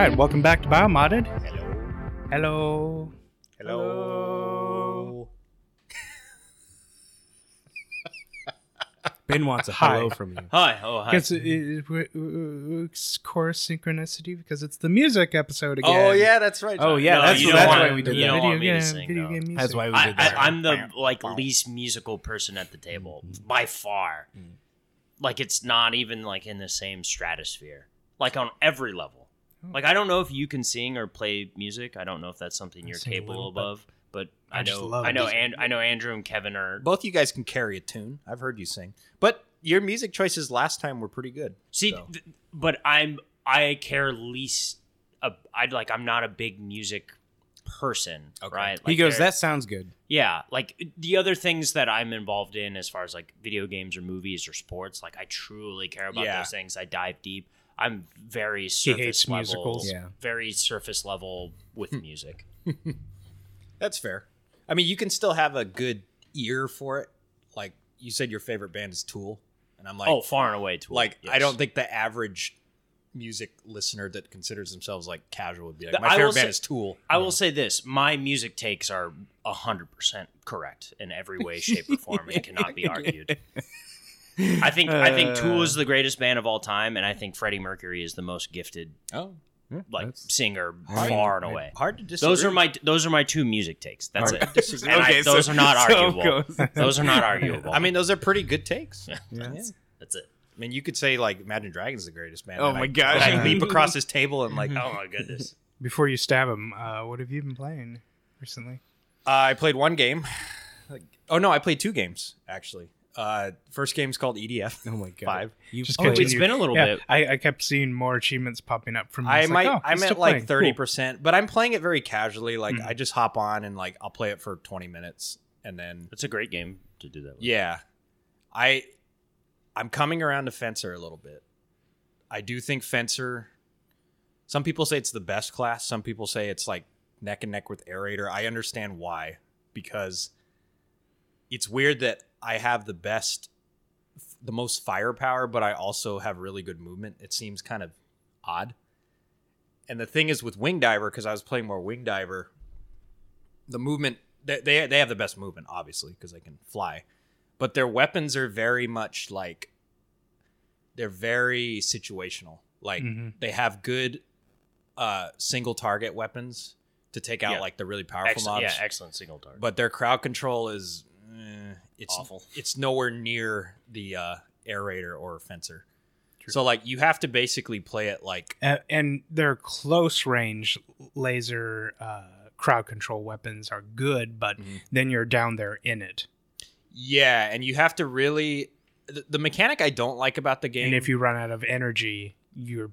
Alright, welcome back to Biomodded. Hello. Hello. Ben wants a hello from you. Hi. Oh, hi. It's chorus synchronicity because it's the music episode again. Oh, yeah, that's right. John. Oh, yeah, no, that's why we did that. Video game music. That's why we did that. I'm the least musical person at the table, by far. Mm. It's not even, in the same stratosphere. On every level. I don't know if you can sing or play music. I don't know if that's something you're capable of, but I know Andrew and Kevin are... Both you guys can carry a tune. I've heard you sing. But your music choices last time were pretty good. See, so. I care least... I'm not a big music person, okay. Right? He goes, that sounds good. Yeah. The other things that I'm involved in as far as, video games or movies or sports, I truly care about those things. I dive deep. I'm very surface level. Musicals. Yeah. Very surface level with music. That's fair. I mean, you can still have a good ear for it. You said your favorite band is Tool. And I'm oh, far and away Tool. Yes. I don't think the average music listener that considers themselves casual would be my favorite band is Tool. I will say this. My music takes are 100% correct in every way, shape, or form. It cannot be argued. I think Tool is the greatest band of all time, and I think Freddie Mercury is the most gifted singer far and away. Hard to disagree. Those are my two music takes. That's hard it. Those are not arguable. Those are not arguable. I mean, those are pretty good takes. Yes. That's it. I mean, you could say Imagine Dragons is the greatest band. Oh my gosh! I leap across his table and oh my goodness! Before you stab him, what have you been playing recently? I played one game. Oh no, I played two games actually. First game's called EDF. Oh my god! 5. It's been a little bit. I kept seeing more achievements popping up from. I'm at 30%, cool. But I'm playing it very casually. I just hop on and I'll play it for 20 minutes, and then it's a great game to do that with. Yeah, I'm coming around to Fencer a little bit. I do think Fencer. Some people say it's the best class. Some people say it's neck and neck with Aerator. I understand why, because it's weird that. I have the most firepower, but I also have really good movement. It seems kind of odd. And the thing is with Wing Diver, because I was playing more Wing Diver, the movement, they have the best movement, obviously, because they can fly. But their weapons are very much they're very situational. They have good single target weapons to take out the really powerful mobs. Yeah, excellent single target. But their crowd control is... it's awful. It's nowhere near the Aerator or Fencer. True. So you have to basically play it and their close range laser crowd control weapons are good, but then you're down there in it. Yeah, and you have to really the mechanic I don't like about the game. And if you run out of energy, you're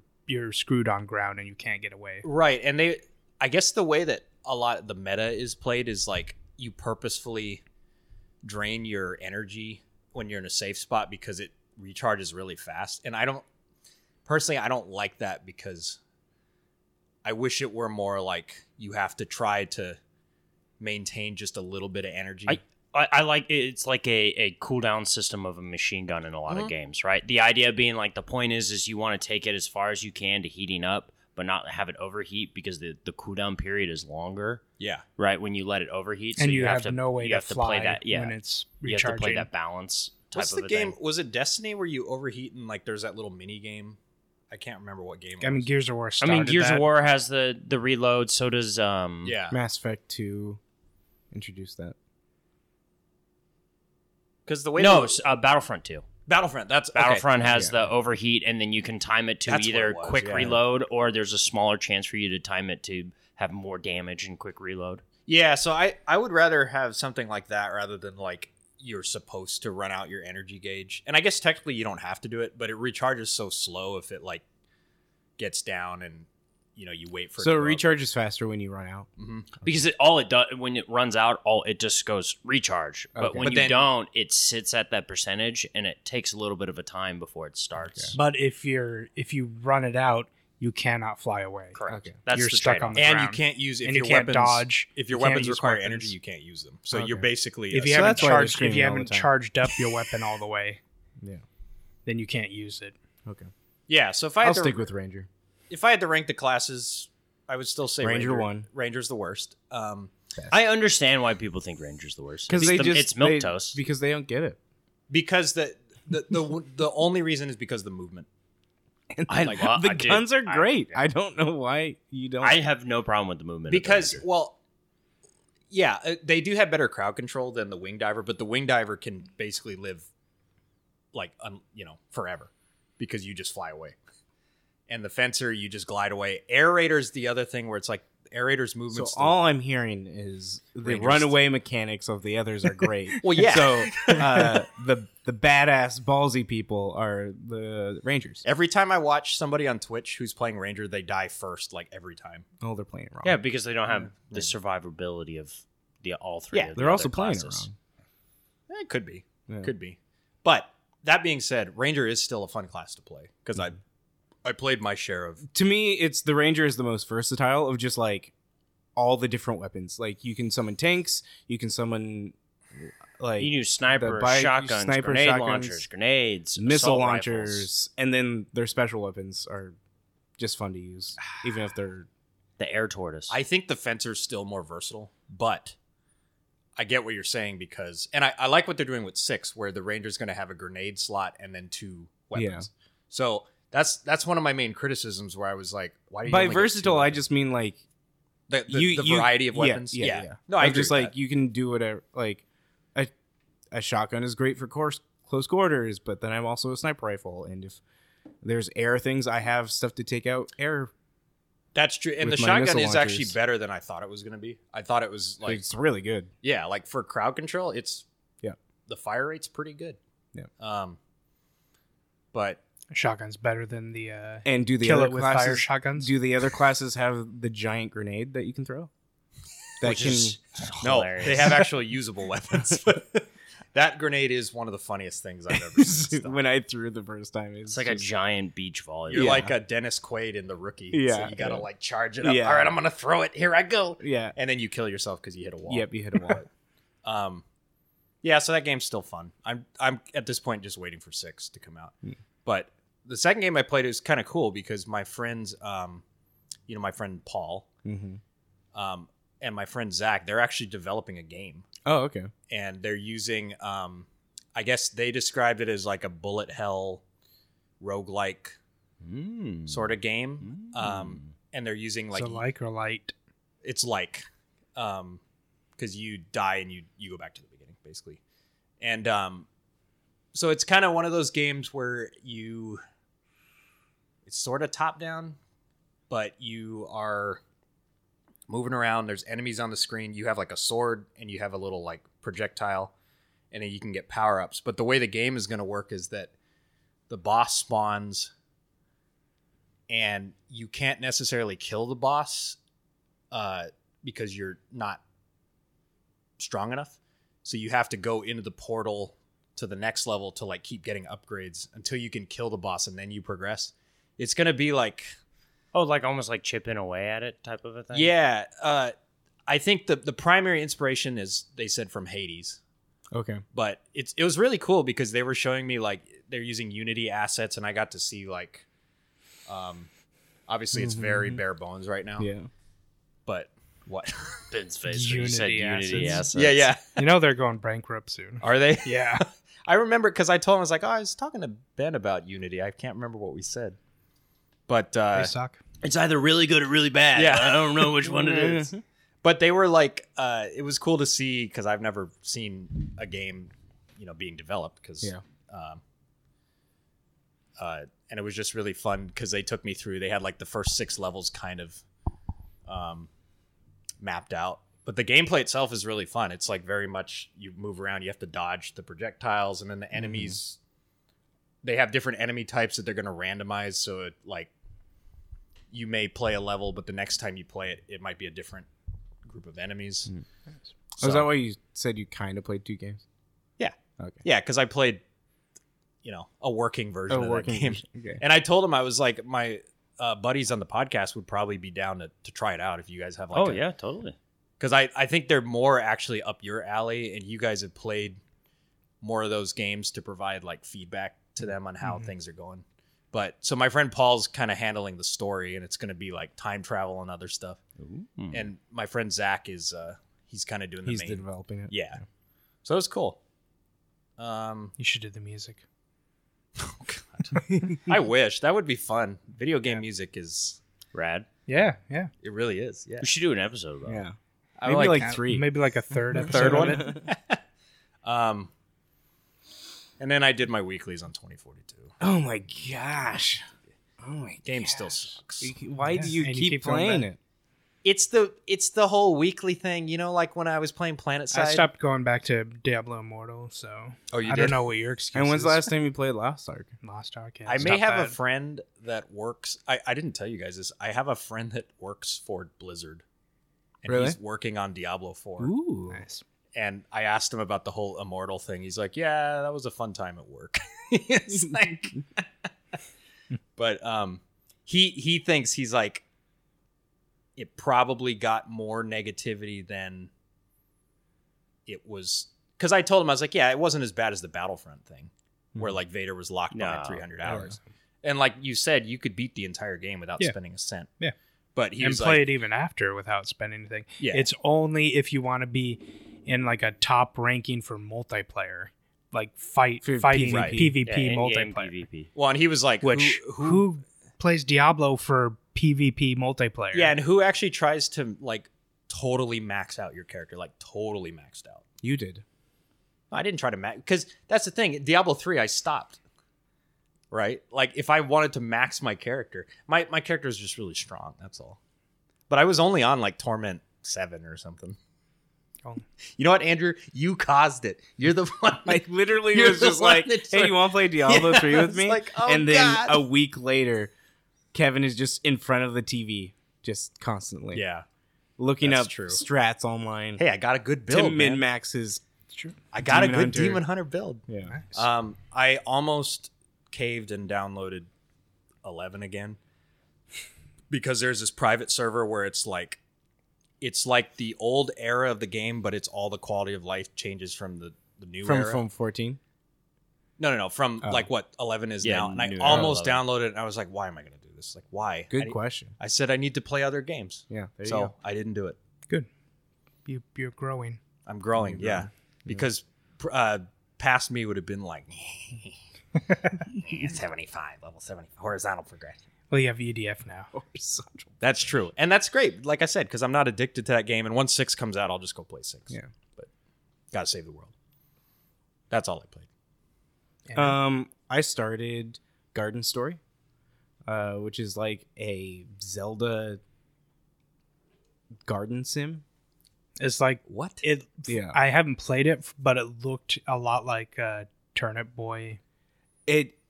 screwed on ground and you can't get away. Right, and I guess the way that a lot of the meta is played is you purposefully drain your energy when you're in a safe spot because it recharges really fast, and I don't like that, because I wish it were more you have to try to maintain just a little bit of energy. I like it's a cooldown system of a machine gun in a lot of games, right? The idea being the point is you want to take it as far as you can to heating up, but not have it overheat, because the cooldown period is longer. Yeah. Right, when you let it overheat. And so you have to, no way you to have fly to play that, when it's recharging. You have to play that balance type What's of the a game? Thing. Was it Destiny where you overheat and there's that little mini game? I can't remember what game it was. I mean, Gears of War started of War has the reload, so does Mass Effect 2 introduce that. Because the way... No, Battlefront 2. Battlefront, that's Battlefront okay. has the overheat, and then you can time it to either quick reload, or there's a smaller chance for you to time it to have more damage and quick reload. Yeah, so I would rather have something like that rather than you're supposed to run out your energy gauge. And I guess technically you don't have to do it, but it recharges so slow if it gets down and you wait for it. So it recharges faster when you run out. Mm-hmm. Because when it runs out, it just goes recharge. But okay. It sits at that percentage, and it takes a little bit of a time before it starts. Okay. But if you run it out, you cannot fly away. Correct. Okay. That's you're stuck on the ground. And you can't use if your you weapons dodge. If your weapons require energy, you can't use them. So you're basically if you haven't charged up your weapon all the way, then you can't use it. Okay. Yeah. So if I'll stick with Ranger. if I had to rank the classes, I would still say Ranger 1. Ranger's the worst. I understand why people think Ranger's the worst. Because it's milquetoast. Because they don't get it. Because the only reason is because of the movement. And the guns are great. I don't know why you don't. I have no problem with the movement. Because, they do have better crowd control than the Wing Diver, but the Wing Diver can basically live forever because you just fly away. And the Fencer, you just glide away. Aerator's the other thing where it's like Aerator's movements. So all I'm hearing is the runaway mechanics of the others are great. Well, yeah. So the badass ballsy people are the Rangers. Every time I watch somebody on Twitch who's playing Ranger, they die first, like every time. Oh, they're playing it wrong. Yeah, because they don't have the survivability of all three. Yeah, they're also playing classes. It wrong. It could be. Yeah. Could be. But that being said, Ranger is still a fun class to play because I played my share of. To me, it's the Ranger is the most versatile of just like all the different weapons. Like you can summon tanks, you can summon like you use sniper, shotguns, grenade launchers, missile launchers, rifles. And then their special weapons are just fun to use, even if they're the air tortoise. I think the Fencer's still more versatile, but I get what you're saying because, and I like what they're doing with 6, where the Ranger's going to have a grenade slot and then 2 weapons. Yeah. So. That's one of my main criticisms where I was like, why do you? By versatile, I just mean like the variety of weapons. Yeah. No, I agree just with like that. You can do whatever. Like a shotgun is great for close quarters, but then I'm also a sniper rifle, and if there's air things, I have stuff to take out air. That's true, and the shotgun is actually better than I thought it was going to be. I thought it was like it's really good. Yeah, like for crowd control, it's the fire rate's pretty good. Yeah, but. Shotgun's better than the and do the kill other it with classes, fire shotguns. Do the other classes have the giant grenade that you can throw? That which can is hilarious. No, they have actual usable weapons. That grenade is one of the funniest things I've ever seen. When I threw the first time, it's like a giant beach volley. You're like a Dennis Quaid in The Rookie. Yeah, so you gotta like charge it up. Yeah. All right, I'm gonna throw it. Here I go. Yeah, and then you kill yourself because you hit a wall. Yep, you hit a wall. Yeah. So that game's still fun. I'm at this point just waiting for 6 to come out. Mm. But the second game I played is kind of cool because my friends, my friend Paul and my friend Zach, they're actually developing a game. Oh, okay. And they're using, I guess they described it as like a bullet hell roguelike sort of game. And they're using like... So like or light? It's like. Because you die and you go back to the beginning, basically. And... So it's kind of one of those games where it's sort of top down, but you are moving around. There's enemies on the screen. You have like a sword and you have a little like projectile and then you can get power ups. But the way the game is going to work is that the boss spawns and you can't necessarily kill the boss because you're not strong enough. So you have to go into the portal to the next level to like keep getting upgrades until you can kill the boss and then you progress. It's going to be like... Oh, like almost like chipping away at it type of a thing? Yeah. I think the primary inspiration is, they said, from Hades. Okay. But it was really cool because they were showing me like they're using Unity assets and I got to see like... obviously it's very bare bones right now. Yeah. But... What? Ben's face. You said Unity assets. Yeah. You know they're going bankrupt soon. Are they? Yeah. I remember because I told him, I was like, I was talking to Ben about Unity. I can't remember what we said. But they suck. It's either really good or really bad. Yeah. I don't know which one it is. But they were like, it was cool to see because I've never seen a game, being developed. Because, and it was just really fun because they took me through. They had like the first 6 levels kind of mapped out. But the gameplay itself is really fun. It's like very much you move around, you have to dodge the projectiles, and then the enemies, they have different enemy types that they're going to randomize. So it, like, you may play a level, but the next time you play it, it might be a different group of enemies. So, is that why you said you kind of played 2 games? Yeah. Okay. Yeah, because I played, a working version of that game. Okay. And I told him, I was like, my buddies on the podcast would probably be down to try it out if you guys have like... Oh, yeah, totally. Because I think they're more actually up your alley, and you guys have played more of those games to provide like feedback to them on how things are going. But so my friend Paul's kind of handling the story, and it's going to be like time travel and other stuff. Ooh. And my friend Zach is he's kind of doing the main. He's developing it. Yeah. So it was cool. You should do the music. Oh God. I wish. That would be fun. Video game music is rad. Yeah, yeah. It really is. Yeah. We should do an episode about it. Yeah. Maybe like three. Maybe like a third episode. Third one. And then I did my weeklies on 2042. Oh my gosh. Oh my game gosh. Still sucks. Why do you keep playing it? It's the whole weekly thing, you know, like when I was playing Planet Side. I stopped going back to Diablo Immortal, so I don't know what your excuse is. And when's the last time you played Lost Ark? Lost Ark, yeah. I may have a friend that works. I didn't tell you guys this. I have a friend that works for Blizzard. And he's working on Diablo 4. Ooh. Nice. And I asked him about the whole Immortal thing. He's like, yeah, that was a fun time at work. It's like but he thinks he's like it probably got more negativity than it was. Because I told him, I was like, yeah, it wasn't as bad as the Battlefront thing where like Vader was locked behind 300 hours. And like you said, you could beat the entire game without spending a cent. Yeah. But he was play it even after without spending anything. Yeah. It's only if you want to be in like a top ranking for multiplayer, like fighting PvP multiplayer. PvP. Well, and he was like, which who plays Diablo for PvP multiplayer? Yeah, and who actually tries to like totally max out your character, like totally maxed out? You did. I didn't try to max because that's the thing. Diablo 3, I stopped. Right? Like, if I wanted to max my character, my character is just really strong. That's all. But I was only on, like, Torment 7 or something. Oh. You know what, Andrew? You caused it. You're the one. I literally was just like, hey, you want to play Diablo 3 with me? Like, oh, and then a week later, Kevin is just in front of the TV, just constantly. Yeah. Looking up strats online. Hey, I got a good build, to min-max his I got a good Demon Hunter build. Yeah. Nice. I almost caved and downloaded 11 again because there's this private server where it's like the old era of the game, but it's all the quality of life changes from the new era. From 14? No. From like what 11 is now. And I almost downloaded it and I was like, why am I going to do this? Like, why? Good question. I said I need to play other games. Yeah, there you go. I didn't do it. Good. You're growing. I'm growing, yeah. Because past me would have been like... It's 75 level 70 horizontal progression. Well, you have EDF now. Horizontal. That's true, and that's great. Like I said, because I'm not addicted to that game. And once 6 comes out, I'll just go play 6. Yeah, but gotta save the world. That's all I played. Yeah. I started Garden Story, which is like a Zelda garden sim. It's like what? It. Yeah. I haven't played it, but it looked a lot like Turnip Boy.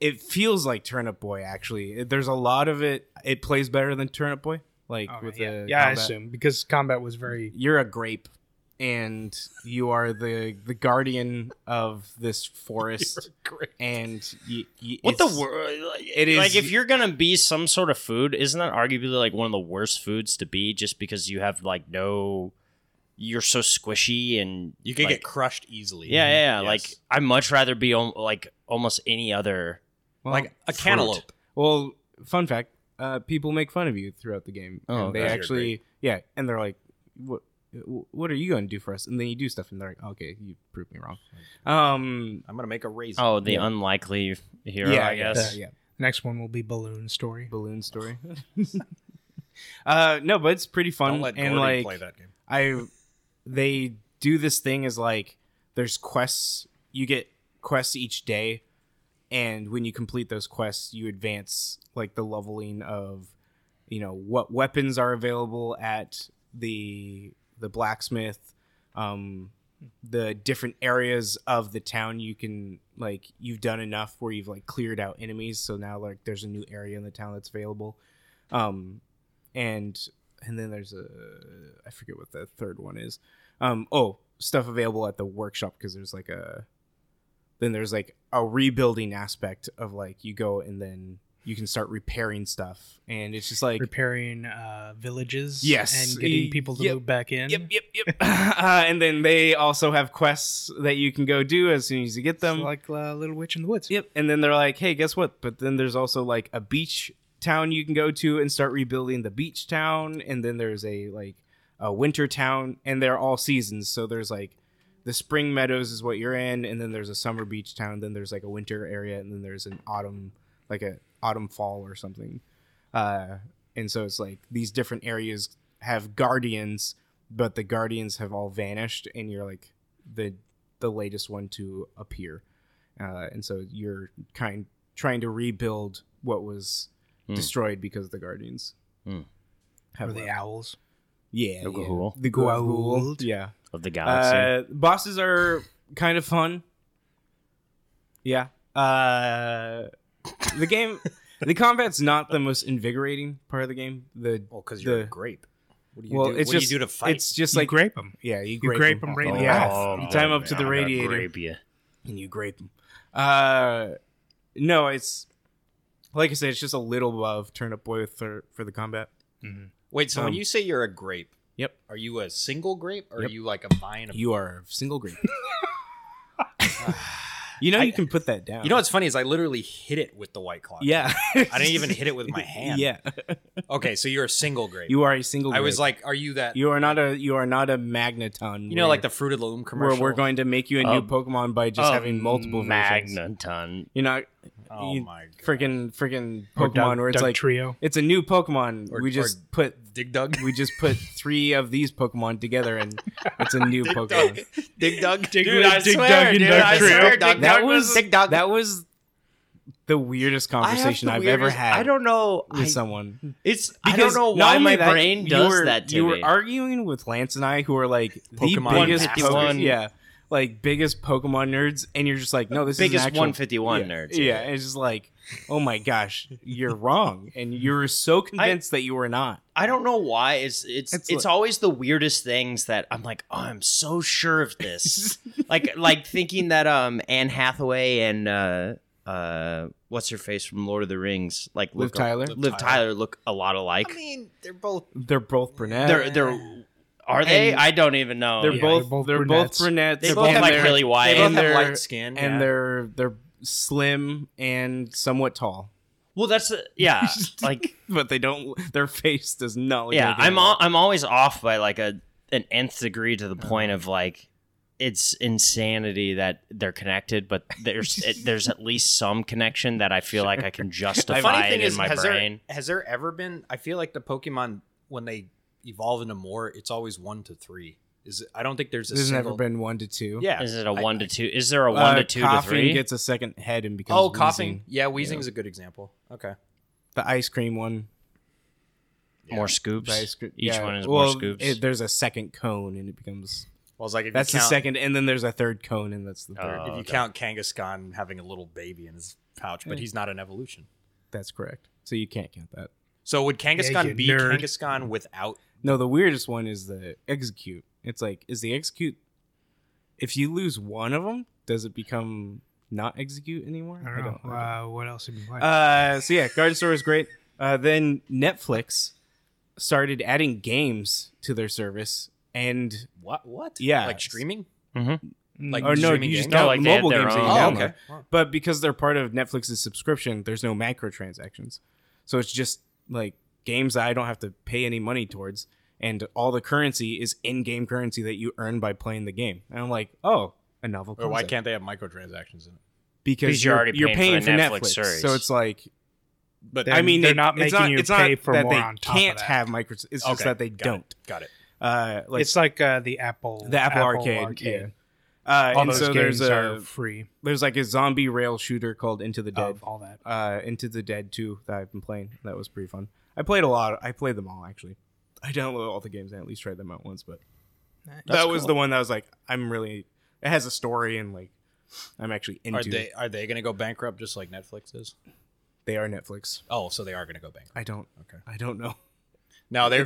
It feels like Turnip Boy, actually. There's a lot of it. It plays better than Turnip Boy. Like I assume. Because combat was very... You're a grape, and you are the guardian of this forest. You're a grape. And what the world? It is... Like, if you're going to be some sort of food, isn't that arguably, like, one of the worst foods to be just because you have, like, no... You're so squishy and... You can get crushed easily. Yeah. Yes. Like, I'd much rather be, like... Almost any other, like a cantaloupe. Well, fun fact: people make fun of you throughout the game. Oh, and they actually, and they're like, "What are you going to do for us?" And then you do stuff, and they're like, "Okay, you proved me wrong." I'm gonna make a raisin. Oh, the unlikely hero, I guess. Next one will be Balloon Story. Balloon Story. No, but it's pretty fun. Don't let Gordon play that game. They do this thing is like there's quests you get. Quests each day, and when you complete those quests you advance like the leveling of, you know, what weapons are available at the blacksmith, the different areas of the town you can, like, you've done enough where you've like cleared out enemies, so now like there's a new area in the town that's available, and then there's I forget what the third one is, stuff available at the workshop, because there's like a rebuilding aspect of like you go and then you can start repairing stuff. And it's just like... repairing villages. Yes. And getting people to move back in. Yep. And then they also have quests that you can go do as soon as you get them. It's like Little Witch in the Woods. Yep. And then they're like, hey, guess what? But then there's also like a beach town you can go to and start rebuilding the beach town. And then there's a winter town, and they're all seasons. So there's like the spring meadows is what you're in, and then there's a summer beach town, then there's like a winter area, and then there's an autumn, like a autumn fall or something. And so it's like these different areas have guardians, but the guardians have all vanished, and you're like the latest one to appear. And so you're kind trying to rebuild what was destroyed because of the guardians. Have the owls. Yeah, the Ga'uld. The Ga'uld, yeah, of the galaxy. Bosses are kind of fun. Yeah, the game, the combat's not the most invigorating part of the game. Because you're a grape. What do you do? What do you do to fight? It's just like you grape them. Yeah, you grape them right in the ass. You tie them up to the radiator, grape you. And you grape them. No, it's like I said, it's just a little above Turnip Boy for the combat. Mm-hmm. Wait, so when you say you're a grape, yep, are you a single grape, or are you like a vine? You are a single grape. You can put that down. You know what's funny is I literally hit it with the White Claw. Yeah. I didn't even hit it with my hand. Yeah. Okay, so you're a single grape. You are a single grape. I was like, are you that? You are not a Magneton. You know, like the Fruit of the Loom commercial? Where we're going to make you a new Pokemon by just having multiple versions. Magneton. You're not... Oh my god! Freaking Pokemon! Where it's Doug like trio. It's a new Pokemon. We just put three of these Pokemon together, and it's a new Pokemon. That was the weirdest conversation I've ever had. I don't know with someone. It's I don't know why my brain does that. You were arguing with Lance and I, who are like Pokemon the biggest Pokemon. Yeah. Like biggest Pokemon nerds, and you're just like, no, this biggest is biggest 151 nerds. Yeah, it's just like, oh my gosh, you're wrong, and you're so convinced that you were not. I don't know why. It's always the weirdest things that I'm like, oh, I'm so sure of this, like thinking that Anne Hathaway and what's her face from Lord of the Rings, like Liv Tyler look a lot alike. I mean, they're both brunette. They're Are they? I don't even know. They're both brunettes. They both like really white. They both have light skin, and they're slim and somewhat tall. Well, that's like, but they don't. Their face does not look. Yeah, I'm always off by like an nth degree to the point of like it's insanity that they're connected, but there's at least some connection that I feel like I can justify it in my brain. Has there ever been? I feel like the Pokemon when they evolve into more, it's always 1 to 3. Is it, I don't think there's never been 1 to 2. Yeah, is it a 1 to 2? Is there a 1 to 2 to 3? Coughing gets a second head and becomes Wheezing. Coughing. Yeah, Wheezing is a good example. Okay, the ice cream one. Yeah. More scoops. Each one is more scoops. There's a second cone and it becomes. Well, it's like if that's the second, and then there's a third cone, and that's the third. If you count Kangaskhan having a little baby in his pouch, but he's not an evolution. That's correct. So you can't count that. So would Kangaskhan be Kangaskhan without? No, the weirdest one is the execute. It's like, is the execute... If you lose one of them, does it become not execute anymore? I don't know. What else have you played? So yeah, Garden Store is great. Then Netflix started adding games to their service. And... What? Yeah. Like streaming? Mm-hmm. Like or no, you just got like mobile games that you download. Okay. Wow. But because they're part of Netflix's subscription, there's no microtransactions. So it's just like... games that I don't have to pay any money towards, and all the currency is in-game currency that you earn by playing the game. And I'm like, oh, a novel concept. Or why can't they have microtransactions in it? Because you're already paying for Netflix series. So it's like, but I mean, they're not making you pay for more on top of that. It's just that they don't. Got it. It's like the Apple Arcade. All and those so games there's a, are free. There's like a zombie rail shooter called Into the Dead. All that. Into the Dead 2 that I've been playing. That was pretty fun. I played a lot. I played them all, actually. I downloaded all the games and at least tried them out once, but that was the one that was like, I'm really... It has a story and like, I'm actually into it. Are they going to go bankrupt just like Netflix is? They are Netflix. Oh, so they are going to go bankrupt. I don't know. No, they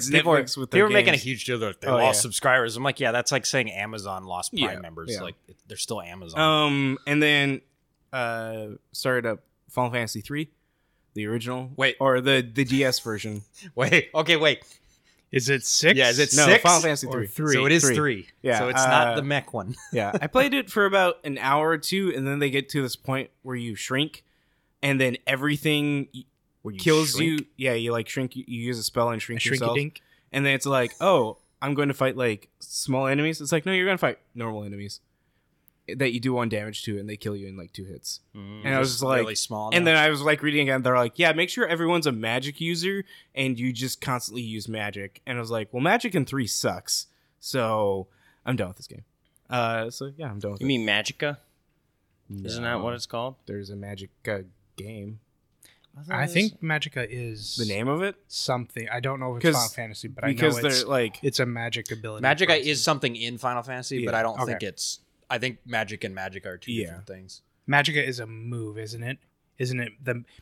were making a huge deal. They lost subscribers. I'm like, yeah, that's like saying Amazon lost Prime members. Yeah. Like, they're still Amazon. And then started up Final Fantasy 3. The original? Wait. Or the DS version. Wait. Okay, wait. Is it 6? Yeah, is it 6? No, Final Fantasy 3. So it is 3. Yeah. So it's not the mech one. Yeah. I played it for about an hour or two, and then they get to this point where you shrink, and then everything kills you. Yeah, you like shrink. You use a spell and shrink yourself. Shrink-a-dink. And then it's like, oh, I'm going to fight like small enemies. It's like, no, you're going to fight normal enemies that you do one damage to, and they kill you in like 2 hits. And I was just like, really small. And then I was like reading again. They're like, yeah, make sure everyone's a magic user and you just constantly use magic. And I was like, well, magic in 3 sucks. So I'm done with this game. So yeah, I'm done with it. You mean Magicka? No. Isn't that what it's called? There's a Magicka game. I think Magicka is the name of it. Something. I don't know if it's Final Fantasy, but I know it's like, it's a magic ability. Magicka is something in Final Fantasy, but I don't think it's. I think magic and Magicka are 2 different things. Magicka is a move, isn't it? Isn't it?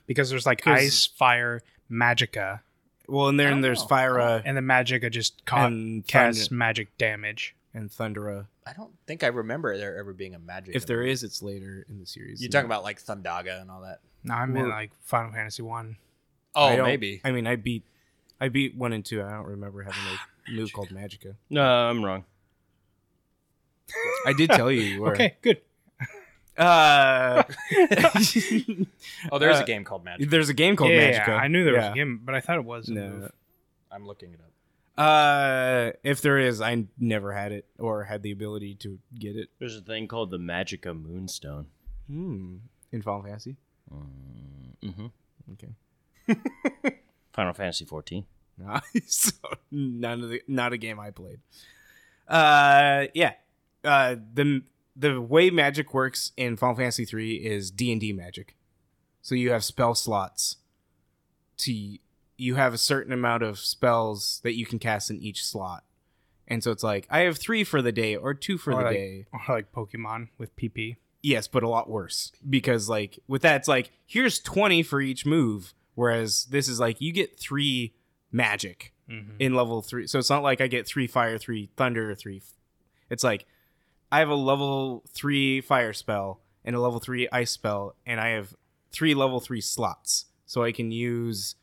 Because there's like ice, fire, Magicka. Well, and then there's Fyra. And the Magicka just casts magic damage. And Thundera. I don't think I remember there ever being a magic. If there is, it's later in the series. You're talking about like Thundaga and all that? No, I mean like Final Fantasy 1. Oh, maybe. I mean, I beat 1 and 2. I don't remember having a move called Magicka. No, I'm wrong. I did tell you were. Okay, good. There's a game called Magicka. There's a game called Magicka. Yeah, I knew there was a game, but I thought it was a move. I'm looking it up. If there is, I never had it or had the ability to get it. There's a thing called the Magicka Moonstone. In Final Fantasy? Okay. Final Fantasy 14. Nice. Not a game I played. The way magic works in Final Fantasy 3 is D&D magic. So you have spell slots. You have a certain amount of spells that you can cast in each slot. And so it's like, I have 3 for the day or 2 for the day. Or like Pokemon with PP. Yes, but a lot worse. Because like with that, it's like, here's 20 for each move. Whereas this is like, you get 3 magic in level 3. So it's not like I get 3 fire, 3 thunder, 3. It's like I have a level 3 fire spell and a level 3 ice spell, and I have 3 level 3 slots, so I can use.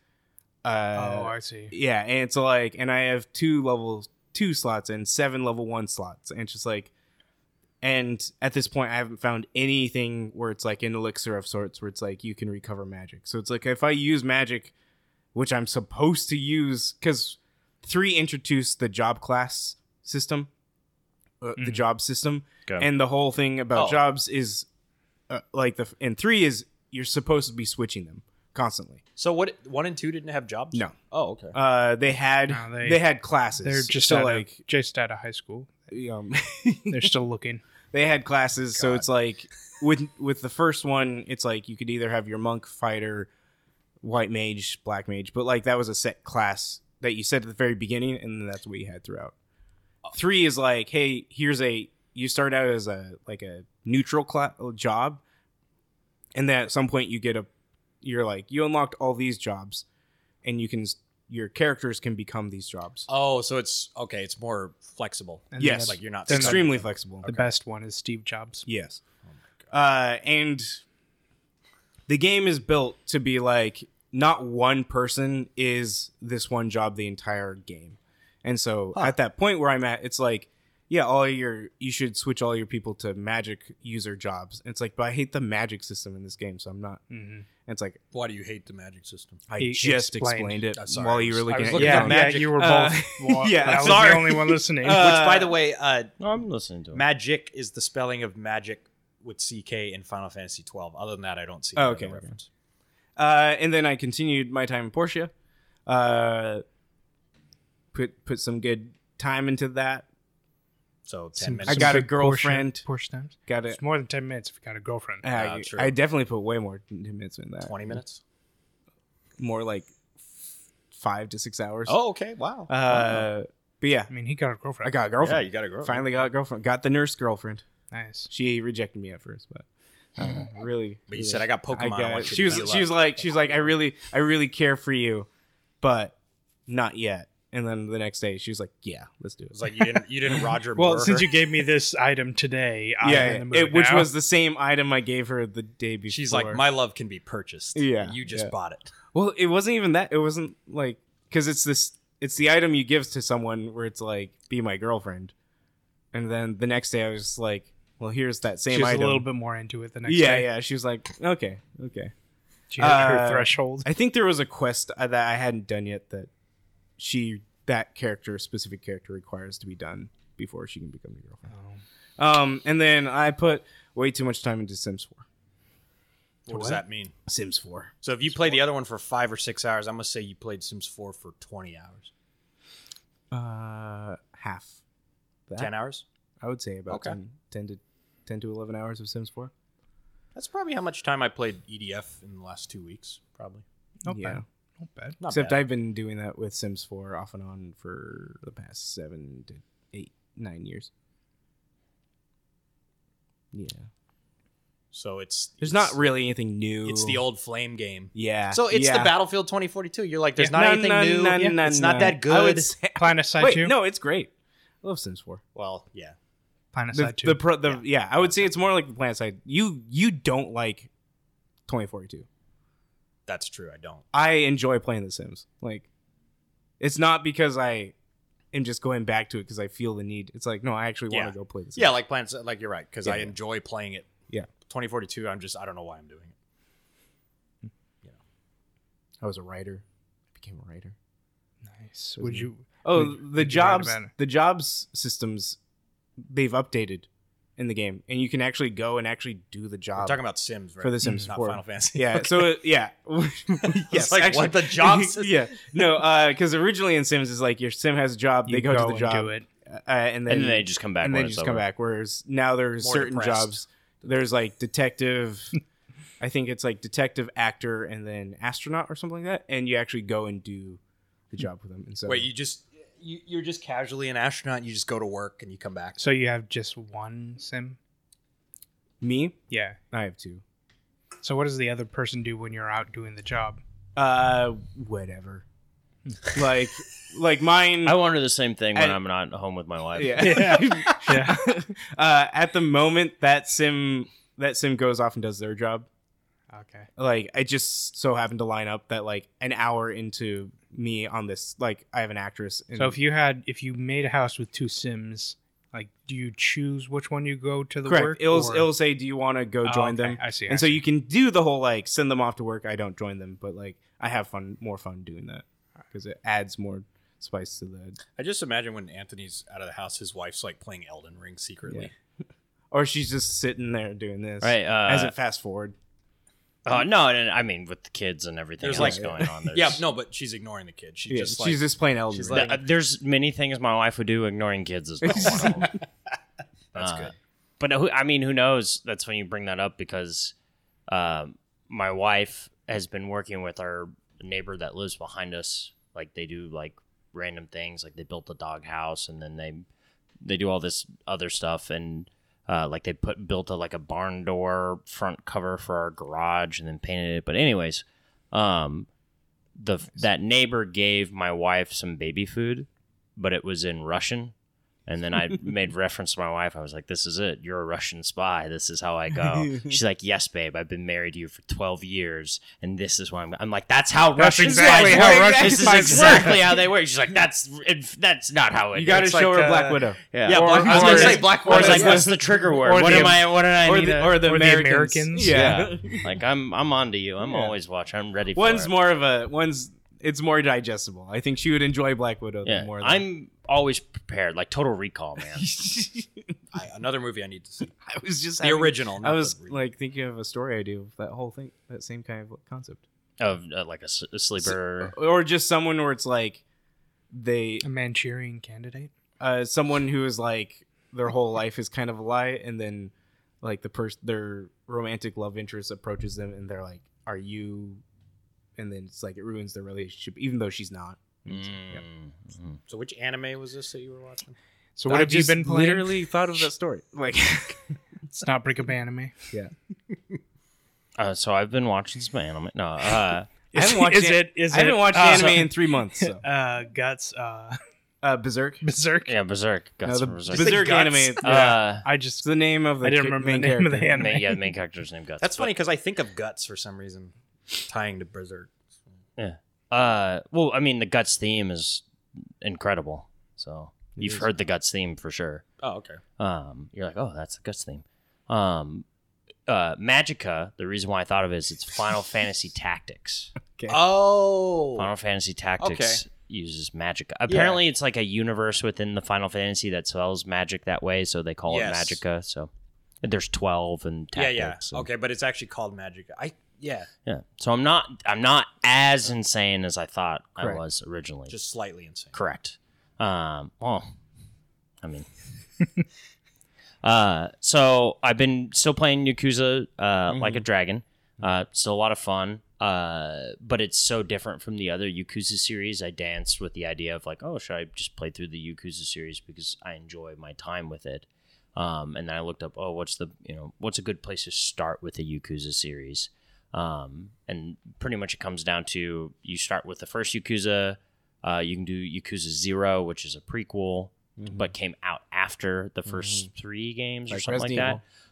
Oh, I see. Yeah, and it's like, and I have 2 level 2 slots and 7 level 1 slots, and it's just like, and at this point, I haven't found anything where it's like an elixir of sorts where it's like you can recover magic. So it's like if I use magic, which I'm supposed to use, because 3 introduced the job class system, the job system, and the whole thing about jobs is and 3 is you're supposed to be switching them constantly. So what? 1 and 2 didn't have jobs? No. Oh, okay. They had classes. They're just out of high school. They're still looking. They had classes, so it's like with the first one, it's like you could either have your monk, fighter, white mage, black mage, but like that was a set class that you said at the very beginning, and then that's what you had throughout. 3 is like, hey, you start out as a neutral job, and then at some point you you unlocked all these jobs, and your characters can become these jobs. Oh, so it's okay. It's more flexible. And yes, like you're not extremely flexible. The best one is Steve Jobs. Yes, and. The game is built to be like, not one person is this one job the entire game. And so at that point where I'm at, it's like, yeah, you should switch all your people to magic user jobs. And it's like, but I hate the magic system in this game, so I'm not. Mm-hmm. It's like, why do you hate the magic system? I just explained it while you were looking at magic. Yeah, you were both. I was the only one listening. Which, by the way, I'm listening to it. Magic is the spelling of magic with CK in Final Fantasy 12. Other than that, I don't see any reference. And then I continued my time in Portia. Put some good time into that. So 10 minutes. I got a girlfriend. Portia times? It's more than 10 minutes if you got a girlfriend. I definitely put way more than 10 minutes in that. 20 minutes? More like 5 to 6 hours. Oh, okay. Wow. But yeah. I mean, he got a girlfriend. I got a girlfriend. Yeah, you got a girlfriend. Finally got a girlfriend. Got the nurse girlfriend. Nice. She rejected me at first, but really. But you said I got Pokemon. She was like, I really care for you, but not yet. And then the next day, she was like, "Yeah, let's do it." It's like you didn't Roger Moore. Well, since you gave me this item today, which was the same item I gave her the day before. She's like, "My love can be purchased." Yeah, you just bought it. Well, it wasn't even that. It wasn't like because it's this. It's the item you give to someone where it's like, "Be my girlfriend," and then the next day I was just like, "Well, here's that same item." She was a little bit more into it the next day. Yeah. She was like, "Okay." She hit her threshold. I think there was a quest that I hadn't done yet that specific character requires to be done before she can become your girlfriend. Oh. And then I put way too much time into Sims 4. What does that mean? Sims 4. So if you played the other one for 5 or 6 hours, I'm going to say you played Sims 4 for 20 hours. Half. That? 10 hours? I would say about 10 to 11 hours of Sims 4. That's probably how much time I played EDF in the last 2 weeks, probably. Not bad. Not bad. Except I've been doing that with Sims 4 off and on for the past 7 to 8, 9 years. Yeah. So there's not really anything new. It's the old flame game. Yeah. So it's the Battlefield 2042. You're like, there's not anything new. It's not that good. Planetside 2? No, it's great. I love Sims 4. Well, yeah. Planetside 2. I would say it's more like the Planetside. You don't like 2042. That's true. I don't. I enjoy playing The Sims. Like, it's not because I am just going back to it because I feel the need. It's like, no, I actually want to go play The Sims. Yeah, like plans. Like you're right because I enjoy playing it. Yeah, 2042. I don't know why I'm doing it. Yeah, I was a writer. I became a writer. Nice. The jobs systems they've updated in the game, and you can actually go and actually do the job. We're talking about Sims, right? For the Sims 4. Not Final Fantasy. Yeah. Okay. So yes, like actually, what the job system? Yeah. No, because originally in Sims is like your sim has a job, they go to the job, do it. And then they just come back. Whereas now there's more certain depressed jobs. There's like detective. I think it's like detective, actor, and then astronaut or something like that. And you actually go and do the job with them. And so wait, you're just casually an astronaut. You just go to work and you come back. So you have just one sim? Me? Yeah. I have two. So what does the other person do when you're out doing the job? Whatever. like mine. I wonder the same thing when I'm not home with my wife. Yeah. At the moment, that sim goes off and does their job. Okay. Like I just so happened to line up that like an hour into me on this, like I have an actress. So if you made a house with two Sims, like do you choose which one you go to the work? It'll say, do you want to go join them? I see. And so you can do the whole like send them off to work. I don't join them, but like I have more fun doing that because it adds more spice to the. I just imagine when Anthony's out of the house, his wife's like playing Elden Ring secretly, or she's just sitting there doing this right as it fast forward. No, I mean with the kids and everything there's else going on. Yeah, no, but she's ignoring the kids. She's just playing Elden Ring. Like, there's many things my wife would do. Ignoring kids is not one of them. That's good. But who knows? That's when you bring that up because my wife has been working with our neighbor that lives behind us. Like they do like random things. Like they built a dog house and then they do all this other stuff and. Like they built like a barn door front cover for our garage and then painted it. But anyways, that neighbor gave my wife some baby food, but it was in Russian. And then I made reference to my wife. I was like, "This is it. You're a Russian spy. This is how I go." She's like, "Yes, babe. I've been married to you for 12 years, and this is why I'm." I'm like, "That's how Russian spies work. This is exactly how they work." She's like, "That's not how it." You got to show her Black Widow. Yeah. I was gonna say Black Widow. Or like, what's the trigger word? What did I need? Or the Americans? Yeah. Like I'm onto you. I'm always watching. I'm ready. It's more digestible. I think she would enjoy Black Widow more. I'm always prepared, like Total Recall, man. Another movie I need to see. I was just the original. I was like thinking of a story I do that whole thing, that same kind of concept of like a sleeper or just someone where it's like a Manchurian Candidate. Someone who is like their whole life is kind of a lie, and then like their romantic love interest approaches them, and they're like, "Are you?" And then it's like it ruins their relationship, even though she's not. Mm-hmm. So which anime was this that you were watching? So what have you been playing? I literally thought of that story. Like, it's not break up anime. Yeah. So I've been watching some anime. No, I haven't watched anime in 3 months. So. Guts. Berserk. Berserk. Yeah, Berserk. Guts. No, Berserk anime. I just the name of. The I didn't remember the name of the anime. Yeah, the main character's name Guts. That's funny because I think of Guts for some reason, tying to Berserk. Yeah. Well, I mean, the Guts theme is incredible. So you've heard the Guts theme for sure. Oh, okay. You're like, oh, that's the Guts theme. Magicka, the reason why I thought of it is it's Final Fantasy Tactics. Okay. Oh. Final Fantasy Tactics uses Magicka. Apparently it's like a universe within the Final Fantasy that sells magic that way, so they call it Magicka. So there's 12 and Tactics. Yeah, yeah. Okay, but it's actually called Magicka. Yeah. So I'm not as insane as I thought I was originally. Just slightly insane. Correct. So I've been still playing Yakuza like a dragon. Still a lot of fun. But it's so different from the other Yakuza series. I danced with the idea of like, oh, should I just play through the Yakuza series because I enjoy my time with it. And then I looked up, what's a good place to start with a Yakuza series? And pretty much it comes down to you start with the first Yakuza. You can do Yakuza 0, which is a prequel, but came out after the first three games or something like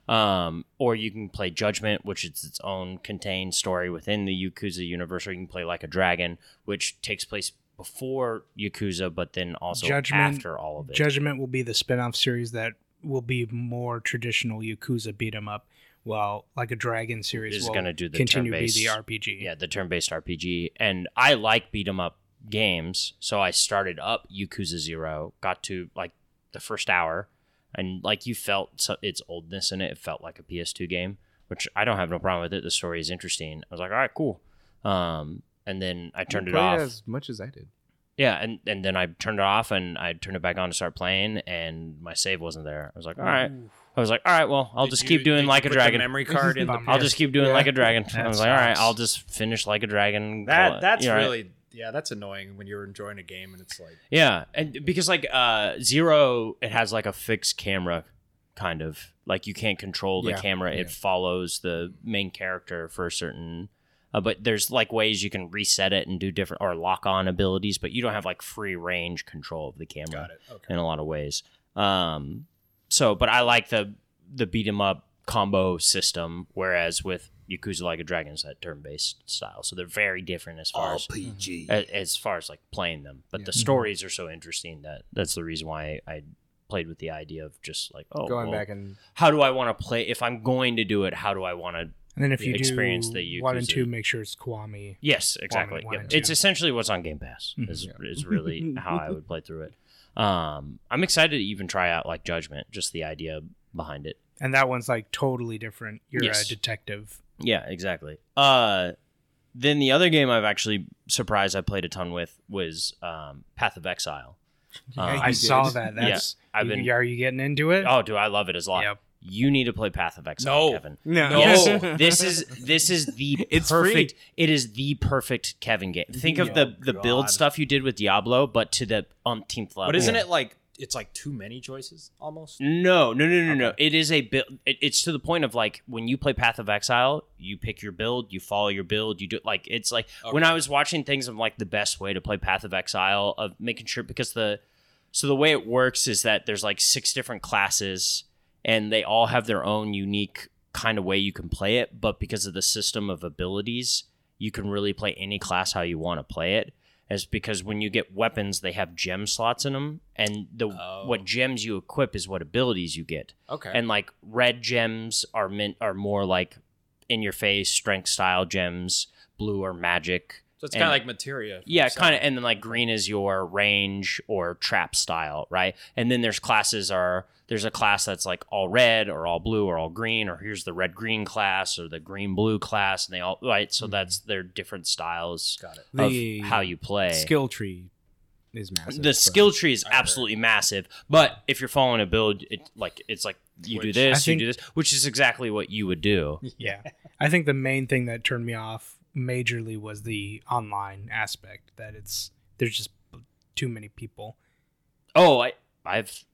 that. Or you can play Judgment, which is its own contained story within the Yakuza universe. Or you can play Like a Dragon, which takes place before Yakuza, but then also after all of it. Judgment will be the spinoff series that will be more traditional Yakuza beat 'em up, while Like a Dragon series is going to do the continue to be the RPG. Yeah, the turn-based RPG. And I like beat 'em up games, so I started up Yakuza 0, got to like the first hour, and like you felt its oldness in it. It felt like a PS2 game, which I don't have no problem with it. The story is interesting. I was like, all right, cool. And then I turned it off. As much as I did. Yeah, and then I turned it off and I turned it back on to start playing, and my save wasn't there. I was like, all right. Well, I'll just keep doing Like a Dragon. Memory card in the I'll just keep doing Like a Dragon. I was like, all right, I'll just finish Like a Dragon. That's really, yeah, that's annoying when you're enjoying a game and it's like. Yeah, and because like Zero, it has like a fixed camera kind of. Like you can't control the camera. Yeah. It follows the main character for a certain. But there's like ways you can reset it and do different or lock on abilities, but you don't have like free range control of the camera. Got it. Okay. In a lot of ways. But I like the beat 'em up combo system, whereas with Yakuza Like a Dragon, it's that turn based style. So they're very different as far RPG. As far as like playing them. But the stories are so interesting that's the reason why I played with the idea of just like, back and how do I want to play? If I'm going to do it, how do I want to? And then if you experience the Yakuza 1 and 2, make sure it's Kiwami. Yes, exactly. Yep. It's essentially what's on Game Pass is really how I would play through it. I'm excited to even try out like Judgment, just the idea behind it. And that one's like totally different. You're a detective. Yeah, exactly. Then the other game I've actually surprised I played a ton with was Path of Exile. I saw that. Are you getting into it? Oh, dude, I love it as a lot. Yep. You need to play Path of Exile, Kevin. No. Yes, this is the perfect. Free. It is the perfect Kevin game. Think of the build stuff you did with Diablo, but to the umpteenth level. But isn't it like it's like too many choices almost? No. It is a build. It's to the point of like when you play Path of Exile, you pick your build, you follow your build, you do like it's like when I was watching things of like the best way to play Path of Exile of making sure because the way it works is that there's like 6 different classes. And they all have their own unique kind of way you can play it. But because of the system of abilities, you can really play any class how you want to play it. It's because when you get weapons, they have gem slots in them. And what gems you equip is what abilities you get. Okay. And like red gems are more like in your face, strength style gems. Blue are magic. So it's kind of like materia. Yeah, kind of. And then like green is your range or trap style, right? And then there's classes there's a class that's like all red or all blue or all green, or here's the red-green class or the green-blue class, and they all, right? So that's their different styles of how you play. Skill tree is massive. The skill tree is absolutely massive, but if you're following a build, it's like you do this, you do this, which is exactly what you would do. Yeah. I think the main thing that turned me off majorly was the online aspect, that there's just too many people. Oh, I've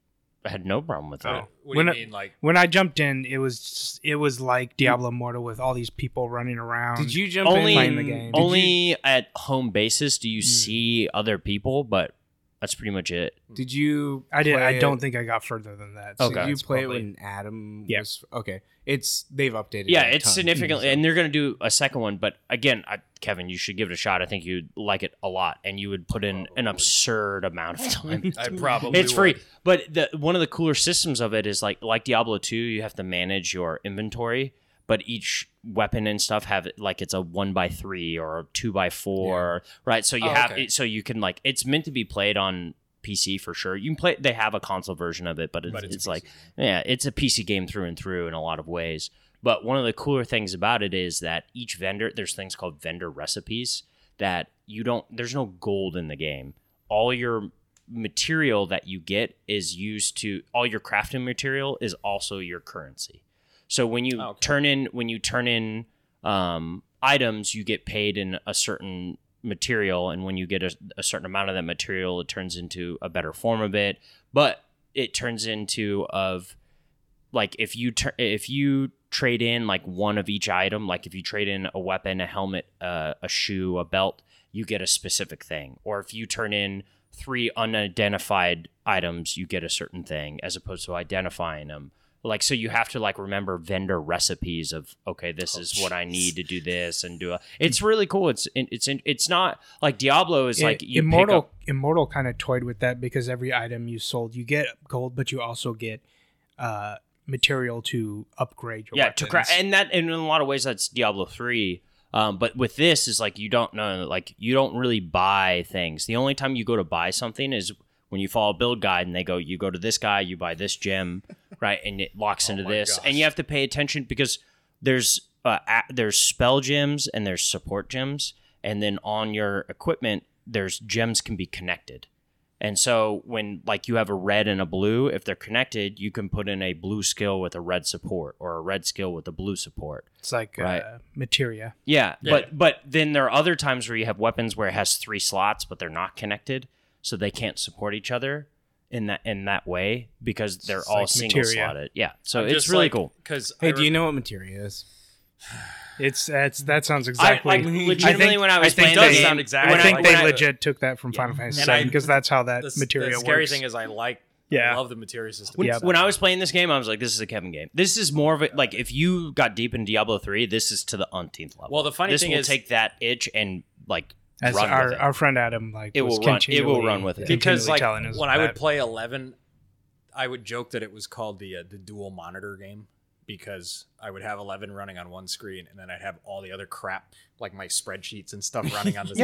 I had no problem with that. When I jumped in, it was like Diablo Immortal with all these people running around. Did you jump only, in playing the game? Only at home basis do you see other people, but that's pretty much it. Did you? I did. I don't think I got further than that. So okay, did you play it when Adam? Yes. Yeah. Okay. They've updated. Yeah, it's significantly, and they're going to do a second one. But again, Kevin, you should give it a shot. I think you'd like it a lot, and you would put in an absurd amount of time. I probably it's free, would. But one of the cooler systems of it is like Diablo 2, you have to manage your inventory, but each weapon and stuff have like it's a 1x3 or a 2x4, right? So you have okay. So you can it's meant to be played on PC for sure. You can play. They have a console version of it, but it's like it's a PC game through and through in a lot of ways. But one of the cooler things about it is that each vendor, there's things called vendor recipes that there's no gold in the game. All your material that you get is all your crafting material is also your currency. So when you turn in items, you get paid in a certain material. And when you get a certain amount of that material, it turns into a better form of it. But it turns into if you trade in one of each item, if you trade in a weapon, a helmet, a shoe, a belt, you get a specific thing. Or if you turn in 3 unidentified items, you get a certain thing as opposed to identifying them. So you have to remember vendor recipes of, okay, this is what I need to do this and do. It's really cool. It's not like Diablo is Immortal kind of toyed with that because every item you sold, you get gold, but you also get material to upgrade your weapons. And in a lot of ways that's Diablo 3, but with this is you don't really buy things. The only time you go to buy something is when you follow a build guide and they go, you go to this guy, you buy this gem, right, and it locks into this. Gosh. And you have to pay attention because there's spell gems and there's support gems, and then on your equipment there's gems can be connected. And so when you have a red and a blue, if they're connected, you can put in a blue skill with a red support or a red skill with a blue support. It's right? Materia. Yeah. But then there are other times where you have weapons where it has 3 slots, but they're not connected, so they can't support each other in that way because they're single slotted. Yeah, so it's really cool. Do you know what materia is? That sounds exactly. When I was playing the game, I think they took that from Final Fantasy VII because that's how that material works. The scary thing is, I love the materia system. When I was playing this game, I was like, "This is a Kevin game. This is more of a if you got deep in Diablo 3, this is to the umpteenth level." Well, the funny thing is, take that itch and as run with it. Our friend Adam it will run with it because when I would play 11, I would joke that it was called the dual monitor game. Because I would have 11 running on one screen, and then I'd have all the other crap, my spreadsheets and stuff, running on this.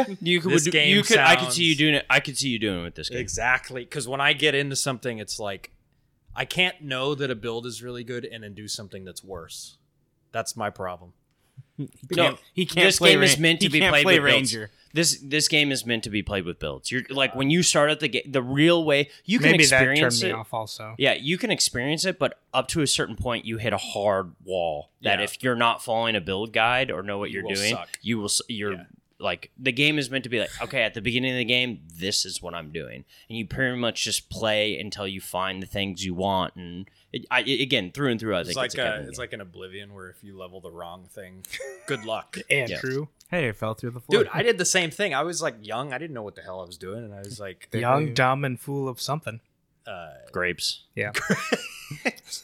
Game. I could see you doing it. I could see you doing it with this game exactly. Because when I get into something, it's I can't know that a build is really good and then do something that's worse. That's my problem. This game is meant to be played with Ranger. This game is meant to be played with builds. You're when you start at the game, the real way you can experience it. Maybe that turned me off also. Yeah, you can experience it, but up to a certain point, you hit a hard wall that if you're not following a build guide or know what you're doing, you will. The game is meant to be okay, at the beginning of the game, this is what I'm doing, and you pretty much just play until you find the things you want and. Through and through, I think it's like an Oblivion where if you level the wrong thing, good luck. Andrew, hey, I fell through the floor. Dude, I did the same thing. I was young, I didn't know what the hell I was doing, and I was young, dumb, and full of something. Grapes, yeah.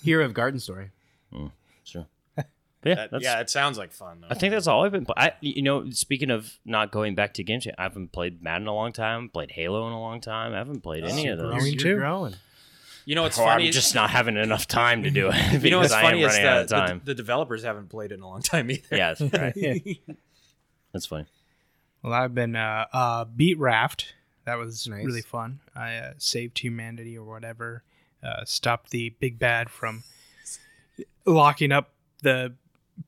Hero of Garden Story. Sure. Yeah, it sounds like fun. Though. I think that's all I've been. Speaking of not going back to game chat, I haven't played Madden a long time. Played Halo in a long time. I haven't played any of those. You're growing. You know what's funny? I'm just not having enough time to do it. Because I am running out of time. The developers haven't played it in a long time either. Yeah, that's right. That's funny. Well, I've been beat Raft. That was really fun. I saved humanity or whatever. Stopped the big bad from locking up the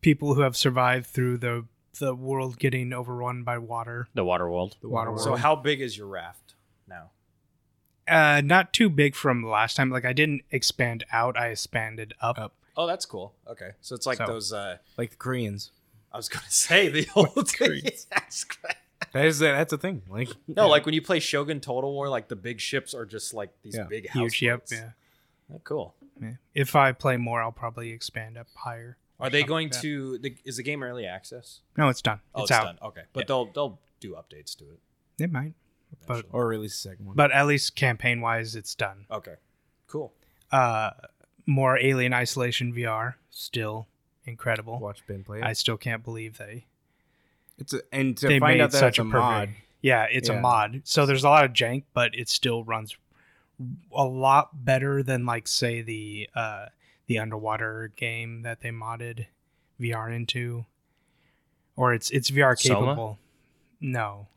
people who have survived through the world getting overrun by water. The water world. So how big is your raft now? Not too big from last time. I didn't expand out. I expanded up. Oh, that's cool. Okay. So it's those... the Koreans. I was going to say the old Koreans. That's a thing. No, when you play Shogun Total War, the big ships are just these big houses. Huge, yep, yeah. Oh, cool. Yeah. If I play more, I'll probably expand up higher. Are they going like to? Is the game early access? No, it's done. Oh, it's out. Done. Okay, but yeah. they'll do updates to it. They might, but, or release a second one. But at least campaign wise, it's done. Okay, cool. More Alien Isolation VR, still incredible. Watch Ben play it. I still can't believe they find out that such it's a mod. Yeah, it's a mod. So there's a lot of jank, but it still runs a lot better than like say the underwater game that they modded VR into, or it's VR capable. Soma? No,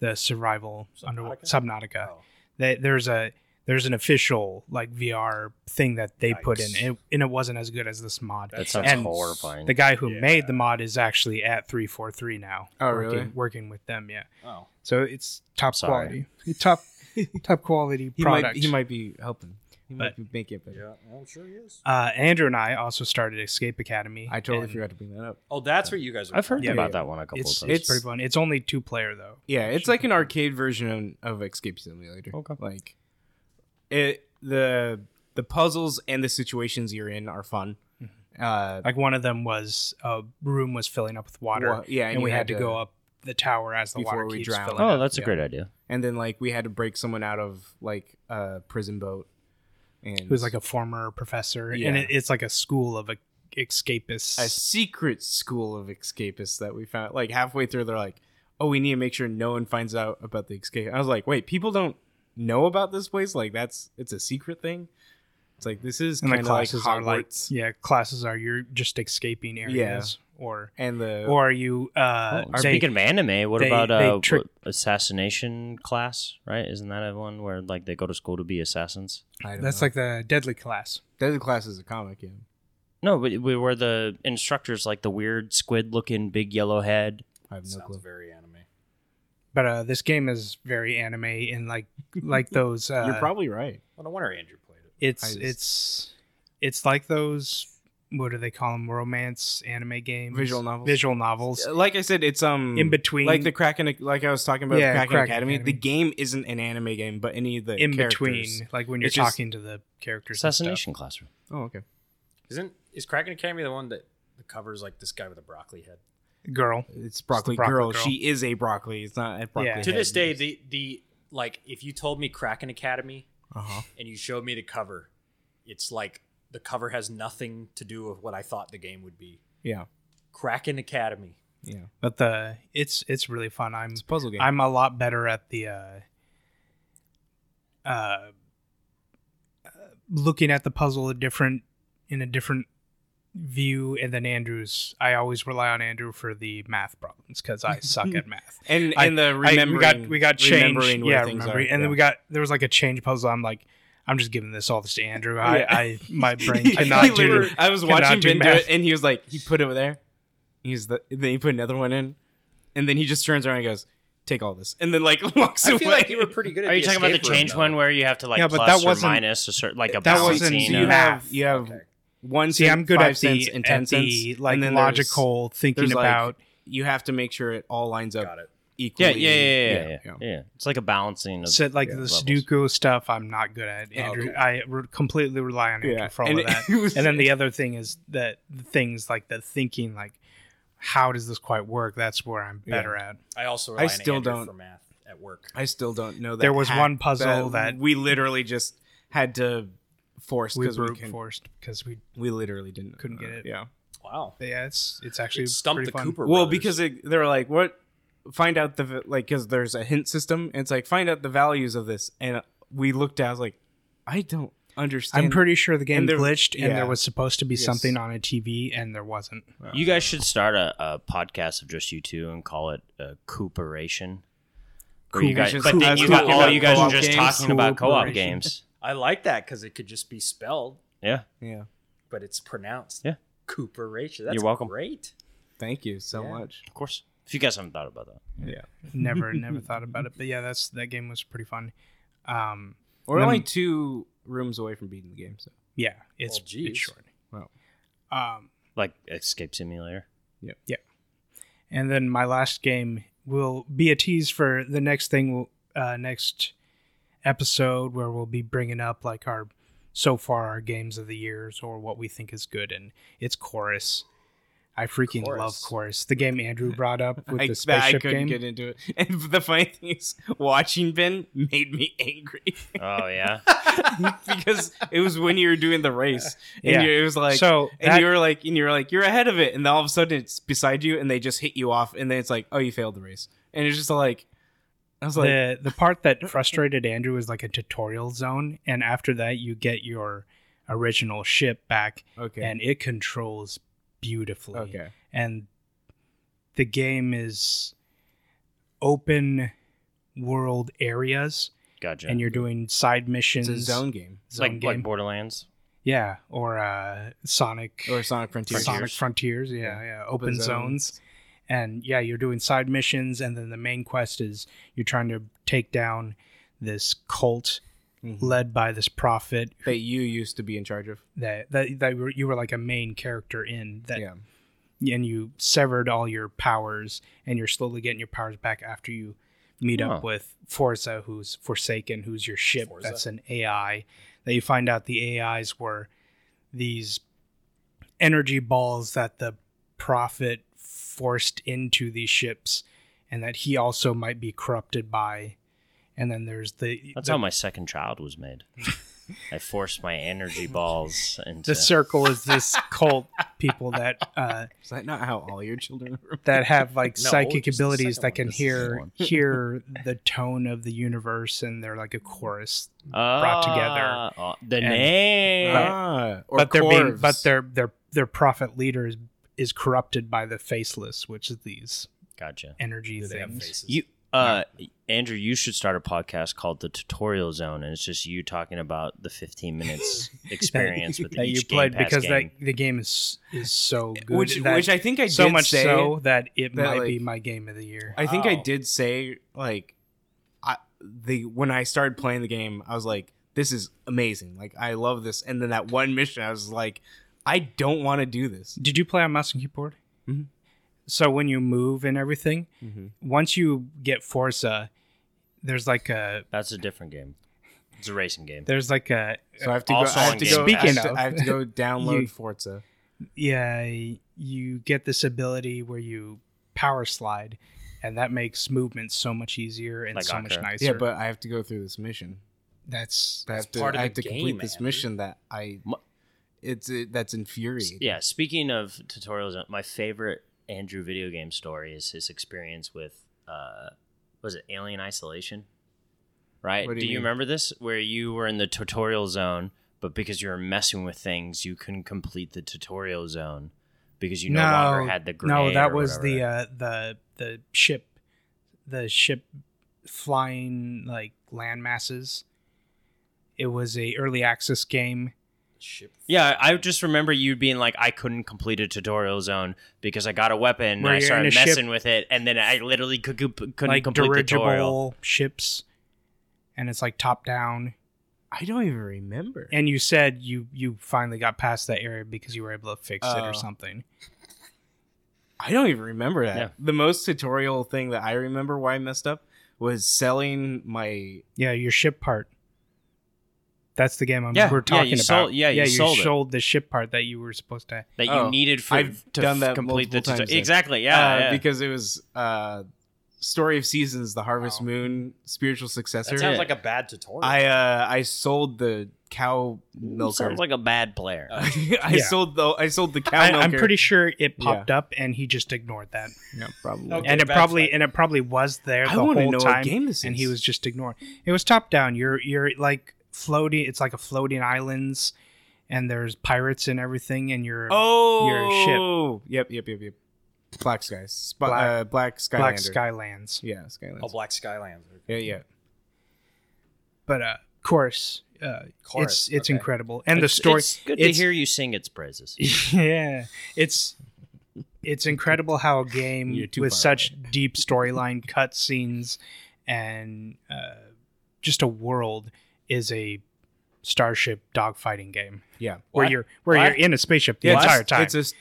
the survival underwater Subnautica. Oh. There's an official like VR thing that they put in, and it wasn't as good as this mod. That sounds horrifying. The guy who made the mod is actually at 343 now. Oh, really? Working with them, yeah. Oh, so it's top quality, top quality product. He might be helping. He might be making it better. Yeah, I'm sure he is. Andrew and I also started Escape Academy. I totally forgot to bring that up. Oh, that's what you guys are. I've heard about that one a couple of times. It's pretty fun. It's only 2-player though. Yeah, it's like an arcade version of Escape Simulator. Okay, like. The puzzles and the situations you're in are fun. Mm-hmm. Like one of them was a room was filling up with water, and we had to go up the tower as the water keeps filling up. Oh, that's a great idea. And then like we had to break someone out of like a prison boat, and who's like a former professor, and it's like a school of escapists, a secret school of escapists that we found. Like halfway through, they're like, "Oh, we need to make sure no one finds out about the escape." I was like, "Wait, people don't." Know about this place, like it's a secret thing. It's like this is kind of like Hogwarts. Classes are you're just escaping areas, or are you? Speaking of anime, what about assassination class? Right, isn't that one where like they go to school to be assassins? That's like the Deadly Class. Deadly Class is a comic, yeah. No, but we were the instructors, like the weird squid-looking big yellow head. I have no clue. Very anime. But this game is very anime and like those. You're probably right. Well, no wonder Andrew played it. It's like those. What do they call them? Romance anime games. Visual novels. Like I said, it's in between. Like the Kraken. Like I was talking about Kraken Academy. The game isn't an anime game, but any of the in characters, between, like when you're talking to the characters. Assassination Classroom. Oh, okay. Is Kraken Academy the one that covers like this guy with a broccoli head? Girl, it's broccoli girl. She is a broccoli. It's not a broccoli. Yeah. To this day, the like if you told me Kraken Academy and you showed me the cover, it's like the cover has nothing to do with what I thought the game would be. Yeah, Kraken Academy. Yeah, but it's really fun. It's a puzzle game. I'm a lot better at the looking at the puzzle in a different view, and then Andrew's. I always rely on Andrew for the math problems because I suck at math. And the remembering, we got change. Then there was like a change puzzle. I'm like, I'm just giving this to Andrew. My brain cannot do. I was watching Ben do it, and he was like, he put it there. Then he put another one in, and then he just turns around and goes, "Take all this," and then like walks away. I feel like you were pretty good. Are you talking about the change one where you have to like plus or minus a certain like a balancing? You have. I'm good at the like logical thinking about. You have to make sure it all lines up equally. Yeah. It's like a balancing. The Sudoku stuff, I'm not good at. Andrew, okay. I completely rely on Andrew for all of that. And then the other thing is that things like the thinking, like how does this quite work? That's where I'm better at. I also rely on Andrew for math at work. I still don't know that. There was one puzzle that we literally just had to. Forced because we literally couldn't get it. Yeah. Wow. Yeah, it's actually stumped the fun. Cooper brothers. Well, because they were like, what? Find out the because there's a hint system. And it's like find out the values of this, and we looked at. I was like, I don't understand. I'm pretty sure the game glitched, and there was supposed to be something on a TV, and there wasn't. Wow. You guys should start a podcast of just you two and call it Cooperation. You guys are just talking about co-op games. I like that because it could just be spelled. Yeah. But it's pronounced. Yeah. Cooperation. That's great. Thank you so much. Of course. If you guys haven't thought about that. Yeah. Never thought about it. But yeah, that game was pretty fun. We're only 2 rooms away from beating the game. So. Yeah. It's short. Wow. Like Escape Simulator. Yep. Yeah. And then my last game will be a tease for the next thing. Next episode where we'll be bringing up like our so far our games of the years or what we think is good, and it's Chorus. I freaking love Chorus. The game Andrew brought up with the spaceship game. I couldn't get into it. And the funny thing is, watching Ben made me angry. Oh, yeah? Because it was when you were doing the race. And it was like, so that, and you were like, you're ahead of it. And then all of a sudden it's beside you and they just hit you off. And then it's like, oh, you failed the race. And it's just like, I was like. The part that frustrated Andrew was like a tutorial zone. And after that, you get your original ship back. Okay. And it controls beautifully. Okay. And the game is open world areas. Gotcha. And you're doing side missions. It's a zone game. Like Borderlands. Yeah. Or Sonic. Or Sonic Frontiers. Sonic Frontiers. Yeah. Yeah. Open zones. And yeah, you're doing side missions. And then the main quest is you're trying to take down this cult led by this prophet that you used to be in charge of. You were like a main character in that, and you severed all your powers, and you're slowly getting your powers back after you meet up with Forza, who's Forsaken, who's your ship. Forza. That's an AI that you find out the AIs were these energy balls that the prophet forced into these ships, and that he also might be corrupted by. And then there's the... That's how my second child was made. I forced my energy balls into... The circle is this cult people that... is that not how all your children are? That have like psychic abilities that can hear the tone of the universe, and they're like a chorus brought together. Name! Their prophet leader is corrupted by the faceless, which is these energy things. Andrew, you should start a podcast called The Tutorial Zone, and it's just you talking about the 15 minutes experience with that each you played because game. That, the game is so good. Which I think I did so much say so that it might be my game of the year. I think I did say when I started playing the game, I was like, "This is amazing! Like I love this." And then that one mission, I was like, "I don't want to do this." Did you play on mouse and keyboard? Mm-hmm. So when you move and everything, once you get Forza, there's like a... That's a different game. It's a racing game. There's like a... So I have to go download Forza. Yeah, you get this ability where you power slide, and that makes movement so much easier and like so much nicer. Yeah, but I have to go through this mission. That's infuriating. Yeah, speaking of tutorials, my favorite... Andrew video game story is his experience with was it Alien Isolation, right? Do you remember this, where you were in the tutorial zone, but because you were messing with things you couldn't complete the tutorial zone because you no longer had the grenade? No, that was whatever. the ship flying like land masses. It was a early access game. Yeah, I just remember you being like, I couldn't complete a tutorial zone because I got a weapon and I started messing with it, and then I literally couldn't complete the tutorial. Ships, and it's like top down. I don't even remember. And you said you finally got past that area because you were able to fix it or something. I don't even remember that. Yeah. The most tutorial thing that I remember why I messed up was selling my your ship part. That's the game we're talking about. You sold the ship part that you were supposed to... That you needed to complete the tutorial. Exactly, yeah. Because it was Story of Seasons, the Harvest Moon spiritual successor. That sounds like a bad tutorial. I sold the cow milker. Sounds like a bad player. I sold the cow milker. I'm pretty sure it popped up and he just ignored that. Yeah, probably. Okay, and it probably was there the whole time. What game this is. And he was just ignoring. It was top down. You're like... floating, it's like a floating islands, and there's pirates and everything, and your ship. Yep. Black Skies. Black Skylander. Black Skylands. Yeah, Skylands. Oh, Black Skylands. Yeah. But Chorus. It's incredible, and the story. It's good to hear you sing its praises. Yeah, it's incredible how a game with such deep storyline, cutscenes, and just a world. Is a starship dogfighting game. Yeah, where you're in a spaceship the entire time. It's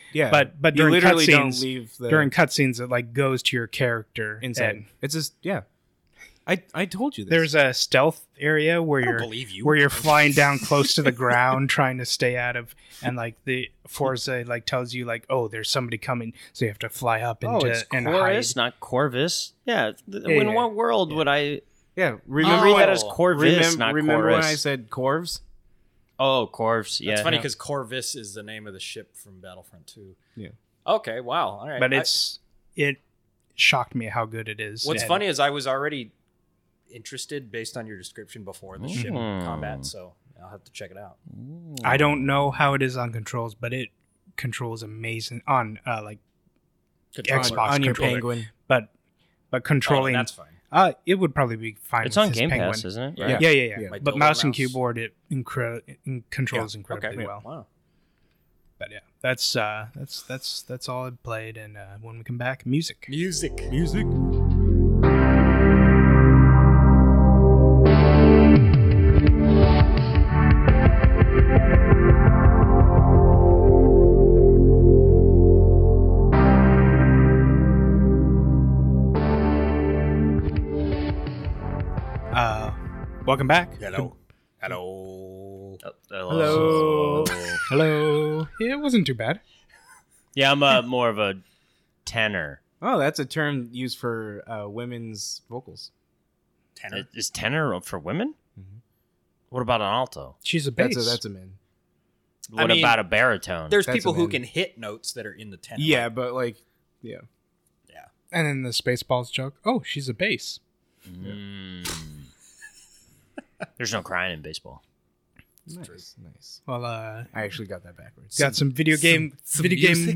but you literally don't leave during cutscenes. It like goes to your character inside. It's just I told you this. There's a stealth area where you're flying down close to the ground trying to stay out of, and like the Forza like tells you like, oh, there's somebody coming, so you have to fly up and hide. Not Corvus. Yeah. In what world would I? Yeah, remember that as Corvus, not remember Corvus. When I said Corvus? Oh, Corvus. Yeah, it's funny because Corvus is the name of the ship from Battlefront 2. Yeah. Okay. Wow. All right. But it shocked me how good it is. What's funny is I was already interested based on your description before the ship combat, so I'll have to check it out. Ooh. I don't know how it is on controls, but it controls amazing on like controller. Xbox on your Penguin, but controlling that's fine. It would probably be fine. It's on Game Pass, isn't it? Right. Yeah. But mouse and keyboard, it controls incredibly well. Wow. But yeah, that's all I played. And when we come back, music. Welcome back. Hello. Yeah, it wasn't too bad. Yeah, I'm more of a tenor. Oh, that's a term used for women's vocals. Tenor? Is tenor for women? Mm-hmm. What about an alto? She's a bass. That's a man. What about a baritone? That's people who can hit notes that are in the tenor. Yeah, but yeah. And then the Spaceballs joke. Oh, she's a bass. Mm. There's no crying in baseball. Nice. Well, I actually got that backwards. Got some video game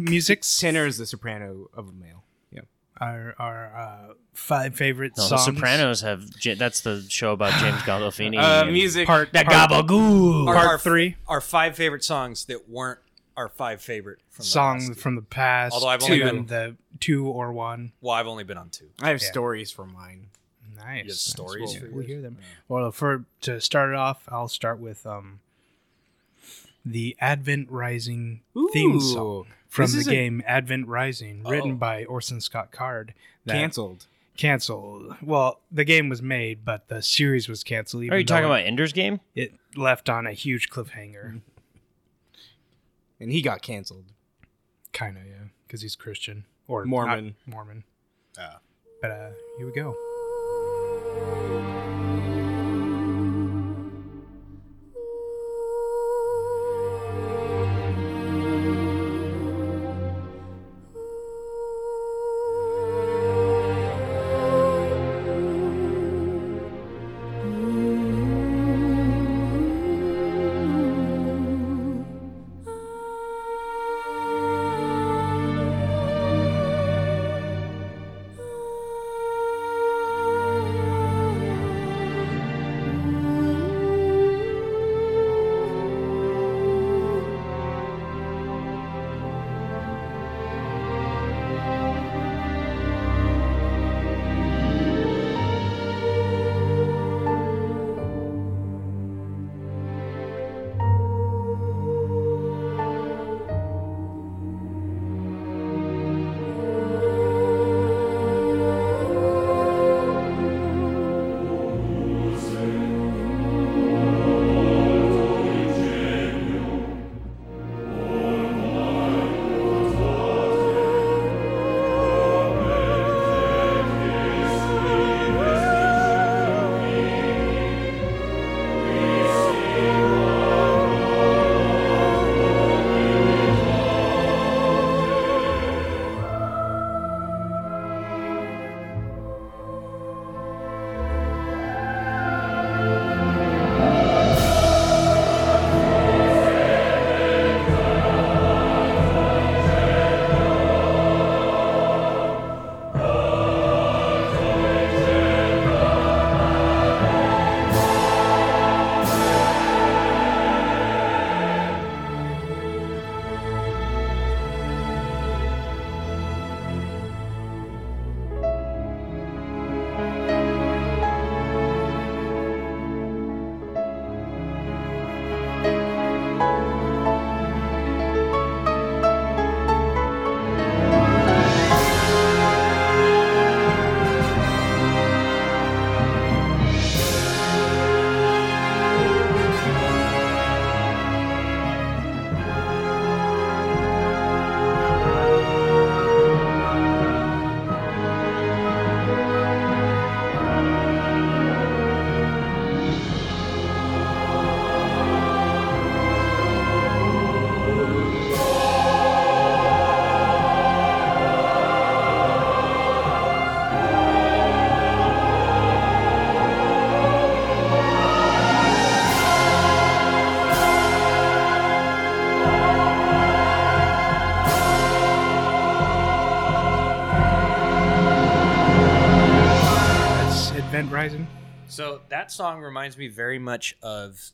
music. Tenor is the soprano of a male. Yeah. Our five favorite songs. The Sopranos have. That's the show about James Gandolfini. Music part Gabagoo. Part three. Our five favorite songs that weren't our five favorite from the past. Although I've only been the two or one. Well, I've only been on two. I have stories for mine. Nice stories. Cool. We'll hear them. Yeah. Well, to start it off, I'll start with the Advent Rising theme song from the game Advent Rising, written by Orson Scott Card. Canceled. Well, the game was made, but the series was canceled. Are you talking about Ender's Game? It left on a huge cliffhanger, and he got canceled. Kind of, yeah, because he's Christian or Mormon. But here we go. Rising. So that song reminds me very much of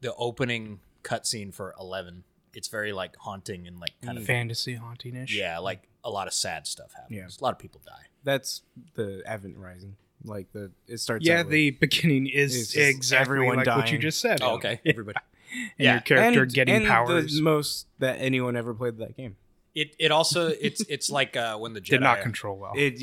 the opening cutscene for 11. It's very like haunting and like kind of fantasy haunting-ish. Yeah, like a lot of sad stuff happens. Yeah. A lot of people die. That's the Advent Rising. Like the it starts. Yeah, the beginning is exactly everyone like dying. What you just said. Oh, okay, everybody. And yeah, your character and, getting and powers. The most that anyone ever played that game. It also it's like when the Jedi did not control well. It's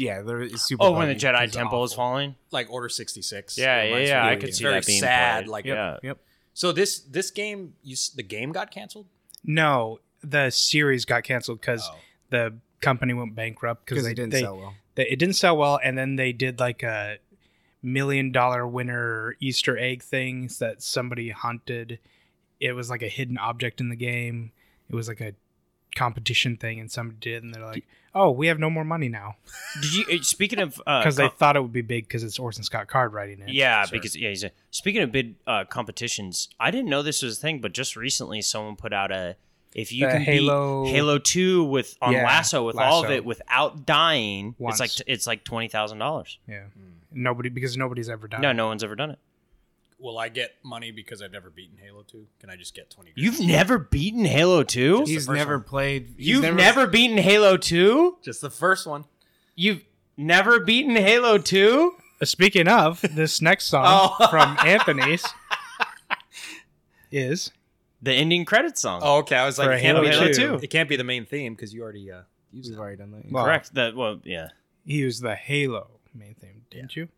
super. Oh, when the Jedi Temple awful. Is falling, like Order 66. Yeah. I could see that being sad. Played. Like yep. So this game, the game got canceled. No, the series got canceled because the company went bankrupt because they didn't sell well. It didn't sell well, and then they did like a $1 million winner Easter egg things that somebody hunted. It was like a hidden object in the game. It was like a competition thing, and somebody did, and they're like, "Oh, we have no more money now." Did you speaking of because they thought it would be big because it's Orson Scott Card writing it? Yeah, sure. Because he's speaking of big competitions. I didn't know this was a thing, but just recently someone put out a. If you can Halo, beat Halo 2 with Lasso. All of it without dying, once. It's like $20,000. Yeah, because nobody's ever done. No one's ever done it. Will I get money because I've never beaten Halo 2? Can I just get 20? You've never beaten Halo 2? He's never played. You've never beaten Halo 2? Just the first one. You've never beaten Halo 2? Speaking of, this next song from Anthony's is. The ending credits song. Oh, okay. I was like, Halo 2. It can't be the main theme because you already used it. Already done that. Well, correct. Yeah. He used the Halo main theme, didn't you?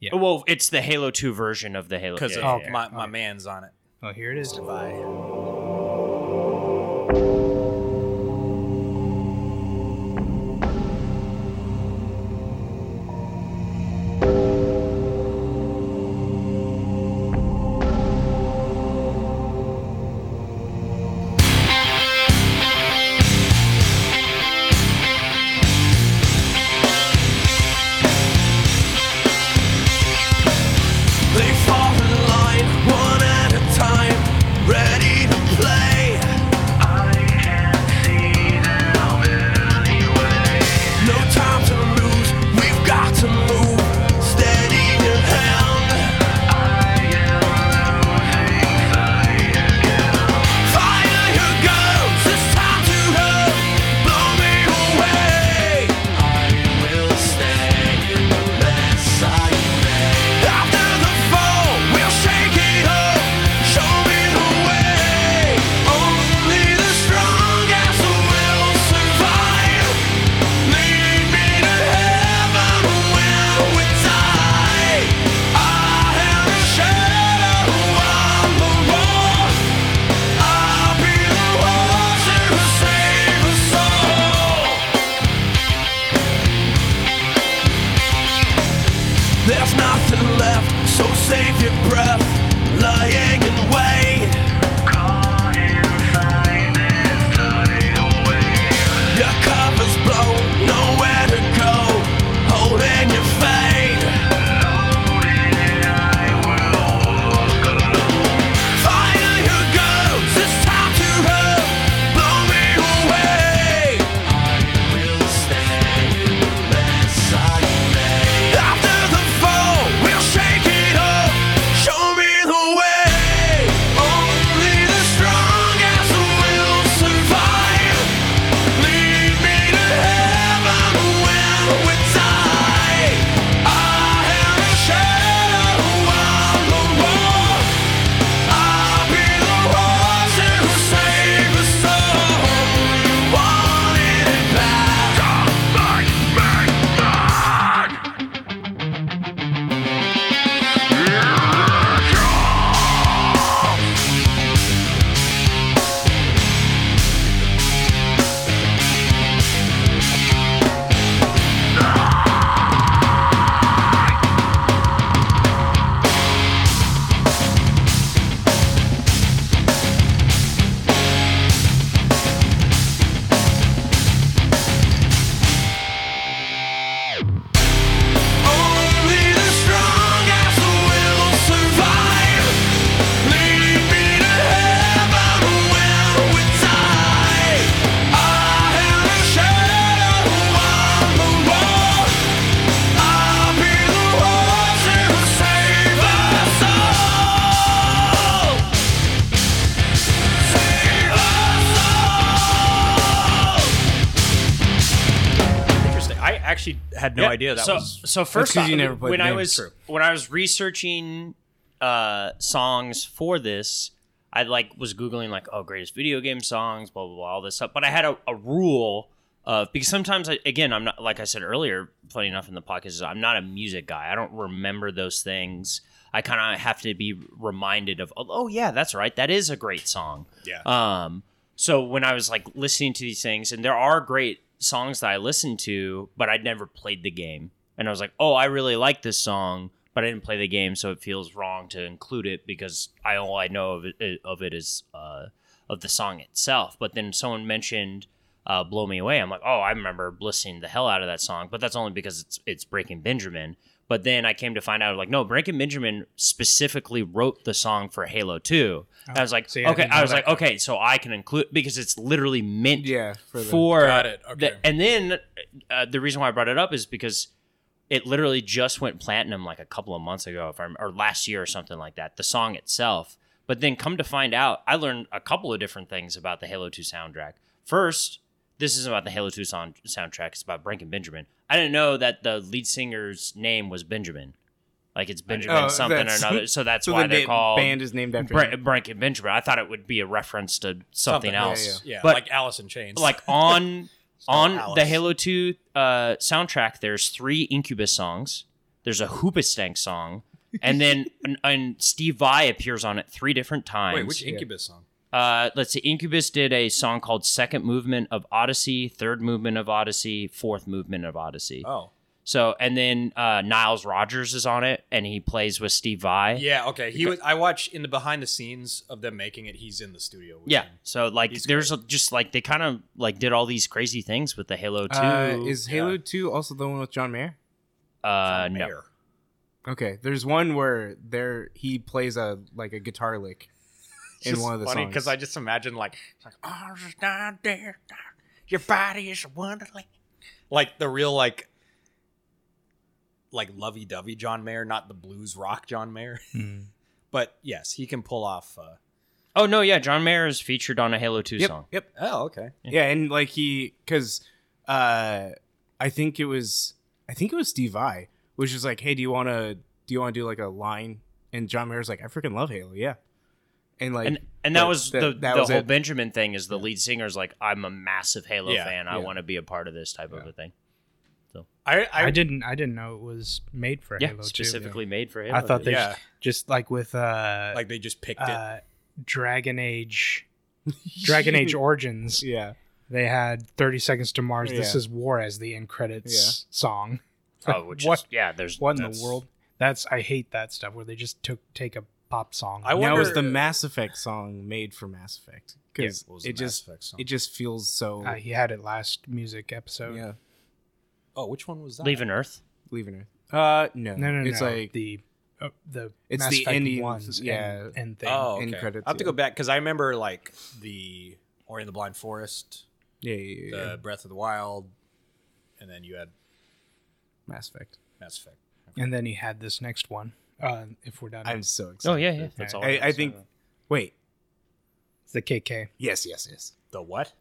Yeah. Oh, well, it's the Halo 2 version of the Halo. Because my man's on it. Oh, here it is. Divide. actually had no idea that was... So first off, when I was researching songs for this, I was Googling greatest video game songs, blah, blah, blah, all this stuff. But I had a rule of... Because sometimes, I'm not... Like I said earlier, funny enough in the podcast, I'm not a music guy. I don't remember those things. I kind of have to be reminded of, oh, yeah, that's right. That is a great song. Yeah. So when I was listening to these things, and there are great songs that I listened to, but I'd never played the game. And I was like, oh, I really like this song, but I didn't play the game, so it feels wrong to include it because all I know of it is of the song itself. But then someone mentioned Blow Me Away. I'm like, oh, I remember listening the hell out of that song, but that's only because it's Breaking Benjamin. But then I came to find out, no, Breaking Benjamin specifically wrote the song for Halo 2. Oh, I was like, so okay, so I can include, because it's literally meant for got it. Okay. And then the reason why I brought it up is because it literally just went platinum a couple of months ago, or last year or something like that, the song itself. But then come to find out, I learned a couple of different things about the Halo 2 soundtrack. First, this isn't about the Halo 2 soundtrack. It's about Breaking Benjamin. I didn't know that the lead singer's name was Benjamin. It's Benjamin something or another. So that's why they're called... band is named after Breaking Benjamin. I thought it would be a reference to something else. Yeah. But like Alice in Chains. On the Halo 2 soundtrack, there's 3 Incubus songs. There's a Hoobastank song. And then and Steve Vai appears on it 3 different times. Wait, which Incubus song? Let's see. Incubus did a song called Second Movement of Odyssey, Third Movement of Odyssey, Fourth Movement of Odyssey. Oh. So, and then Niles Rogers is on it, and he plays with Steve Vai. Yeah, okay. I watched in the behind the scenes of them making it, he's in the studio with him. So, there's they kind of, did all these crazy things with the Halo 2. Is Halo 2 also the one with John Mayer? John Mayer. No. Okay. There's one where he plays a guitar lick. It's funny because I just imagine oh, it's not there. Your body is a wonderland. The real lovey-dovey John Mayer, not the blues rock John Mayer. Mm. But yes, he can pull off. Oh no, yeah, John Mayer is featured on a Halo 2 song. Yep. Oh, okay. Yeah, and I think it was Steve Vai, which is hey, do you want to do a line? And John Mayer's I freaking love Halo. Yeah. And that was the whole Benjamin thing is the lead singer's I'm a massive Halo fan. I want to be a part of this type of a thing. So I didn't know it was made for Halo 2. Specifically made for Halo. I thought they just with they just picked it. Dragon Age Origins. Yeah. They had 30 Seconds to Mars. Yeah. This is War as the end credits song. Oh, which is there's what in the world. I hate that stuff where they just take a pop song. That was the Mass Effect song made for Mass Effect. Because it just feels so... he had it last music episode. Yeah. Oh, which one was that? Leaving Earth. No. It's it's Mass Effect the ones. Yeah. And thing. Oh, okay. End credits, I have to go back because I remember the Ori and the Blind Forest. Yeah. The Breath of the Wild, and then you had Mass Effect. Okay. And then he had this next one. If we're done, I'm so excited. Oh yeah. That's all. I think. Wait, it's the KK. Yes. The what?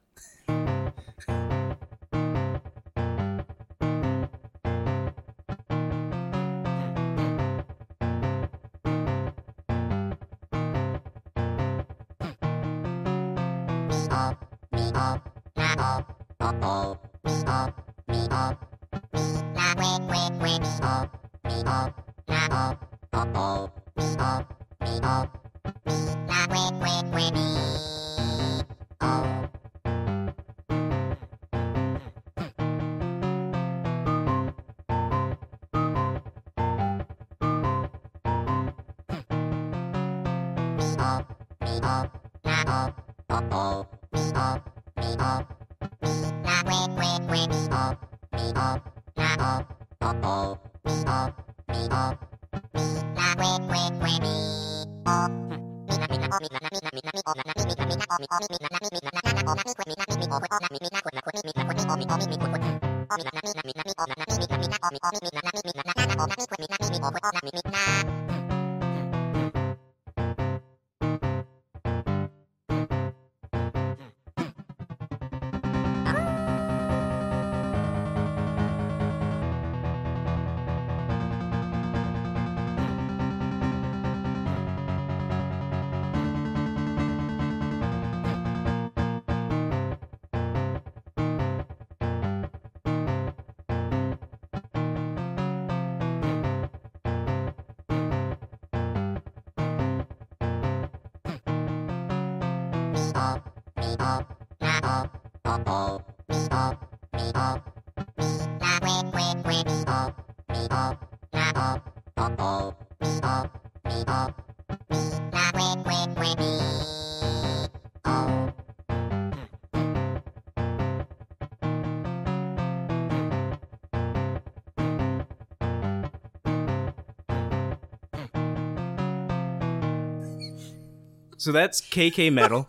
So that's KK Metal.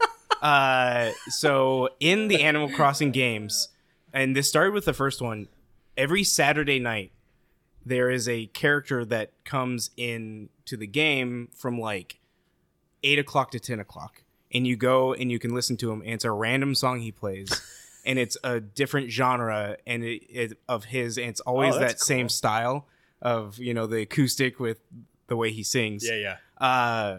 So in the Animal Crossing games, and this started with the first one, every Saturday night, there is a character that comes in to the game from like 8 o'clock to 10 o'clock. And you go and you can listen to him, and it's a random song he plays. And it's a different genre and of his, and it's always that cool. Same style of, you know, the acoustic with the way he sings. Yeah, yeah.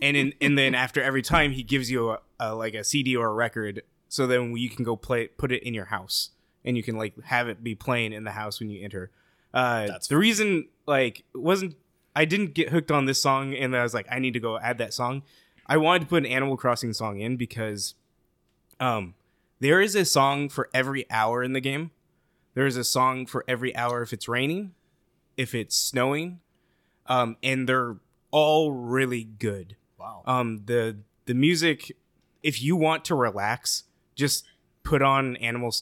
And then after every time he gives you a CD or a record, so then you can go play it, put it in your house, and you can like have it be playing in the house when you enter. That's the reason I didn't get hooked on this song, and I was like, I need to go add that song. I wanted to put an Animal Crossing song in because there is a song for every hour in the game. There is a song for every hour if it's raining, if it's snowing, and they're all really good. Wow. The music, if you want to relax, just put on Animal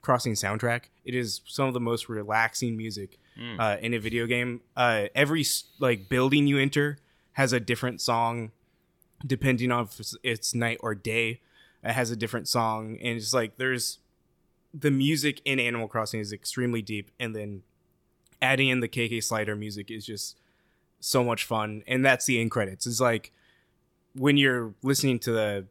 Crossing soundtrack. It is some of the most relaxing music in a video game. Every building you enter has a different song, depending on if it's night or day. It has a different song, and it's like there's the music in Animal Crossing is extremely deep, and then adding in the KK Slider music is just so much fun. And that's the end credits. It's like when you're listening to the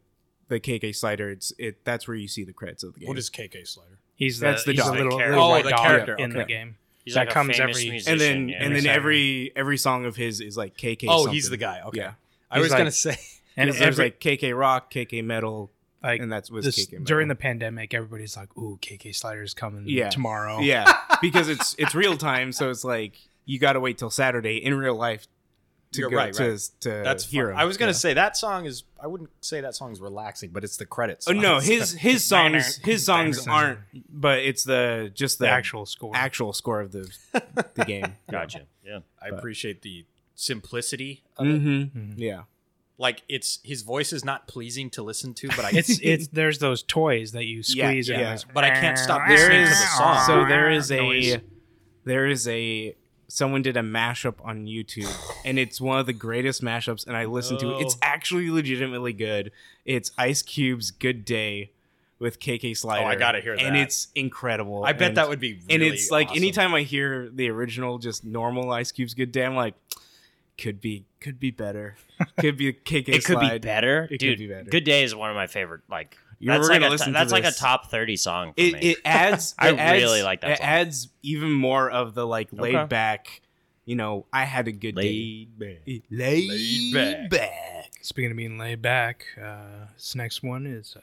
KK Slider, that's where you see the credits of the game. What is KK Slider? He's the character in the game. He's that comes every musician, every song of his is like KK. Oh, something. He's the guy. Okay, yeah. I was gonna say, and there's like KK Rock, KK Metal, and that's was KK Metal. During the pandemic, everybody's like, "Ooh, KK Slider's coming tomorrow." Yeah, because it's real time, so it's like you got to wait till Saturday in real life to to hear him. I was gonna say that song is. I wouldn't say that song's relaxing, but it's the credits. Song. Oh no, his songs aren't. But it's the actual score of the game. Gotcha. Yeah, I appreciate the simplicity of it. Mm-hmm. Yeah, like it's his voice is not pleasing to listen to, but there's those toys that you squeeze. Yeah, yeah. But I can't stop listening to the song. So there is a. Someone did a mashup on YouTube, and it's one of the greatest mashups, and I listened to it. It's actually legitimately good. It's Ice Cube's Good Day with KK Slider. Oh, I gotta hear that. And it's incredible. I bet that would be really And it's like awesome. Anytime I hear the original, just normal Ice Cube's Good Day, I'm like, could be better. Could be a KK Slider. It could be better? It could be better. Good Day is one of my favorite, like... That's like a top 30 song for me. It adds... I really like that song. It adds even more of the, laid-back, you know, I had a good day. Laid back. Speaking of being laid back, this next one is...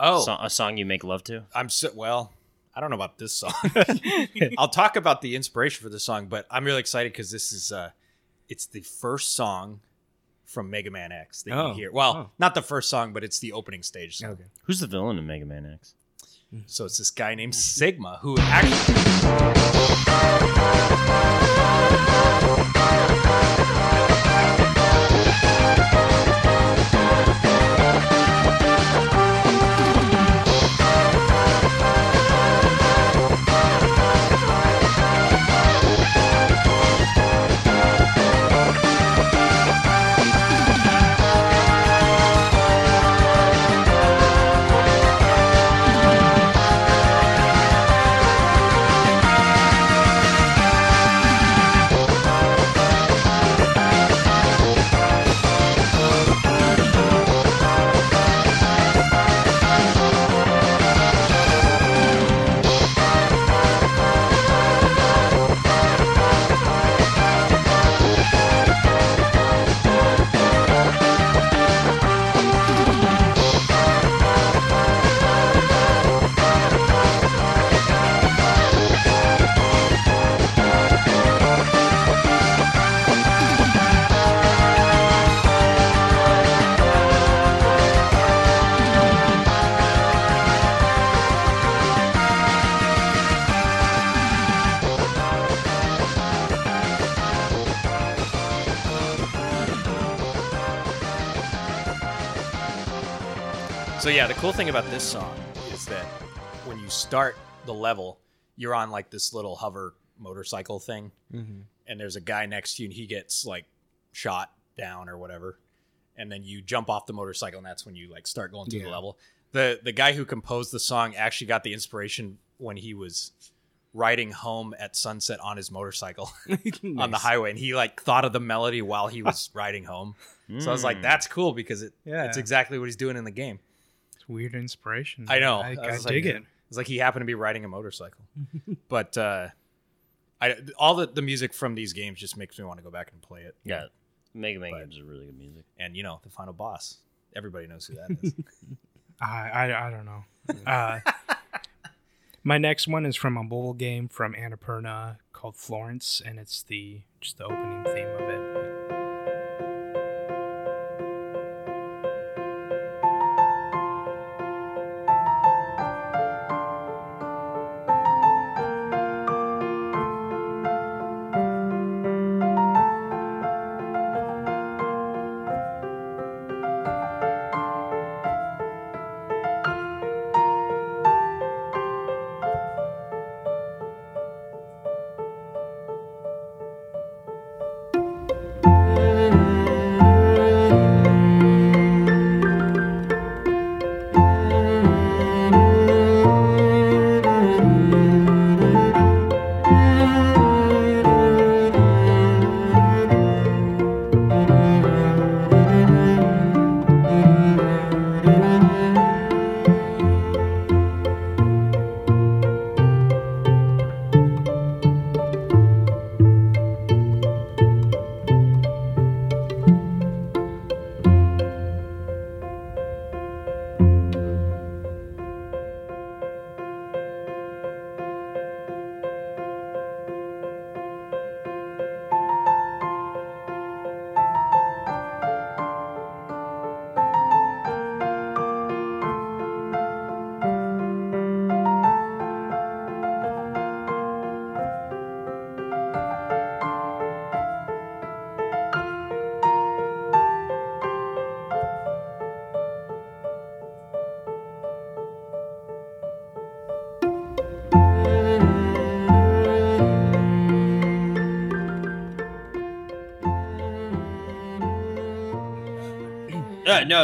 a song you make love to? I don't know about this song. I'll talk about the inspiration for this song, but I'm really excited because this is... it's the first song... from Mega Man X that you hear. Well, not the first song, but it's the opening stage song. Okay. Who's the villain in Mega Man X? So it's this guy named Sigma, who So yeah, the cool thing about this song is that when you start the level, you're on like this little hover motorcycle thing, mm-hmm. and there's a guy next to you, and he gets like shot down or whatever, and then you jump off the motorcycle, and that's when you like start going through the level. The guy who composed the song actually got the inspiration when he was riding home at sunset on his motorcycle on the highway, and he like thought of the melody while he was riding home. So I was like, that's cool, because it's exactly what he's doing in the game. It's weird inspiration. I know. I dig it. It's like he happened to be riding a motorcycle. But all the music from these games just makes me want to go back and play it. Yeah. Mega Man games are really good music. And you know, the final boss. Everybody knows who that is. I don't know. My next one is from a mobile game from Annapurna called Florence, and it's the opening theme of it.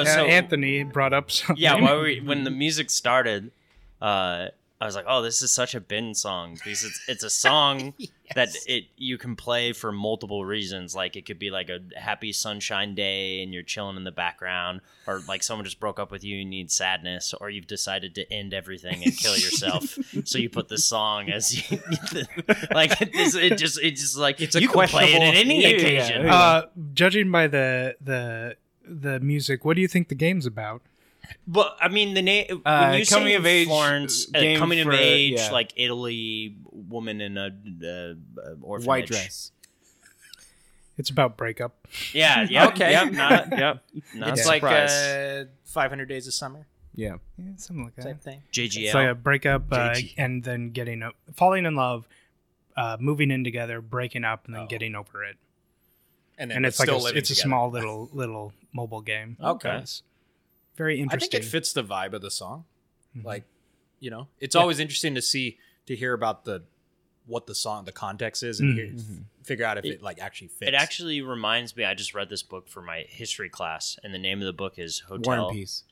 So Anthony brought up something. Yeah, when the music started, I was like, "Oh, this is such a Ben song, because it's a song yes. that you can play for multiple reasons. Like it could be like a happy sunshine day and you're chilling in the background, or like someone just broke up with you, and you need sadness, or you've decided to end everything and kill yourself, so you put this song as you, like it's just like it's you can play it at any occasion." Judging by the music, what do you think the game's about? Well, I mean, the name coming of age, Florence, like Italy, woman in a orphanage, white dress. It's about breakup. Yeah. Yeah. Okay. Yep. Not it's like 500 Days of Summer. Yeah. Yeah, something like that. Same thing. JGL. So yeah, breakup and then getting up, falling in love, moving in together, breaking up, and then getting over it. And it's like a small little mobile game. Okay, it's very interesting. I think it fits the vibe of the song. Mm-hmm. Like, you know, it's always interesting to hear about the context is, and figure out if it like actually fits. It actually reminds me. I just read this book for my history class, and the name of the book is Hotel. War and Peace.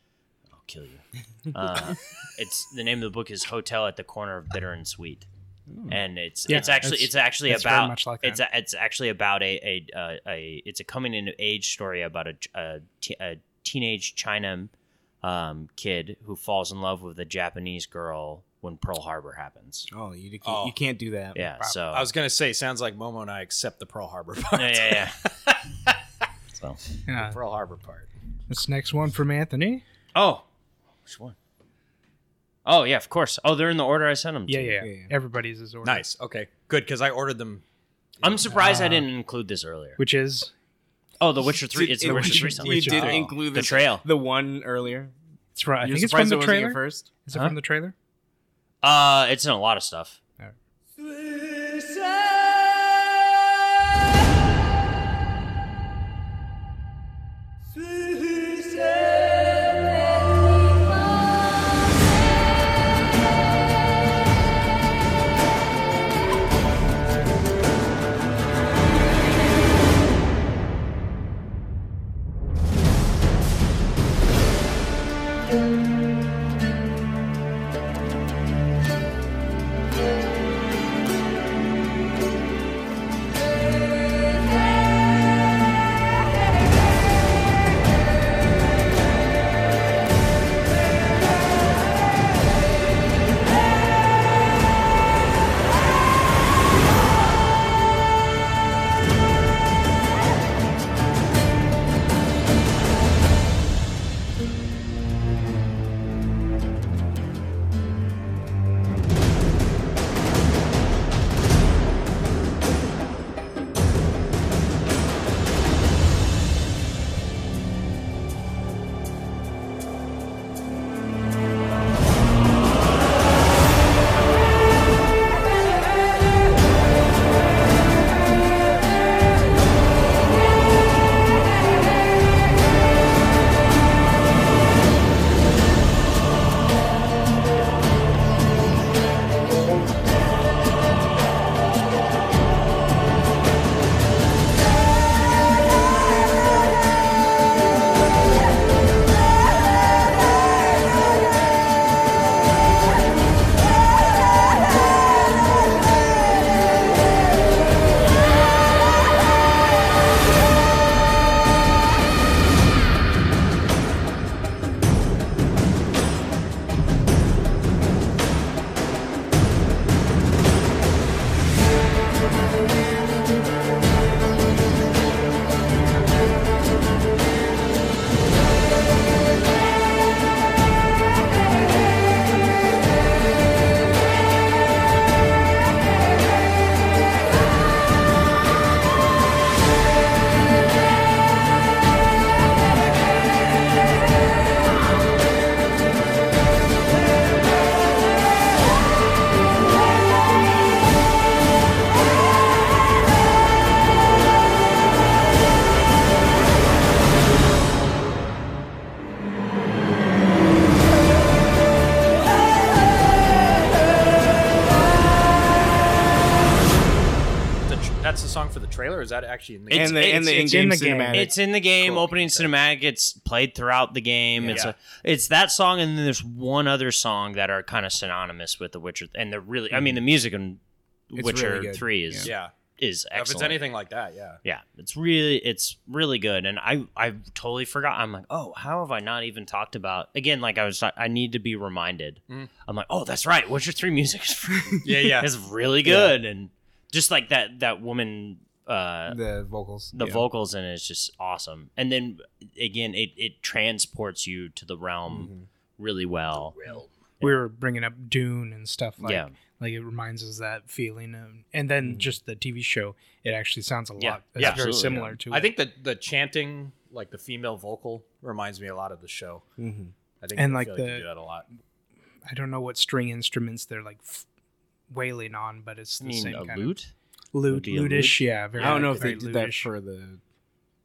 I'll kill you. It's the name of the book is Hotel at the Corner of Bitter and Sweet. And it's actually about very much like it's actually about it's a coming of age story about a teenage China kid who falls in love with a Japanese girl when Pearl Harbor happens. Oh, you can't do that. Yeah, probably. So I was gonna say, sounds like Momo and I accept the Pearl Harbor part. Yeah. So the Pearl Harbor part. This next one from Anthony. Oh, which one? Oh, yeah, of course. Oh, they're in the order I sent them to. Yeah. Everybody's is ordered. Nice. Okay, good, because I ordered them. I'm surprised I didn't include this earlier. Which is? Oh, The Witcher 3. It's The Witcher 3 song. You did include The Trail. The one earlier. That's right. I think it's from the trailer first. Is it from the trailer? It's in a lot of stuff. All right. Suicide. or is that actually in the game? It's in the game. Cool. Opening cinematic. It's played throughout the game. Yeah. It's that song, and then there's one other song that are kind of synonymous with The Witcher, and they're really. Mm-hmm. I mean, the music in Witcher really 3 is is excellent. If it's anything like that, yeah, it's really good. And I totally forgot. I'm like, oh, how have I not even talked about again? Like I need to be reminded. Mm. I'm like, oh, that's right. Witcher 3 music is it's really good. Yeah. And just like that woman, the vocals in it is just awesome. And then again, it transports you to the realm really well. We were bringing up Dune and stuff like it reminds us that feeling of, and then just the TV show, it actually sounds a lot very similar to it. I think that the chanting, like the female vocal, reminds me a lot of the show. Mm-hmm. I think and like feel the, like you do that a lot. I don't know what string instruments they're like wailing on, but it's the same kind of lute, lutish. Yeah, very. I don't know if they did that for the.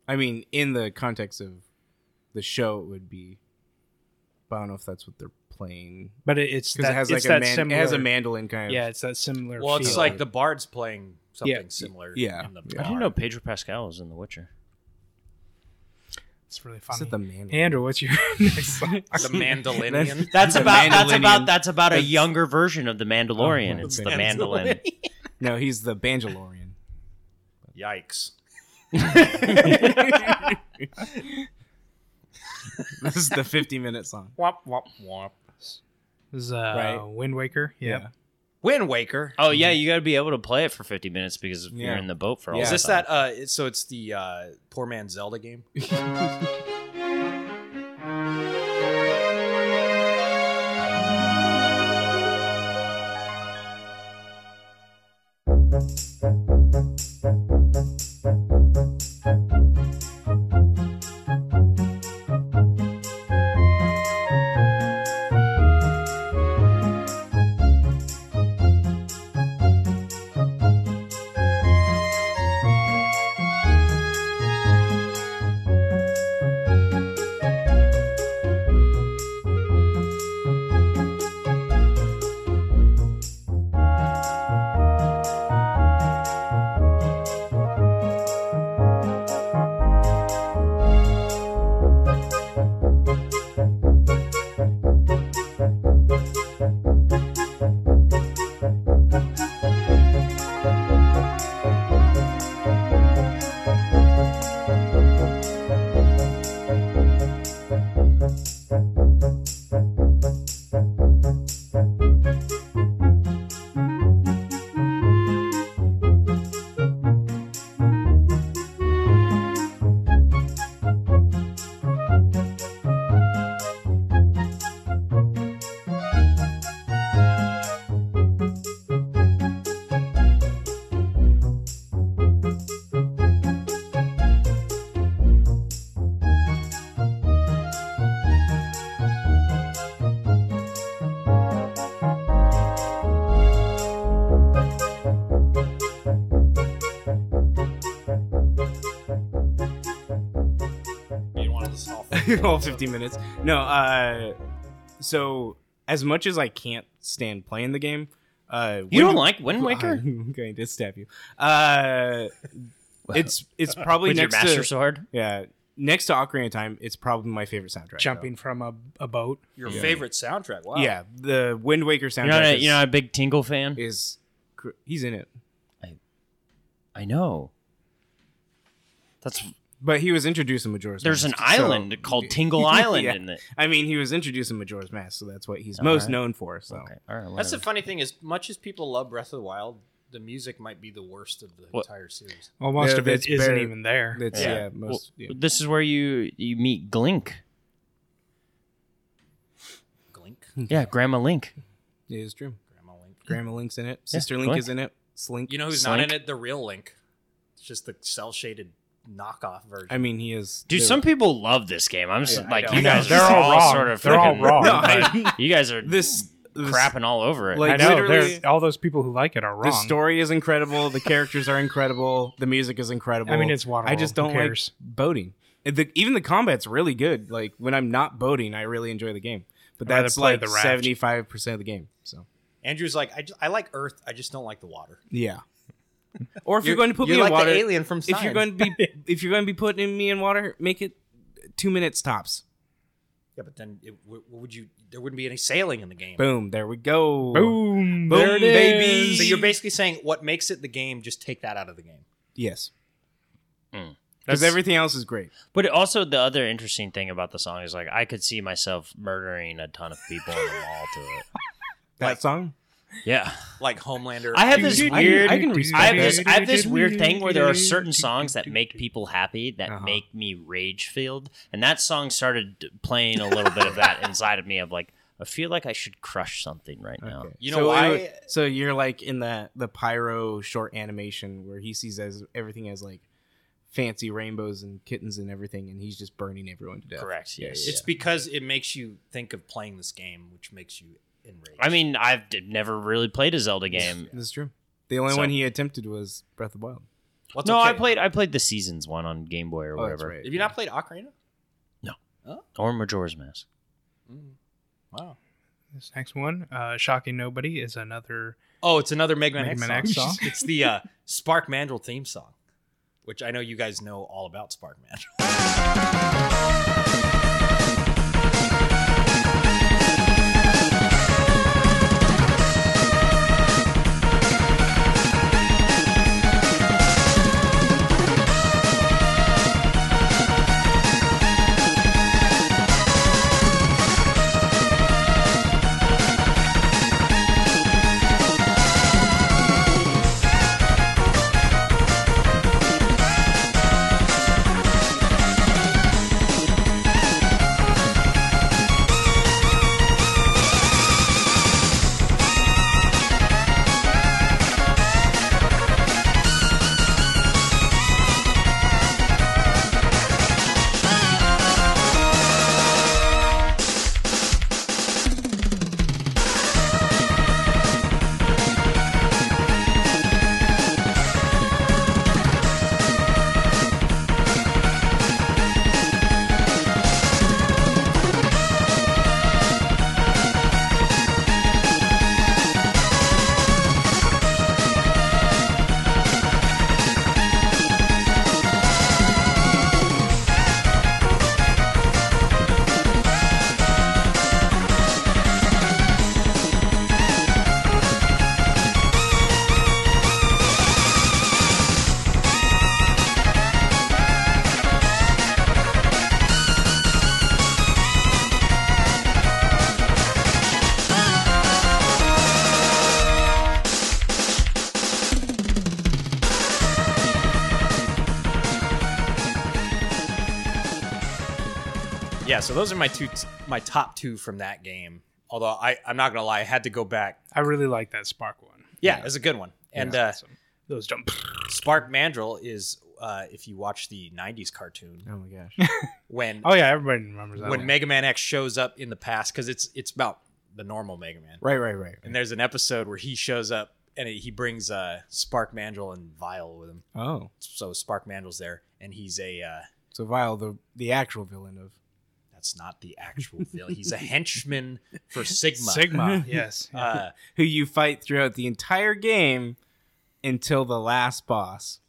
I mean, in the context of the show, it would be. But I don't know if that's what they're. Playing, but it has a mandolin kind of. Yeah, it's that similar. Well, it's like the bard's playing something similar. Yeah, I didn't know Pedro Pascal was in The Witcher. It's really funny. Is it the mandolin? Andrew, what's your next song? The Mandalorian. That's about a younger version of the Mandalorian. It's the mandolin. No, he's the Banjalorian. Yikes. This is the 50-minute song. Womp womp womp. This is Wind Waker. Yep. Yeah. Wind Waker. Oh yeah, you got to be able to play it for 50 minutes because if you're in the boat for all. Is this time. That? So it's the poor man Zelda game. All 50 minutes. No, so as much as I can't stand playing the game, you don't like Wind Waker? I'm going to stab you. It's probably with next your master to sword. Yeah, next to Ocarina of Time, it's probably my favorite soundtrack. Jumping from a boat. Your favorite soundtrack? Wow. Yeah, the Wind Waker soundtrack. You're not a big Tingle fan. He's in it? I know. That's. But he was introduced in Majora's Mask. There's an island called Tingle Island in it. I mean, he was introduced in Majora's Mask, so that's what he's most known for. So okay. All right, that's the funny thing. As much as people love Breath of the Wild, the music might be the worst of the entire series. Well, most of it isn't even there. This is where you meet Glink. Glink? Yeah, Grandma Link. It is true. Grandma Link's in it. Sister Link is in it. Slink. You know who's not in it? The real Link. It's just the cel-shaded knockoff version. I mean, he is. Dude, some people love this game. I'm just like, you guys are all sort of. They're all wrong. You guys are crapping all over it. Like, I know. All those people who like it are wrong. The story is incredible. The characters are incredible. The music is incredible. I mean, it's water. I just don't like boating. Even the combat's really good. Like, when I'm not boating, I really enjoy the game. But that's like 75% of the game. So Andrew's like, I like Earth. I just don't like the water. Yeah. Or if you're going to put me in water, the alien from Stein. if you're going to be putting me in water, make it 2 minutes tops. Yeah, but then there wouldn't be any sailing in the game. Boom, there we go. Boom, there it baby. Is. So you're basically saying what makes it the game, just take that out of the game. Yes. Because everything else is great. But also the other interesting thing about the song is like I could see myself murdering a ton of people in the mall to it. That song? Yeah. Like Homelander. I have this weird thing where there are certain songs that make people happy that make me rage-filled. And that song started playing a little bit of that inside of me of like, I feel like I should crush something right now. Okay. You know why? So you're like in the pyro short animation where he sees everything as like fancy rainbows and kittens and everything, and he's just burning everyone to death. Correct, yes. Yeah. It's because it makes you think of playing this game, which makes you... enraged. I mean, I've never really played a Zelda game. That's true. The only one he attempted was Breath of the Wild. I played the Seasons one on Game Boy or whatever. Right. Have you not played Ocarina? No. Oh. Or Majora's Mask. Mm. Wow. This next one, Shocking Nobody, is another... Oh, it's another Mega Man X song. It's the Spark Mandrill theme song, which I know you guys know all about Spark Mandrill. So those are my top two from that game. Although I'm not gonna lie, I had to go back. I really like that Spark one. Yeah, it's a good one. And awesome. Those jump. Spark Mandrill is if you watch the '90s cartoon. Oh my gosh. When oh yeah, everybody remembers that. When Mega Man X shows up in the past, because it's about the normal Mega Man. Right. And there's an episode where he shows up and he brings Spark Mandrill and Vile with him. Oh. So Spark Mandrill's there, and he's a. So Vile, the actual villain of. That's not the actual villain. He's a henchman for Sigma. Sigma, yes. Who you fight throughout the entire game until the last boss.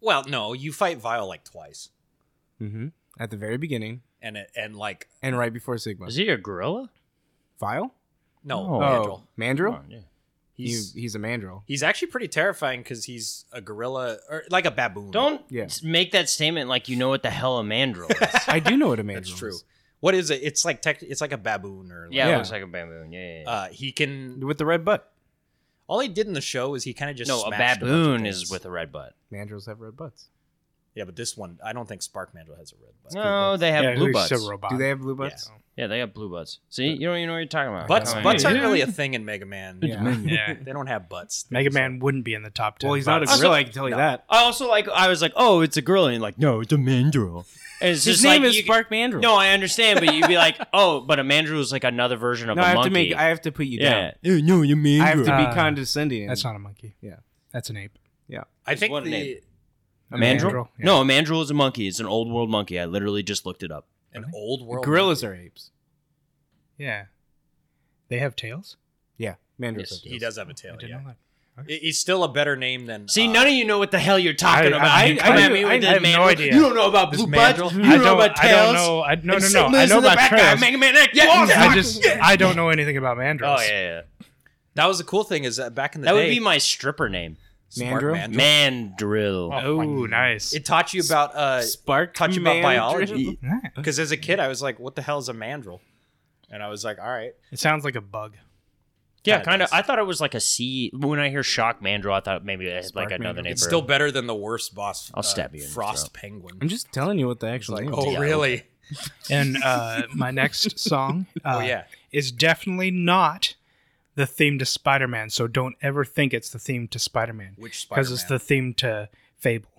Well, no, you fight Vile like twice. Mm-hmm. At the very beginning. And right before Sigma. Is he a gorilla? Vile? No, Mandrill. Mandrill? Oh, yeah. He's a mandrill. He's actually pretty terrifying because he's a gorilla or like a baboon. Don't make that statement like you know what the hell a mandrill is. I do know what a mandrill is. That's true. What is it? It's like it's like a baboon or like, it looks like a baboon. Yeah. He can with the red butt. All he did in the show is he kind of just smashed a baboon is with a red butt. Mandrills have red butts. Yeah, but this one I don't think Spark Mandrill has a red butt. No, they have blue butts. Do they have blue butts? Yeah, they have blue butts. See, you don't even know what you're talking about. Butts aren't really a thing in Mega Man. Yeah. They don't have butts. Mega Man wouldn't be in the top 10. Well, he's not a gorilla. I can tell you that. I also I was like, it's a gorilla, and like, no, it's a mandrill. And it's his just name is Spark Mandrill. No, I understand, but you'd be like, oh, but a mandrill is like another version of a monkey. I have to put you down. No, you mandrill. I have to be condescending. That's not a monkey. Yeah, that's an ape. Yeah, I think a mandrill? Yeah. No, a mandrill is a monkey. It's an old world monkey. I literally just looked it up. An old world gorillas monkey. Are apes. Yeah. They have tails? Yeah. Mandrills have tails. He does have a tail, I didn't know that. It's still a better name than... See, none of you know what the hell you're talking about. I have no idea. You don't know about Blue Butt. You don't know about Tails. I don't know. I know about Tails. Mega Man X. I don't know anything about mandrills. Oh, yeah. That was the cool thing is that back in the day... That would be my stripper name. Mandrill? Mandrill. Oh, nice. It taught you about... Spark taught you about biology. Because as a kid, I was like, what the hell is a mandrill? And I was like, all right. It sounds like a bug. Yeah, kind of. I thought it was like a sea. When I hear shock mandrill, I thought maybe it had like another name. It's still better than the worst boss. I'll stab you. Frost penguin. I'm just telling you what the actual name is. Oh, really? And my next song is definitely not the theme to Spider-Man. So don't ever think it's the theme to Spider-Man. Which Spider-Man? Because it's the theme to Fable.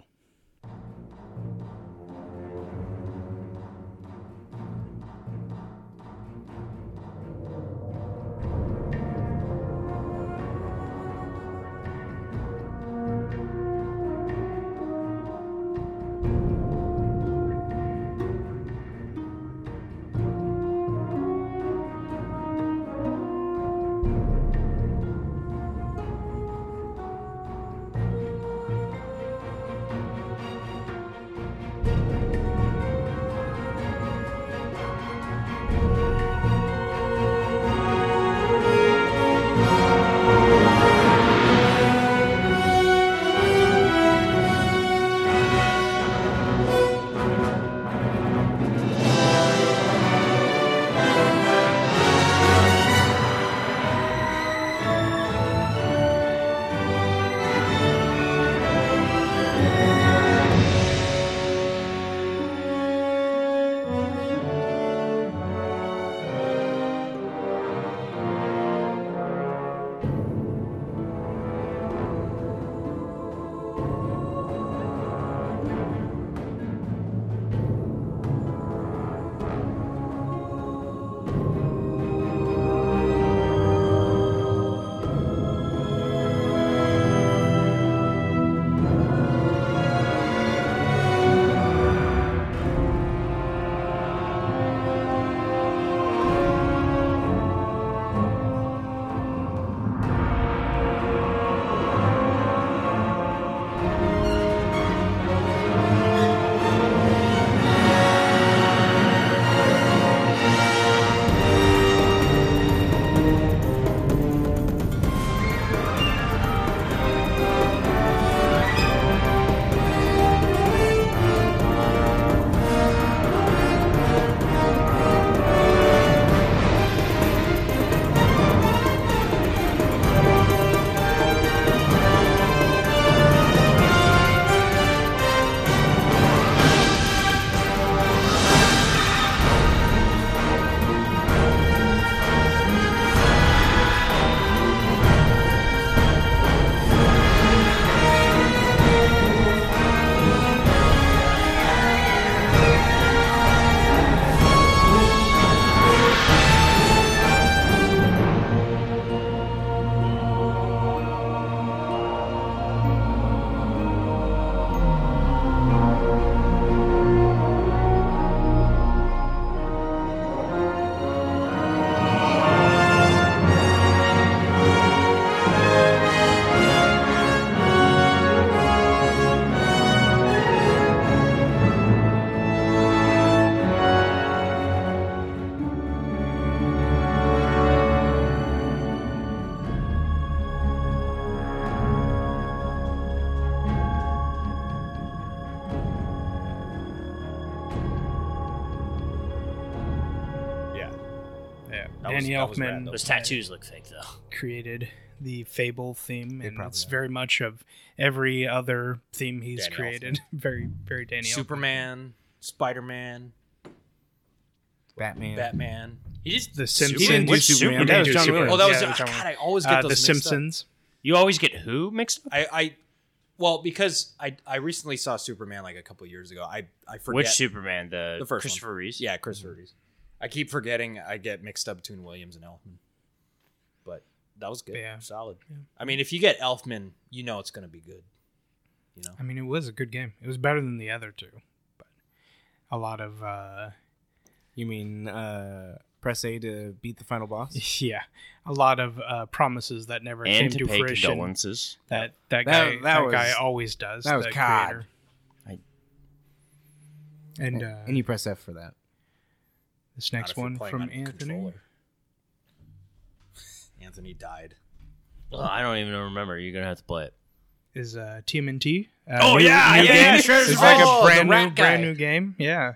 Danny Elfman. Those tattoos look fake, though. Created the Fable theme, and it's very much of every other theme he's Danny created. Very, very Danny Elfman. Superman, Spider-Man, Batman. He just the Simpsons. He didn't do Superman. That was John Williams. Oh, that was God. I always get those the Simpsons. Up. You always get who mixed up? Well, because I recently saw Superman like a couple years ago. I forget which Superman the first Christopher one. Reeves. Yeah, Christopher Reeves. I keep forgetting I get mixed up between Williams and Elfman. But that was good. Yeah. Solid. Yeah. I mean, if you get Elfman, you know it's going to be good. You know. I mean, it was a good game. It was better than the other two. But a lot of... You mean press A to beat the final boss. Yeah, a lot of promises that never and came to pay fruition. Condolences. That guy always does. That was Cod. And you press F for that. This next one from Anthony. Anthony died. Well, I don't even remember. You're going to have to play it. Is TMNT. New game. Shredder's Revenge. It's like a brand new game. Yeah.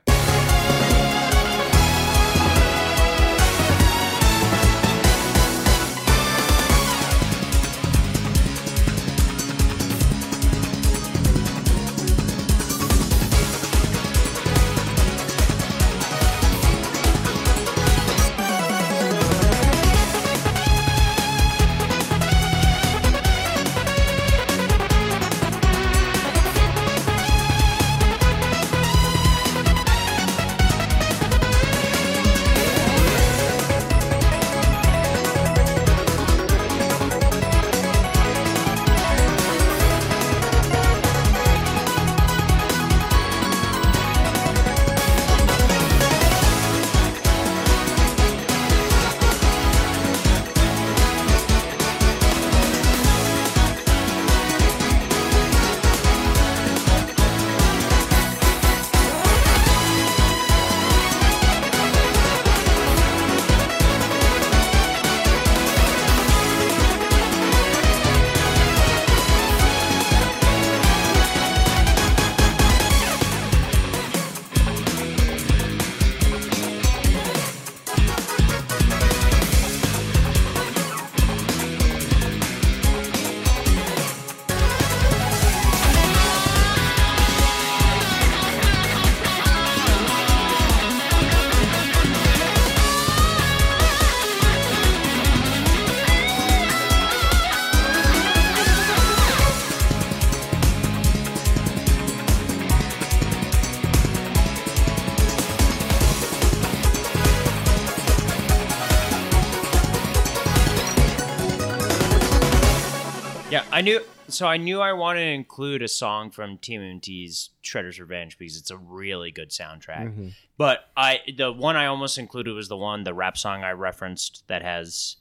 I knew I wanted to include a song from TMNT's Shredder's Revenge because it's a really good soundtrack. Mm-hmm. But the one I almost included was the rap song I referenced that has,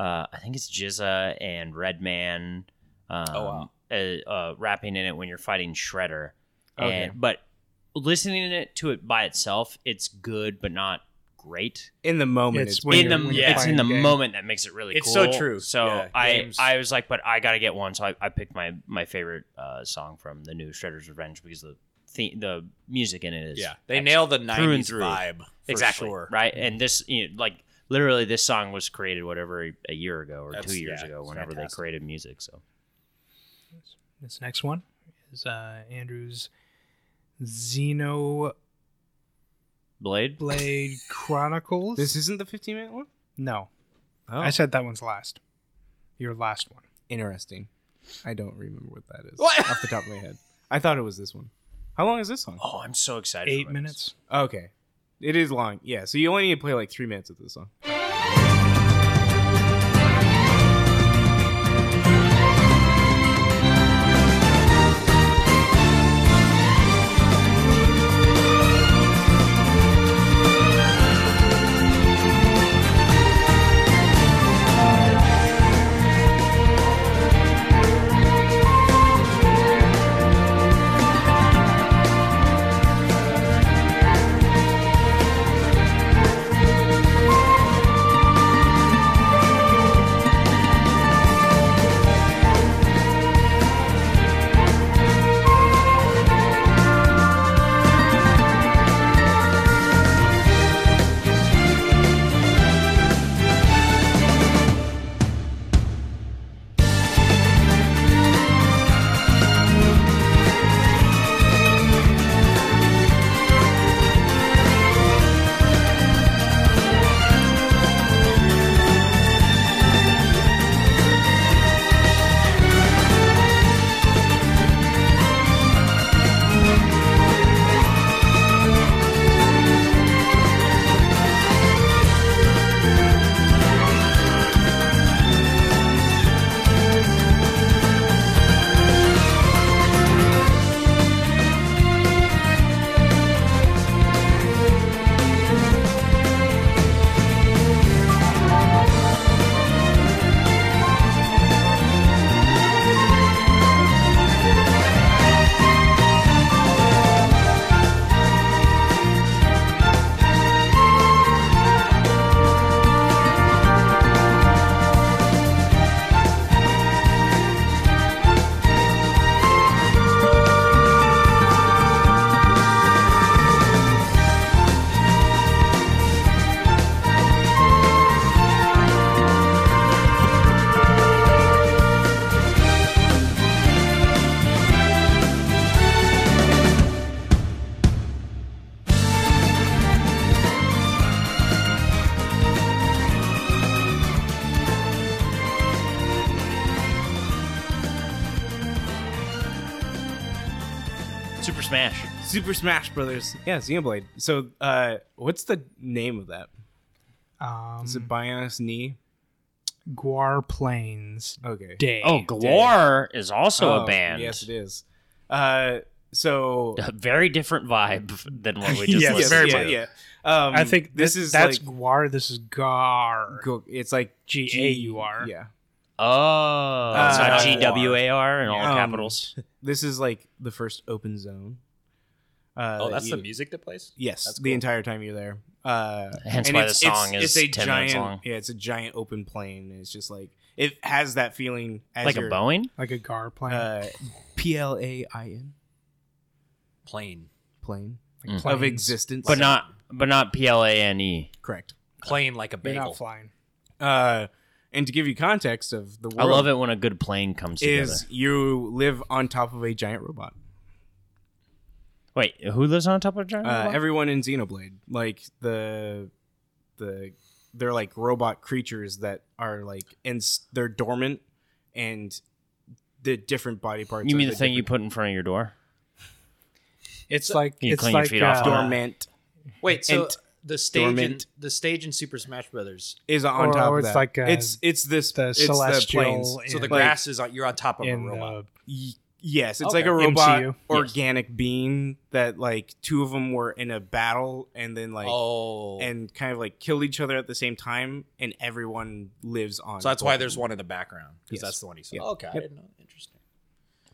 I think it's Jizza and Redman rapping in it when you're fighting Shredder. Okay. But listening to it by itself, it's good, but not great in the moment. It's in the moment that makes it really cool. It's so true. So yeah, I was like, but I gotta get one. So I picked my favorite song from the new Shredder's Revenge because the music in it is they nail the 90s vibe exactly, sure. Right? And this literally this song was created whatever a year ago or 2 years ago whenever fantastic. They created music. So this next one is Andrew's Xeno. Blade Chronicles. This isn't the 15-minute one? No. Oh. I said that one's last. Your last one. Interesting. I don't remember what that is. What? Off the top of my head. I thought it was this one. How long is this one? Oh, I'm so excited. 8 minutes. Okay. It is long. Yeah, so you only need to play 3 minutes of this song. Smash. Super Smash Brothers. Yeah, Xenoblade. So, what's the name of that? Is it Bionis Knee? Gwar Plains. Okay. Day. Oh, Gwar is also a band. Yes, it is. So a very different vibe than what we just listened to. Yeah. I think that's like, Gwar. This is Gar. It's like G-A-U-R. Yeah. Oh, it's not G-W-A-R in all capitals. This is like the first open zone. That's the music that plays? Yes, that's cool. The entire time you're there. Hence why the song is a 10 minutes long. Yeah, it's a giant open plane. It's just like, it has that feeling. As like a Boeing? Like a car plane. P-L-A-I-N. Plane. Plane. Like of existence. But not P-L-A-N-E. Correct. Plane like a bagel. You're not flying. And to give you context of the world. I love it when a good plane comes together. Is you live on top of a giant robot. Wait, who lives on top of a giant robot? Everyone in Xenoblade. Like, they're like robot creatures that are like, and they're dormant and the different body parts. You mean the thing you put in front of your door? It's like, it's clean like your feet off dormant. Wait, so... The stage in Super Smash Brothers is on top of that. It's like it's celestial. The planes. So the grass is on, you're on top of a robot. Yes, it's like a robot MCU. Organic being that like two of them were in a battle and then like and kind of like killed each other at the same time and everyone lives on. So that's why there's one in the background because that's the one he saw. Yep. Oh, okay, I didn't know. Interesting.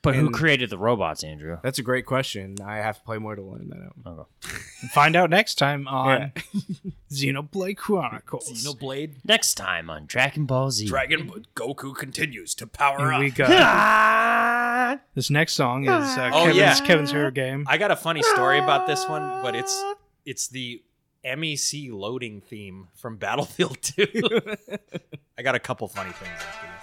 But who created the robots, Andrew? That's a great question. I have to play more to learn that out. Find out next time on Xenoblade Chronicles. Xenoblade. Next time on Dragon Ball Z. Goku continues to power up. We got this next song is Kevin's Hero Game. I got a funny story about this one, but it's the MEC loading theme from Battlefield 2. I got a couple funny things after this.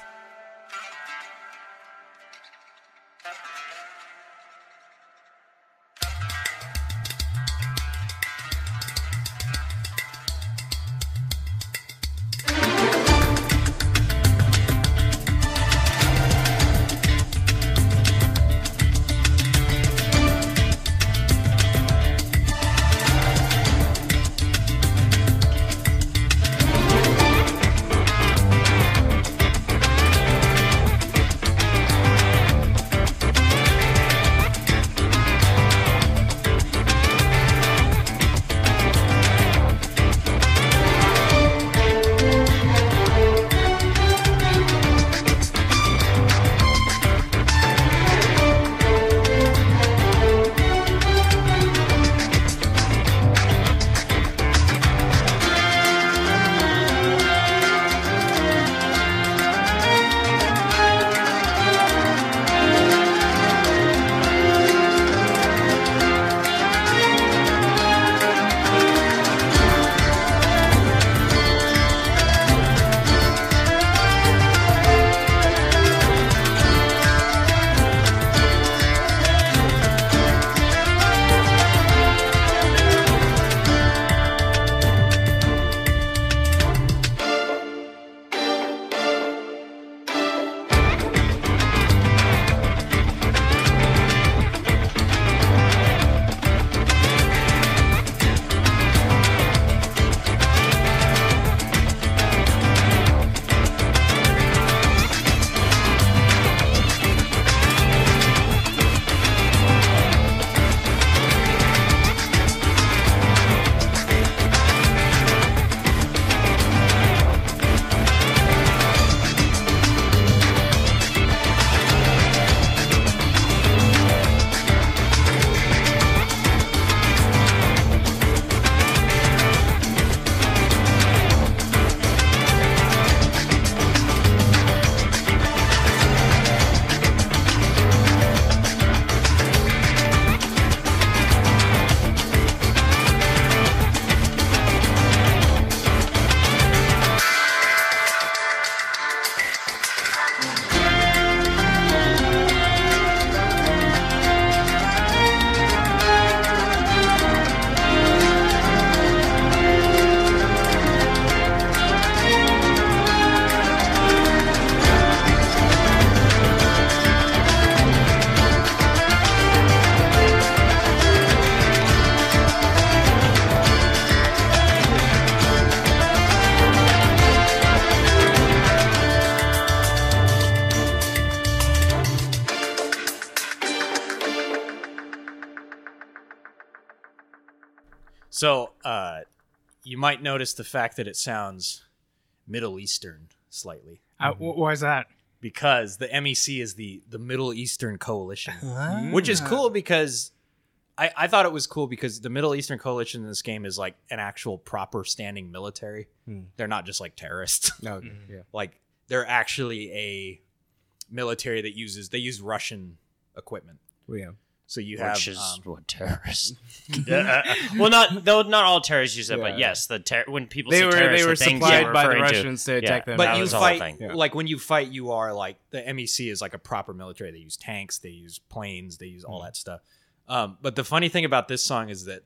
So you might notice the fact that it sounds Middle Eastern slightly. Why is that? Because the MEC is the Middle Eastern Coalition, which is cool because I thought it was cool because the Middle Eastern Coalition in this game is like an actual proper standing military. They're not just like terrorists. No, yeah. Like they're actually a military that uses Russian equipment. Oh, yeah. So you have what terrorists? Well, not all terrorists use that, yeah. But yes, when people say terrorists, they were supplied by the Russians to attack them. But you fight when you fight, you are like the MEC is like a proper military. They use tanks, they use planes, they use all that stuff. But the funny thing about this song is that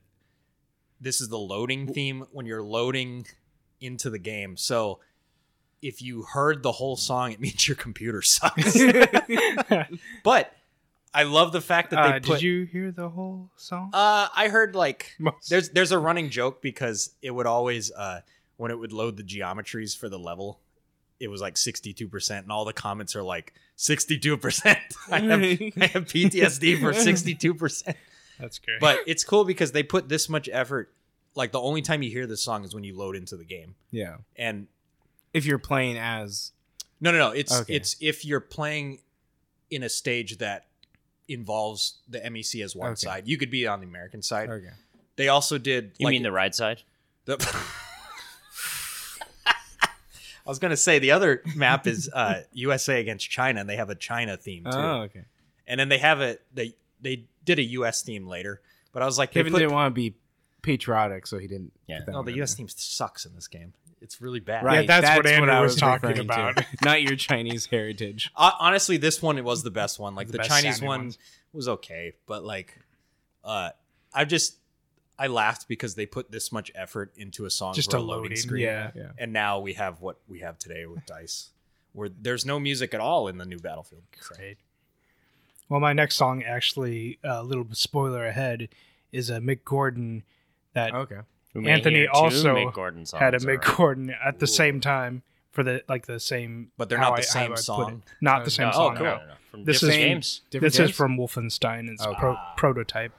this is the loading theme when you're loading into the game. So if you heard the whole song, it means your computer sucks. But I love the fact that they put... Did you hear the whole song? I heard, like... There's a running joke because it would always... when it would load the geometries for the level, it was like 62%, and all the comments are like, 62%! I have PTSD for 62%. That's great. But it's cool because they put this much effort... Like, the only time you hear this song is when you load into the game. Yeah. And... If you're playing as... No. It's if you're playing in a stage that... involves the MEC as one side. You could be on the American side. Okay. They also did... You mean the ride side? I was going to say the other map is USA against China, and they have a China theme, too. Oh, okay. And then they have They did a US theme later, but I was like... Kevin didn't want to be patriotic, so he didn't... Yeah. No, the US theme sucks in this game. It's really bad. Right. Yeah, that's what Andrew was talking about. Not your Chinese heritage. Honestly, this one, it was the best one. Like the Chinese one was okay, but like, I laughed because they put this much effort into a song just for a loading screen. Yeah. And now we have what we have today with DICE, where there's no music at all in the new Battlefield. Great. Well, my next song, actually, a little spoiler ahead, is a Mick Gordon that. Okay. Anthony also had a Mick Gordon at the same time for the same, but they're not the same song. Not the same song. Oh, cool. No. This is games. This is from Wolfenstein. It's prototype.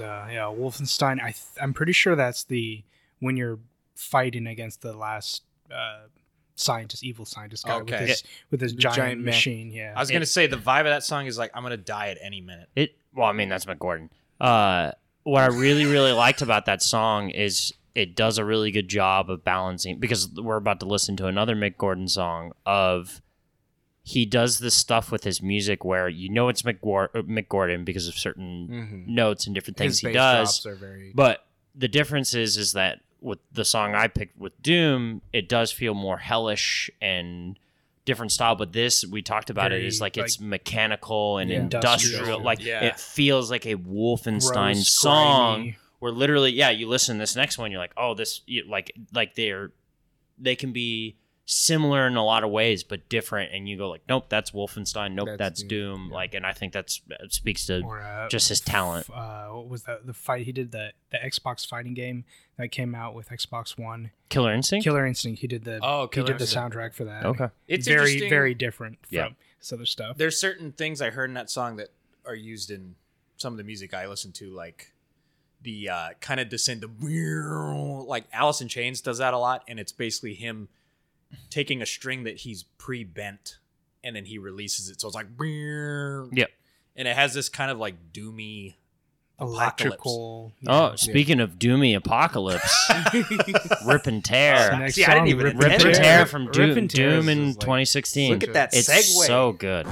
was Wolfenstein. I'm pretty sure that's the when you're fighting against the last evil scientist guy with his giant machine. Yeah, I was gonna say the vibe of that song is like I'm gonna die at any minute. That's Mick Gordon. What I really really liked about that song is it does a really good job of balancing, because we're about to listen to another Mick Gordon song of. He does this stuff with his music where you know it's Mick Gordon because of certain notes and different things he does. But the difference is that with the song I picked with Doom, it does feel more hellish and different style. But this, we talked about it, is like it's mechanical and industrial. It feels like a Wolfenstein gross, song grimy. Where literally, you listen to this next one, you're like, oh, they can be similar in a lot of ways but different, and you go like, nope, that's Wolfenstein, nope, that's Doom. Yeah. And I think that speaks to just his talent. What was that, the fight he did, the Xbox fighting game that came out with Xbox One, Killer Instinct? He did the soundtrack for that. Okay, it's very very different from this other stuff. There's certain things I heard in that song that are used in some of the music I listen to, like the kind of descend to like Alice in Chains does that a lot, and it's basically him taking a string that he's pre-bent and then he releases it, so it's like and it has this kind of like doomy electrical speaking of doomy apocalypse rip and tear. See, I didn't even rip and tear from Doom in 2016. Look at that segue. It's so good.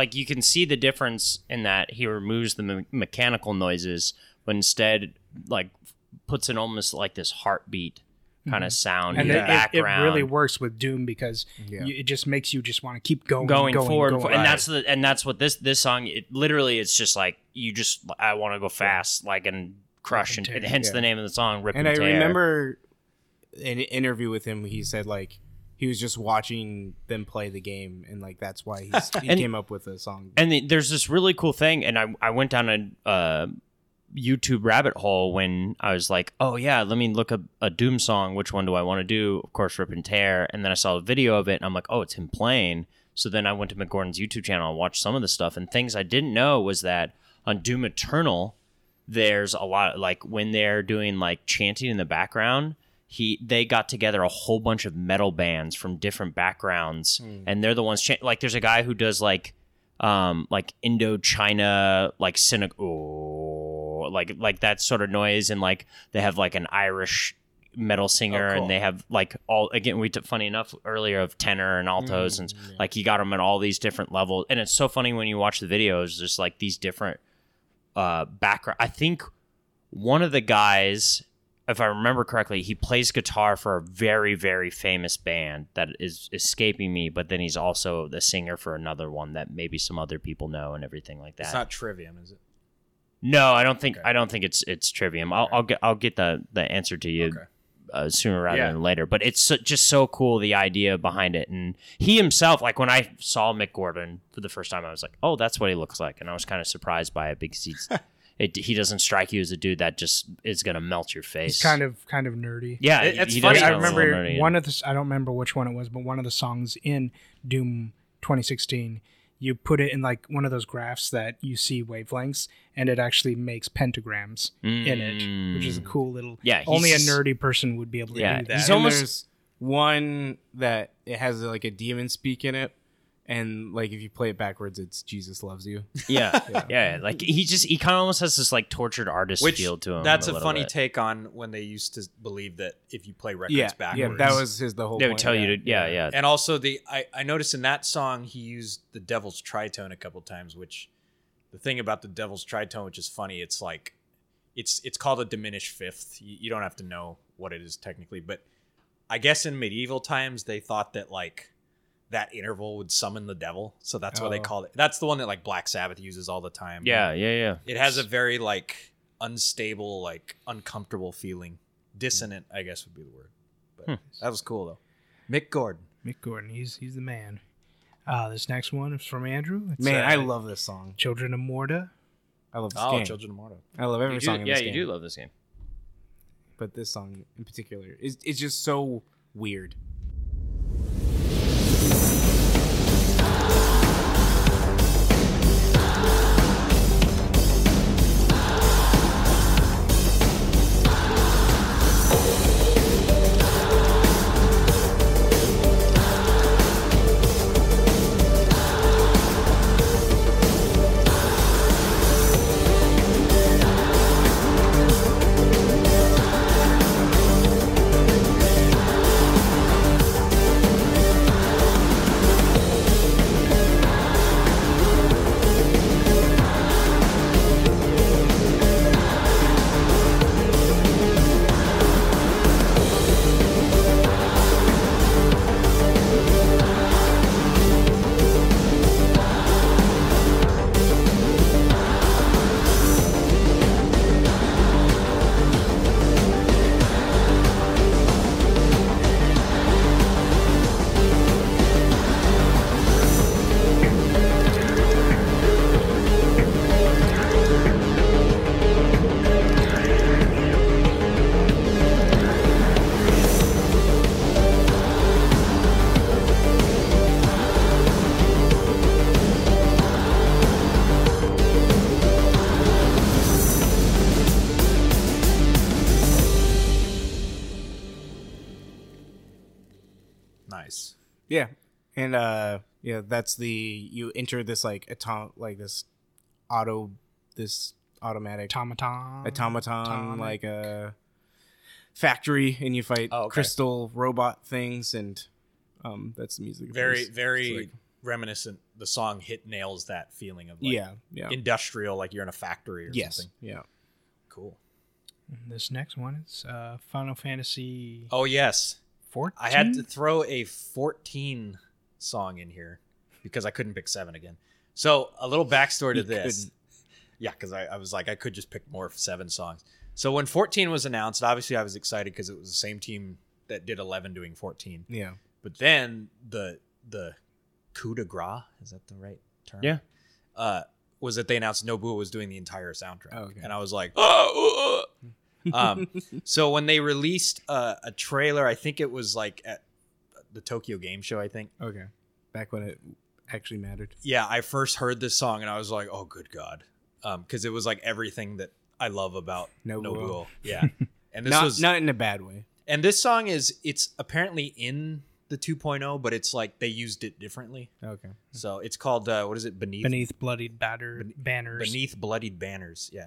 like you can see the difference in that he removes the mechanical noises, but instead like puts in almost like this heartbeat kind of sound and in the background. It really works with Doom because it just makes you just want to keep going forward. And that's the and that's what this song. It literally it's just like you just I want to go fast like and crush and hence the name of the song. Rip and I remember in an interview with him, he said like. He was just watching them play the game, and like that's why he came up with the song. And there's this really cool thing, and I went down a YouTube rabbit hole when I was like, oh yeah, let me look up a Doom song. Which one do I want to do? Of course, Rip and Tear. And then I saw a video of it, and I'm like, oh, it's him playing. So then I went to Mick Gordon's YouTube channel and watched some of the stuff. And things I didn't know was that on Doom Eternal, there's a lot like when they're doing like chanting in the background. They got together a whole bunch of metal bands from different backgrounds, and they're the ones like. There's a guy who does like Indochina, like like that sort of noise, and like they have like an Irish metal singer, and they have like all again. We took funny enough earlier of tenor and altos, and like he got them at all these different levels, and it's so funny when you watch the videos, just like these different background. I think one of the guys. If I remember correctly, he plays guitar for a very, very famous band that is escaping me, but then he's also the singer for another one that maybe some other people know and everything like that. It's not Trivium, is it? No, I don't think I don't think it's Trivium. Okay. I'll get the answer to you sooner rather than later. But it's just so cool the idea behind it, and he himself, like when I saw Mick Gordon for the first time, I was like, oh, that's what he looks like, and I was kind of surprised by it because he's. He doesn't strike you as a dude that just is gonna melt your face. He's kind of nerdy. Yeah, it's funny. I remember one of the I don't remember which one it was, but one of the songs in Doom 2016, you put it in like one of those graphs that you see wavelengths, and it actually makes pentagrams in it, which is a cool little. Yeah, only a nerdy person would be able to do that. He's almost there's one that it has like a demon speak in it. And like if you play it backwards, it's Jesus loves you. Yeah, yeah. Like he kind of almost has this like tortured artist feel to him. That's a funny take on when they used to believe that if you play records backwards, that was the whole. They would tell you to, And also I noticed in that song he used the Devil's Tritone a couple times. Which the thing about the Devil's Tritone, which is funny, it's like it's called a diminished fifth. You don't have to know what it is technically, but I guess in medieval times they thought that like. That interval would summon the devil. So that's why they called it. That's the one that like Black Sabbath uses all the time. Yeah. It has a very like unstable, like uncomfortable feeling. Dissonant, I guess would be the word. But that was cool though. Mick Gordon. He's the man. This next one is from Andrew. I love this song. Children of Morta. I love this game. Children of Morta. I love every song in this game. Yeah, you do love this game. But this song in particular is just so weird. Yeah, and that's you enter this like automatic automaton like a factory, and you fight crystal robot things, and that's the music. Very, very reminiscent, the song hit nails that feeling of like industrial, like you're in a factory or something. Yeah. Cool. This next one is Final Fantasy. Oh, yes. 14? I had to throw a 14 song in here because I couldn't pick 7 again. So a little backstory to this. Couldn't. Yeah, because I was like, I could just pick more 7 songs. So when 14 was announced, obviously I was excited because it was the same team that did 11 doing 14. Yeah. But then the coup de grace, is that the right term? Yeah. Was that they announced Nobuo was doing the entire soundtrack. Oh, okay. And I was like, oh! So when they released a trailer, I think it was like at the Tokyo Game Show, I think. Okay. Back when it actually mattered. Yeah, I first heard this song and I was like, oh, good God. Because it was like everything that I love about Nobuo. Yeah. And this was not in a bad way. And this song it's apparently in the 2.0, but it's like they used it differently. Okay. So it's called, what is it? Beneath Bloodied Banners. Beneath Bloodied Banners, yeah.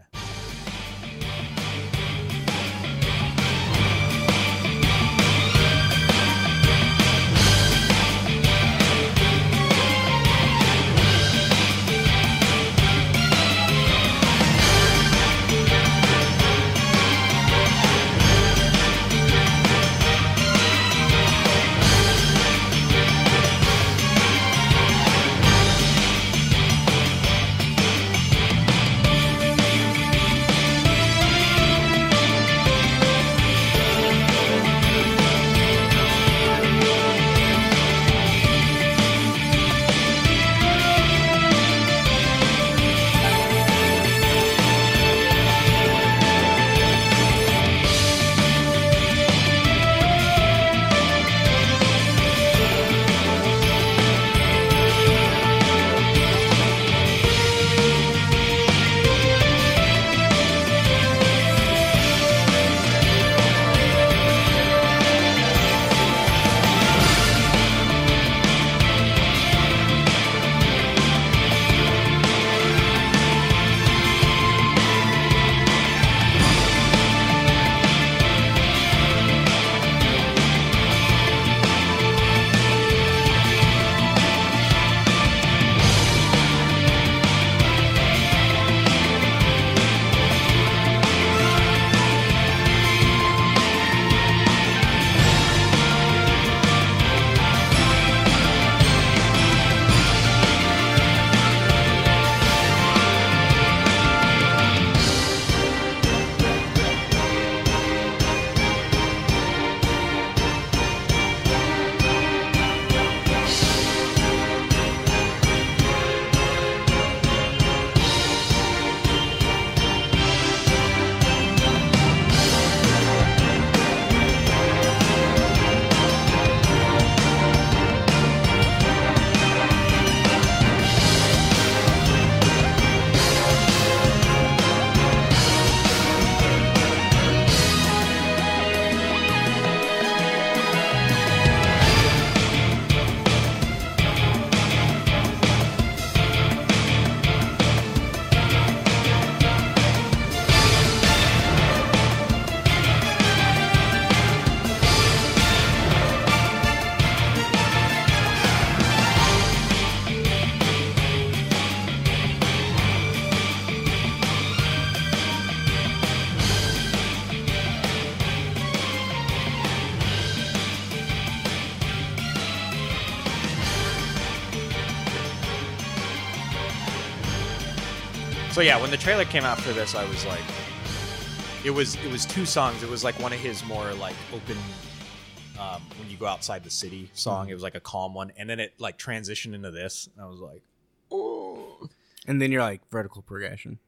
So yeah, when the trailer came out for this, I was like, it was 2 songs. It was like one of his more like open, when you go outside the city song. It was like a calm one, and then it like transitioned into this, and I was like, oh. And then you're like vertical progression.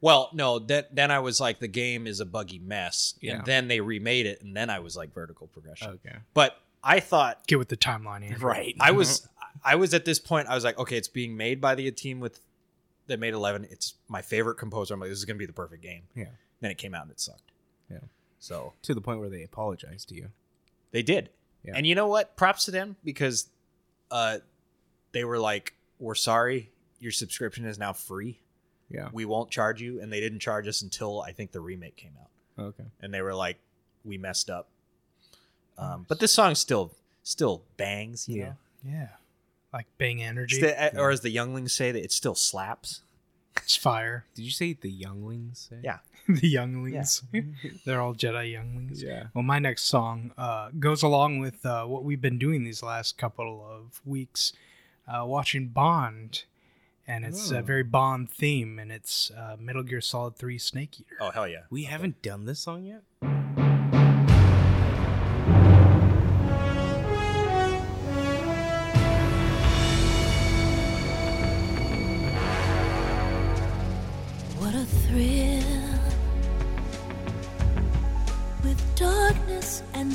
Well, no, then I was like, the game is a buggy mess, and then they remade it, and then I was like vertical progression. Okay, but I thought get with the timeline in right. I was at this point. I was like, okay, it's being made by the team that made 11. It's my favorite composer. I'm like, this is gonna be the perfect game. Yeah. Then it came out and it sucked. Yeah. So to the point where they apologized to you. They did. Yeah. And you know what? Props to them because they were like, we're sorry, your subscription is now free. Yeah. We won't charge you. And they didn't charge us until I think the remake came out. Okay. And they were like, we messed up. Nice. But this song still bangs, you know? Yeah. like bang energy. Or as the younglings say, that it still slaps. It's fire. Did you say the younglings? Yeah. The younglings. Yeah. They're all Jedi younglings. Yeah. Well, my next song goes along with what we've been doing these last couple of weeks, watching Bond. And it's a very Bond theme, and it's Metal Gear Solid 3 Snake Eater. Oh, hell yeah. We haven't done this song yet? What a thrill, with darkness and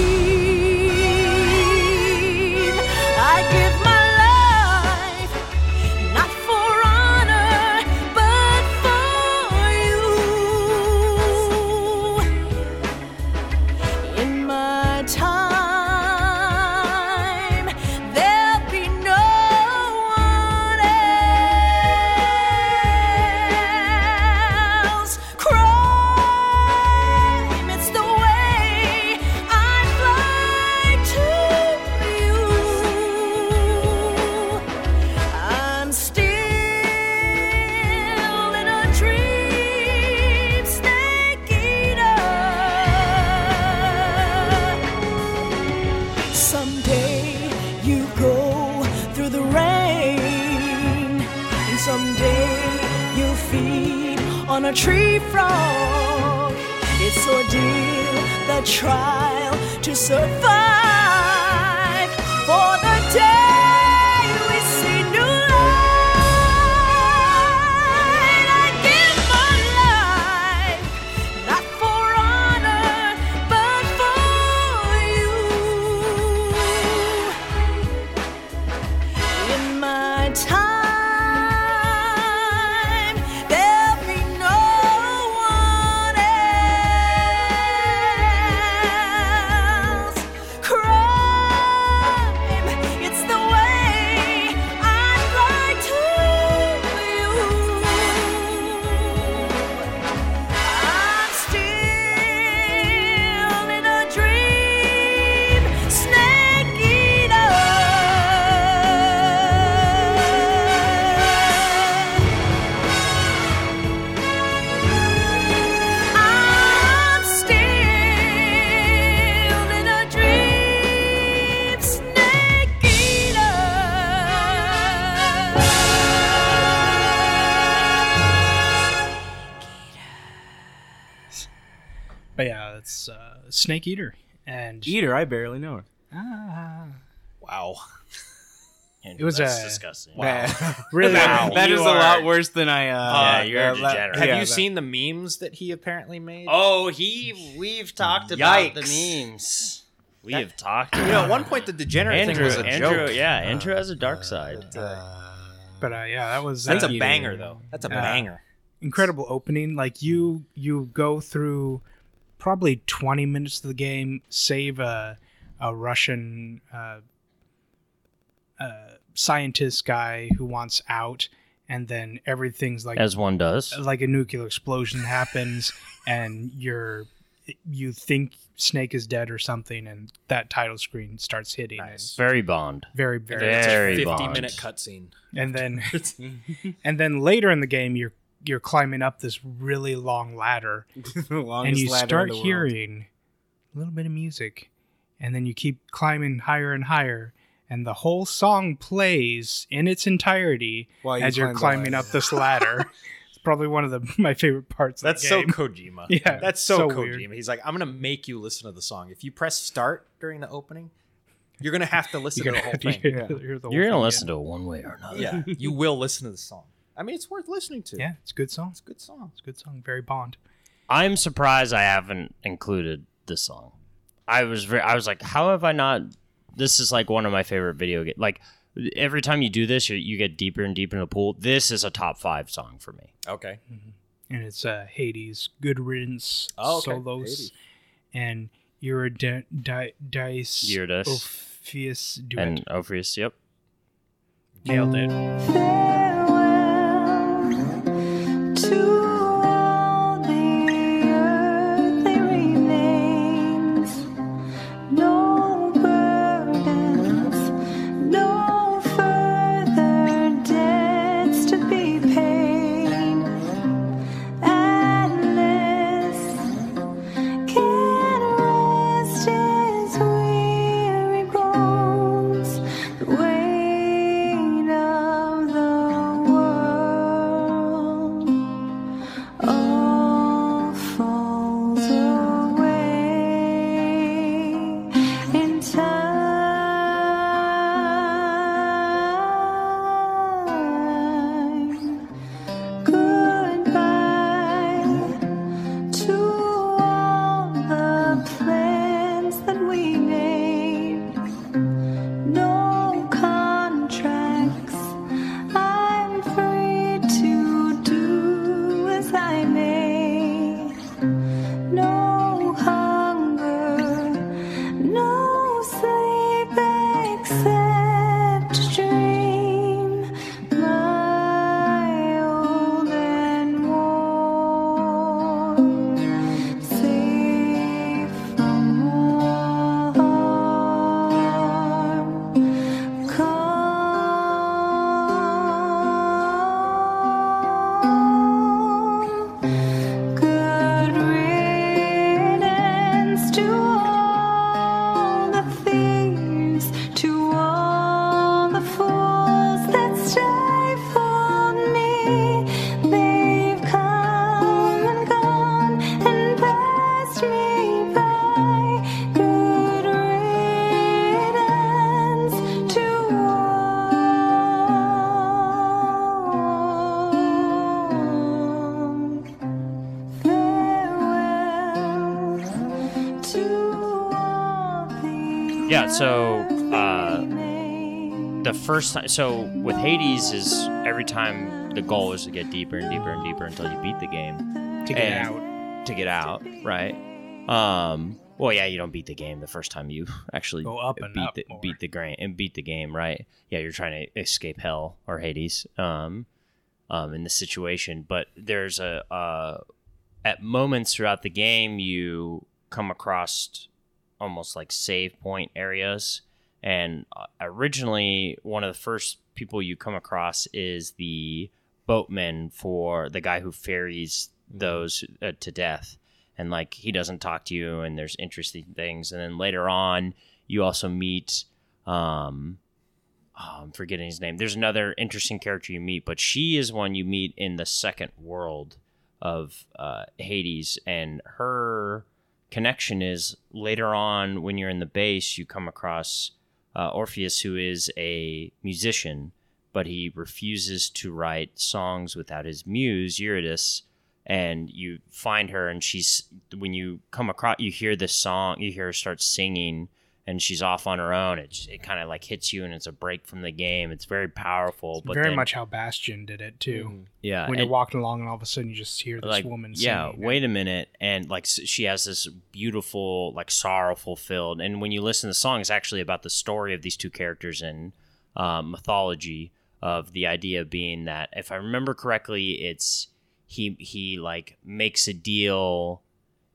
I give my life, not for honor, but for you. In my time, a tree frog. It's ordeal, the trial to survive. For the day we see new light, I give my life, not for honor, but for you. In my time. It's Snake Eater. And Eater, I barely know her. Wow. Andrew, it was that's disgusting. Wow. Really? Wow. That you is a lot worse than I... yeah, you're a degenerate. Have you seen the memes that he apparently made? Oh, we've talked about the memes. We have talked about... You know, at one point, the degenerate thing was a joke. Yeah, Andrew has a dark side. But that was... That's a banger, though. That's a banger. Incredible opening. Like, you go through... probably 20 minutes of the game, save a Russian scientist guy who wants out, and then everything's like... As one does. Like a nuclear explosion happens, and you think Snake is dead or something, and that title screen starts hitting. Nice. Very Bond. Very, very, very it's a 50-minute cutscene. And then, later in the game, you're climbing up this really long ladder and you start hearing a little bit of music, and then you keep climbing higher and higher, and the whole song plays in its entirety as you're climbing up this ladder. It's probably one of my favorite parts of the game. That's so Kojima. Yeah. That's so Kojima. Weird. He's like, I'm going to make you listen to the song. If you press start during the opening, you're going to have to listen to the whole thing. You're going to listen to it one way or another. Yeah. You will listen to the song. I mean, it's worth listening to. Yeah, it's a good song. Very Bond. I'm surprised I haven't included this song. I was like, how have I not? This is like one of my favorite video games. Like every time you do this, you get deeper and deeper in the pool. This is a top 5 song for me. Okay. Mm-hmm. and it's Hades, Good Riddance, oh, okay. Solos, Hades. And Eurydice, Orpheus duet. And Orpheus, yep. Nailed it. Farewell to all the earthly remains. No burdens, no further debts to be paid. Endless can rest his weary bones. The way first time, so with Hades is every time the goal is to get deeper and deeper and deeper until you beat the game. To get out, right? Well, yeah, you don't beat the game the first time you actually go up and beat the game, right? Yeah, you're trying to escape hell or Hades in this situation, but there's at moments throughout the game you come across almost like save point areas. And originally, one of the first people you come across is the boatman for the guy who ferries those to death. And, like, he doesn't talk to you, and there's interesting things. And then later on, you also meet... I'm forgetting his name. There's another interesting character you meet, but she is one you meet in the second world of Hades. And her connection is later on when you're in the base, you come across... Orpheus, who is a musician, but he refuses to write songs without his muse, Eurydice, and you find her, and she's, when you come across, you hear this song, you hear her start singing, and she's off on her own. It kind of like hits you, and it's a break from the game. It's very powerful. It's much how Bastion did it, too. Mm-hmm. Yeah. When you're walking along, and all of a sudden, you just hear this woman singing. Yeah, wait a minute. And like she has this beautiful, like sorrowful filled. And when you listen to the song, it's actually about the story of these two characters in mythology, of the idea being that, if I remember correctly, it's he like makes a deal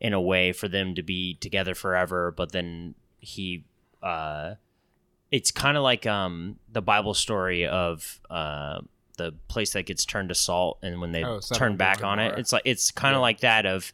in a way for them to be together forever, but then... it's kind of like the Bible story of the place that gets turned to salt, and when they turn back on it, it's like it's kind of like that. Of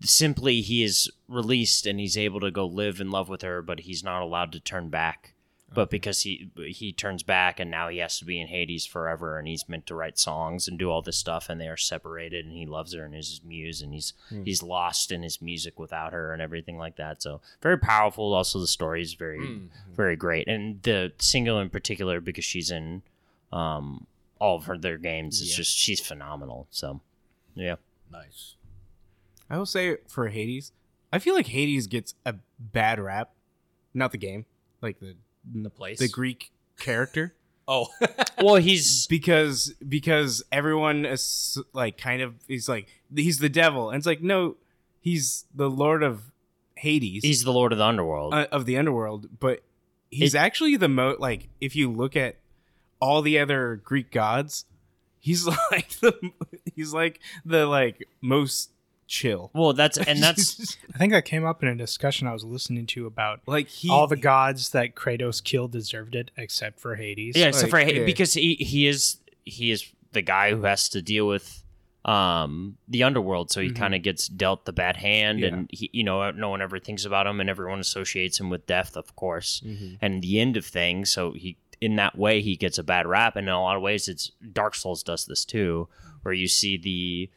simply, he is released and he's able to go live in love with her, but he's not allowed to turn back. Okay. But because he turns back, and now he has to be in Hades forever, and he's meant to write songs and do all this stuff, and they are separated, and he loves her and is his muse, and he's lost in his music without her and everything like that. So very powerful. Also, the story is very, very great. And the single in particular, because she's in all of their games, it's just she's phenomenal. So, yeah. Nice. I will say for Hades, I feel like Hades gets a bad rap. Not the game. Like the place, the Greek character. Oh, well, he's because everyone is like kind of he's like he's the devil, and it's like no, he's the Lord of Hades. He's the Lord of the Underworld but he's actually the most like if you look at all the other Greek gods, he's like the most chill. Well, that's I think that came up in a discussion I was listening to about like all the gods that Kratos killed deserved it except for Hades. Yeah, except for Hades because he is the guy who has to deal with the underworld, so he kind of gets dealt the bad hand, and he, you know, no one ever thinks about him, and everyone associates him with death, of course, and the end of things. So he, in that way, he gets a bad rap, and in a lot of ways, it's Dark Souls does this too, where you see the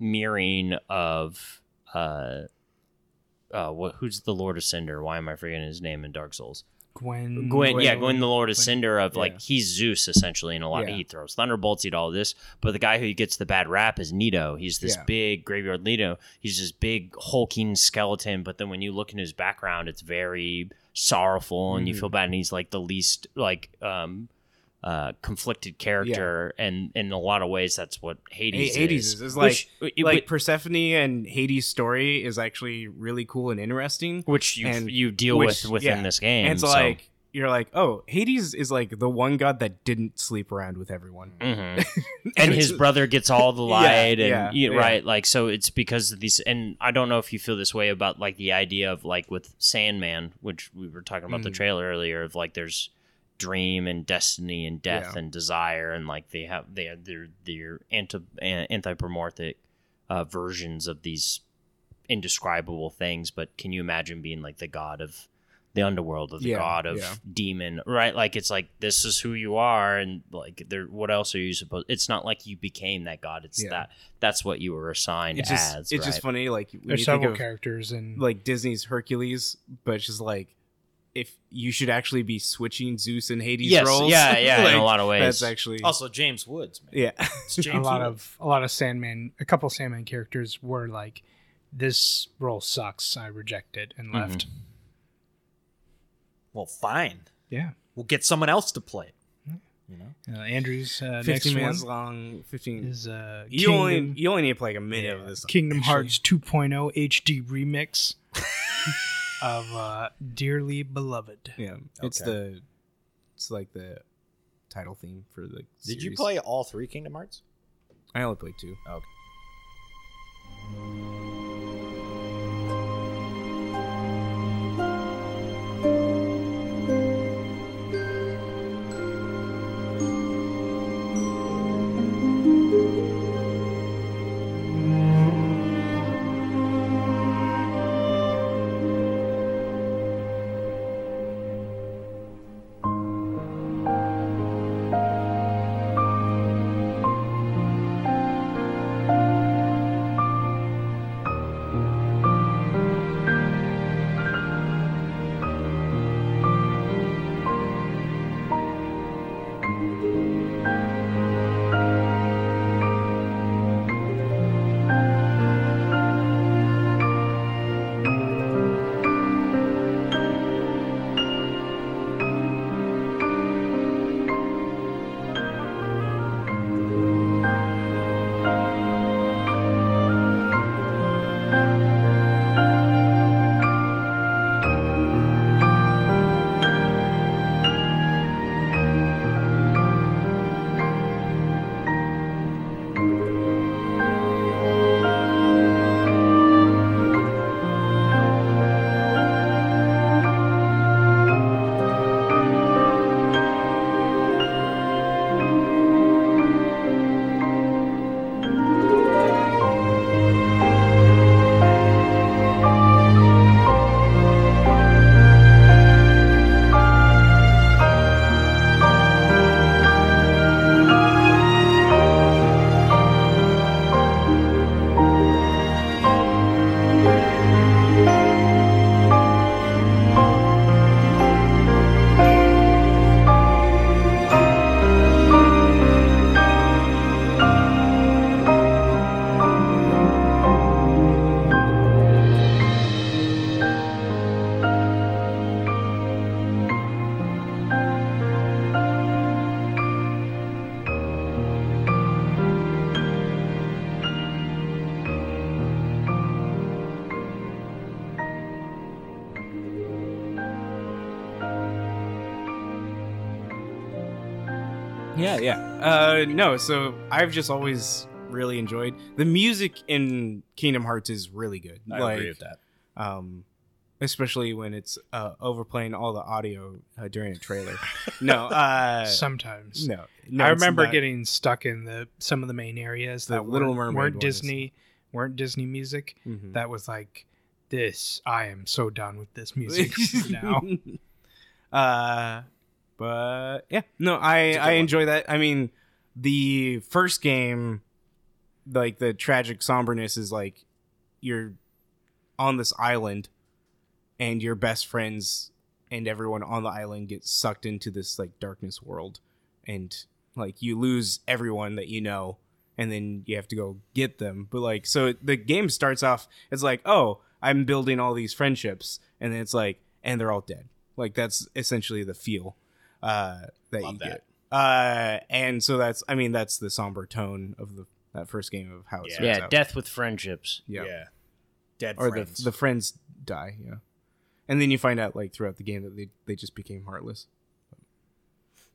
mirroring of who's the Lord of Cinder? Why am I forgetting his name in Dark Souls? Gwyn, the Lord of Cinder, of like he's Zeus essentially in a lot of he throws thunderbolts, he did all this, but the guy who gets the bad rap is Leto. He's this big graveyard Leto. He's this big hulking skeleton, but then when you look in his background, it's very sorrowful and you feel bad, and he's like the least like conflicted character, and in a lot of ways that's what Hades is like. Which, Persephone and Hades' story is actually really cool and interesting, which you deal with within this game, and so like you're like, oh, Hades is like the one god that didn't sleep around with everyone, and his brother gets all the light, right, like so it's because of these. And I don't know if you feel this way about like the idea of like with Sandman, which we were talking about the trailer earlier, of like there's dream and destiny and death and desire, and like they have their anthropomorphic versions of these indescribable things. But can you imagine being like the god of the underworld, or the god of demon, right? Like it's like this is who you are, and like there, what else are you supposed? It's not like you became that god. It's that's what you were assigned as. It's just funny, like there's several characters in like Disney's Hercules, but it's just like, if you should actually be switching Zeus and Hades roles, like, in a lot of ways. That's actually also James Woods, man. It's James a lot of Sandman. A couple of Sandman characters were like, "This role sucks. I reject it," and left. Well, fine. Yeah, we'll get someone else to play it. You know, Andrew's next one long 15 is you only need to play like a minute of this. Kingdom Hearts 2.0 HD remix. Of Dearly Beloved. Yeah, it's it's like the title theme for the series. Did you play all three Kingdom Hearts? I only played two. Oh, okay. Yeah. So I've just always really enjoyed the music in Kingdom Hearts is really good. I agree with that. Especially when it's overplaying all the audio during a trailer. Sometimes. No. I remember getting stuck in some of the main areas that Little Mermaid weren't Disney music. Mm-hmm. That was like, this. I am so done with this music now. But yeah, no, I enjoy that. I mean, the first game, like the tragic somberness is like you're on this island and your best friends and everyone on the island gets sucked into this like darkness world, and like you lose everyone that you know, and then you have to go get them. But like, so the game starts off, it's like, oh, I'm building all these friendships, and then it's like, and they're all dead. Like that's essentially the feel that Love you that. Get. And so that's the somber tone of that first game of how it starts out. Yeah, death with friendships. Yeah. Dead or friends. Or the friends die, yeah. And then you find out like throughout the game that they just became heartless.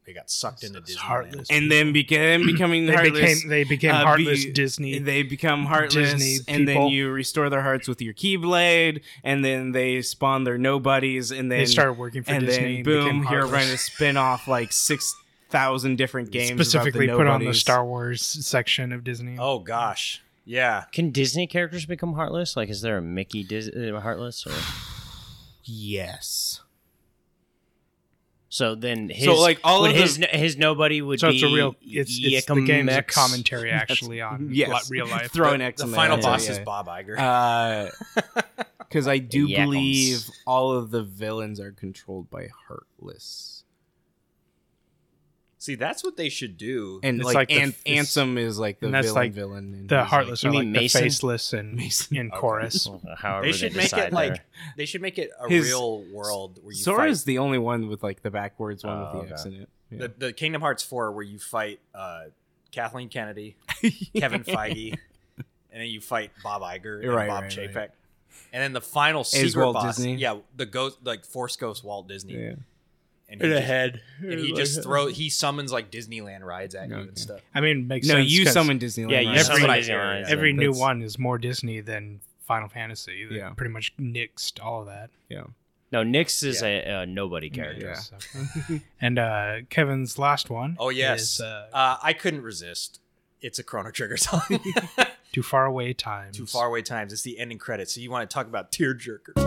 They got sucked into Disney. Heartless. And then becoming heartless. They became heartless Disney. They become heartless Disney and people. Then you restore their hearts with your Keyblade, and then they spawn their nobodies, and then they started working for Disney. And then boom, you're going to spin off like 6,000 different games. Specifically put on the Star Wars section of Disney. Oh gosh. Yeah. Can Disney characters become heartless? Like, is there a Mickey heartless? Or yes. So then his nobody would be... So it's a real... It's the game's a commentary, actually, on real life. Throw an X in there. The final boss is Bob Iger. Because I do believe all of the villains are controlled by Heartless. See, that's what they should do. And it's like Ansem is like the villain. And the Heartless are like the faceless and Mason in Chorus. Well, they should make it like they should make it a real world where you. Sora's fight. The only one with like the backwards one with the X in it. Yeah. The Kingdom Hearts 4 where you fight Kathleen Kennedy, Kevin Feige, and then you fight Bob Iger and Bob Chapek, and then the final secret boss. Disney? Yeah, the ghost like Force Ghost Walt Disney. Yeah. He summons like Disneyland rides at you and stuff. I mean, makes sense. No, you summon Disneyland. Yeah, you summon Disneyland. Every new one is more Disney than Final Fantasy. They pretty much nixed all of that. Yeah. No, Nyx is a nobody character. Yeah. So. And Kevin's last one. Oh yes, is, I couldn't resist. It's a Chrono Trigger song. Too Far Away Times. It's the ending credits. So you want to talk about tearjerker.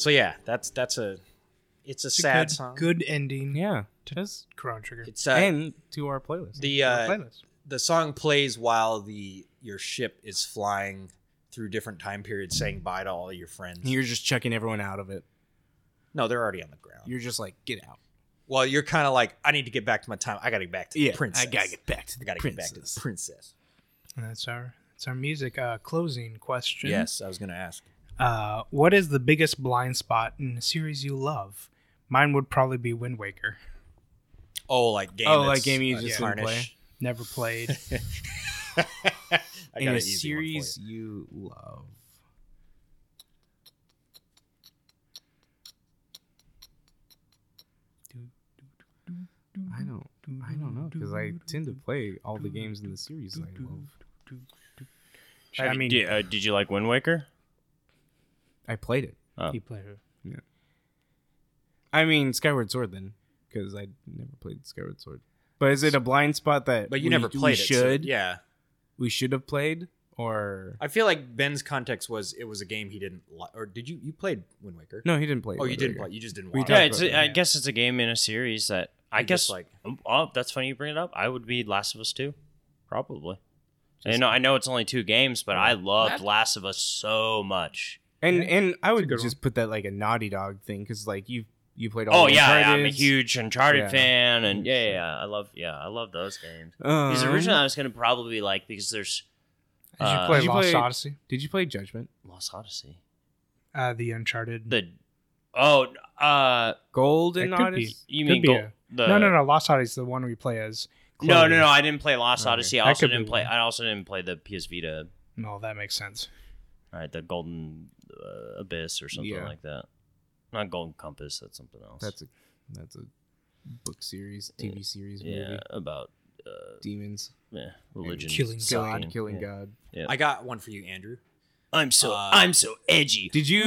So yeah, it's a sad good, song. Good ending, yeah. It is Chrono Trigger. It's and to our playlist. The song plays while your ship is flying through different time periods, saying bye to all your friends. And you're just checking everyone out of it. No, they're already on the ground. You're just like, get out. Well, you're kind of like, I need to get back to my time. I got to get back to the princess. And that's our music closing question. Yes, I was going to ask. What is the biggest blind spot in a series you love? Mine would probably be Wind Waker. Like game you just didn't play. Never played. In a series you love. I don't know, because I tend to play all the games in the series I love. I mean, did you like Wind Waker? I played it. Oh. He played it. Yeah. I mean, Skyward Sword then, because I never played Skyward Sword. But is it a blind spot that we should have played? Or I feel like Ben's context was it was a game he didn't like. Or did you played Wind Waker? No, he didn't play. Oh, Wind you didn't Waker. Play. You just didn't. Watch yeah, it. I guess it's a game in a series that I guess like. Oh, that's funny you bring it up. I would be Last of Us 2, probably. Just, I know it's only 2 games, but I loved Last of Us so much. And I would just put that like a Naughty Dog thing because like you played all. Oh the Uncharted. Yeah, I'm a huge Uncharted fan, and I love those games. Because originally I was gonna probably like because there's. Did you play Lost Odyssey? Did you play Judgment? Lost Odyssey. The Uncharted. Golden Odyssey. You mean No. Lost Odyssey is the one we play as. Chloe. No. I didn't play Lost Odyssey. Okay. I also didn't play the PS Vita. No, that makes sense. All right, the Golden Abyss or something like that. Not Golden Compass, that's something else. That's a book series, TV series, movie. Yeah, about demons. Yeah, religion. Killing God. Yeah. I got one for you, Andrew. I'm so edgy. Did you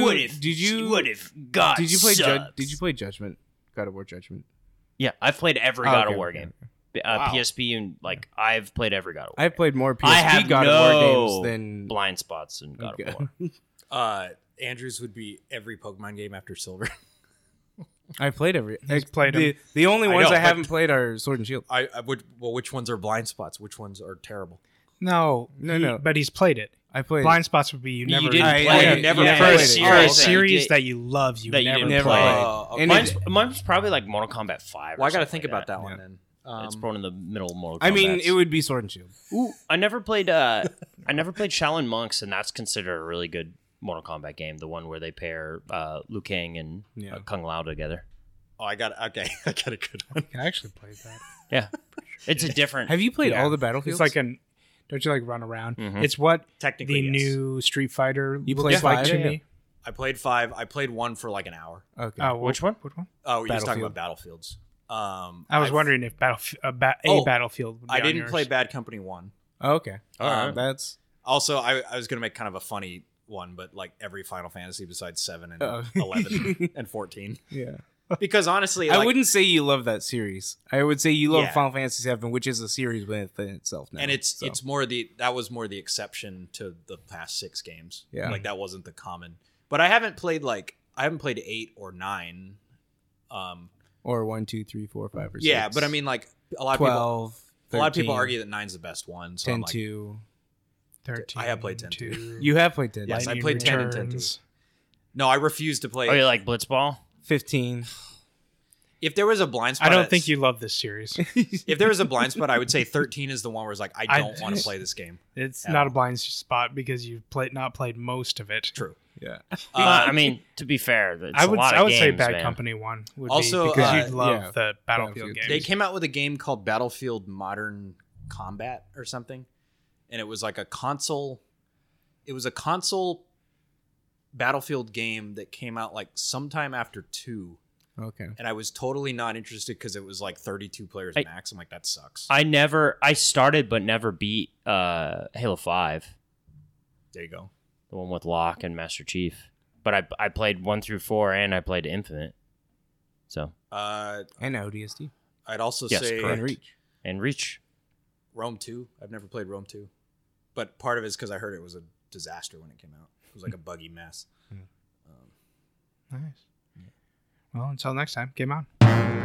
play Judgment? God of War Judgment? Yeah, I've played every God of War game. Wow. PSP and I've played every God of War. I've played more PSP God of War games than blind spots in God of War. Andrew's would be every Pokemon game after Silver. I've played every. The only ones I haven't played are Sword and Shield. Which ones are blind spots? Which ones are terrible? No. But he's played it. I played blind spots would be you never played it. Series that you love you never played. Mine's probably like Mortal Kombat 5. Well, I got to think about that one then. It's probably in the middle of Mortal Kombat. I mean, it would be Sword and Shield. Ooh, I never played Shaolin Monks, and that's considered a really good Mortal Kombat game, the one where they pair Liu Kang and Kung Lao together. Oh, I got a good one. I actually played that. Yeah. It's a different. Have you played all the Battlefields? It's like don't you like run around? Mm-hmm. It's what technically the new Street Fighter you played like to me. I played 5. I played 1 for like an hour. Okay. Which one? Oh, you're talking about Battlefields. I was wondering if Battlefield would be. I didn't play Bad Company 1. Oh, okay. All right. That's also I was going to make kind of a funny one, but like every Final Fantasy besides 7 and 11 and 14. Yeah. Because honestly, I wouldn't say you love that series. I would say you love Final Fantasy 7, which is a series within itself now. And it's more that was more the exception to the past 6 games. Yeah. Like that wasn't the common. But I haven't played 8 or 9. Or 1, 2, 3, 4, 5 or 6. Yeah, but I mean like a lot of people argue that 9's the best one. So 10, I'm like 2. 13, I have played 10-2. You have played 10. Yes, I played 10 and 10-2. No, I refuse to play. Oh, you like Blitzball? 15. If there was a blind spot... I don't think you love this series. If there was a blind spot, I would say 13 is the one where it's like, I don't want to play this game. It's not a blind spot because you've not played most of it. True. Yeah. I mean, to be fair, I would say Bad Company 1 would also, be because you'd love the Battlefield games. They came out with a game called Battlefield Modern Combat or something. And it was like a console. It was a console Battlefield game that came out like sometime after 2. Okay. And I was totally not interested because it was like 32 players max. I'm like, that sucks. I started but never beat Halo 5. There you go. The one with Locke and Master Chief. But I played 1 through 4 and I played Infinite. So. And ODST. I'd also say. Correct. And Reach. Rome 2. I've never played Rome 2. But part of it is because I heard it was a disaster when it came out. It was like a buggy mess. Nice. Yeah. Well, until next time, game on.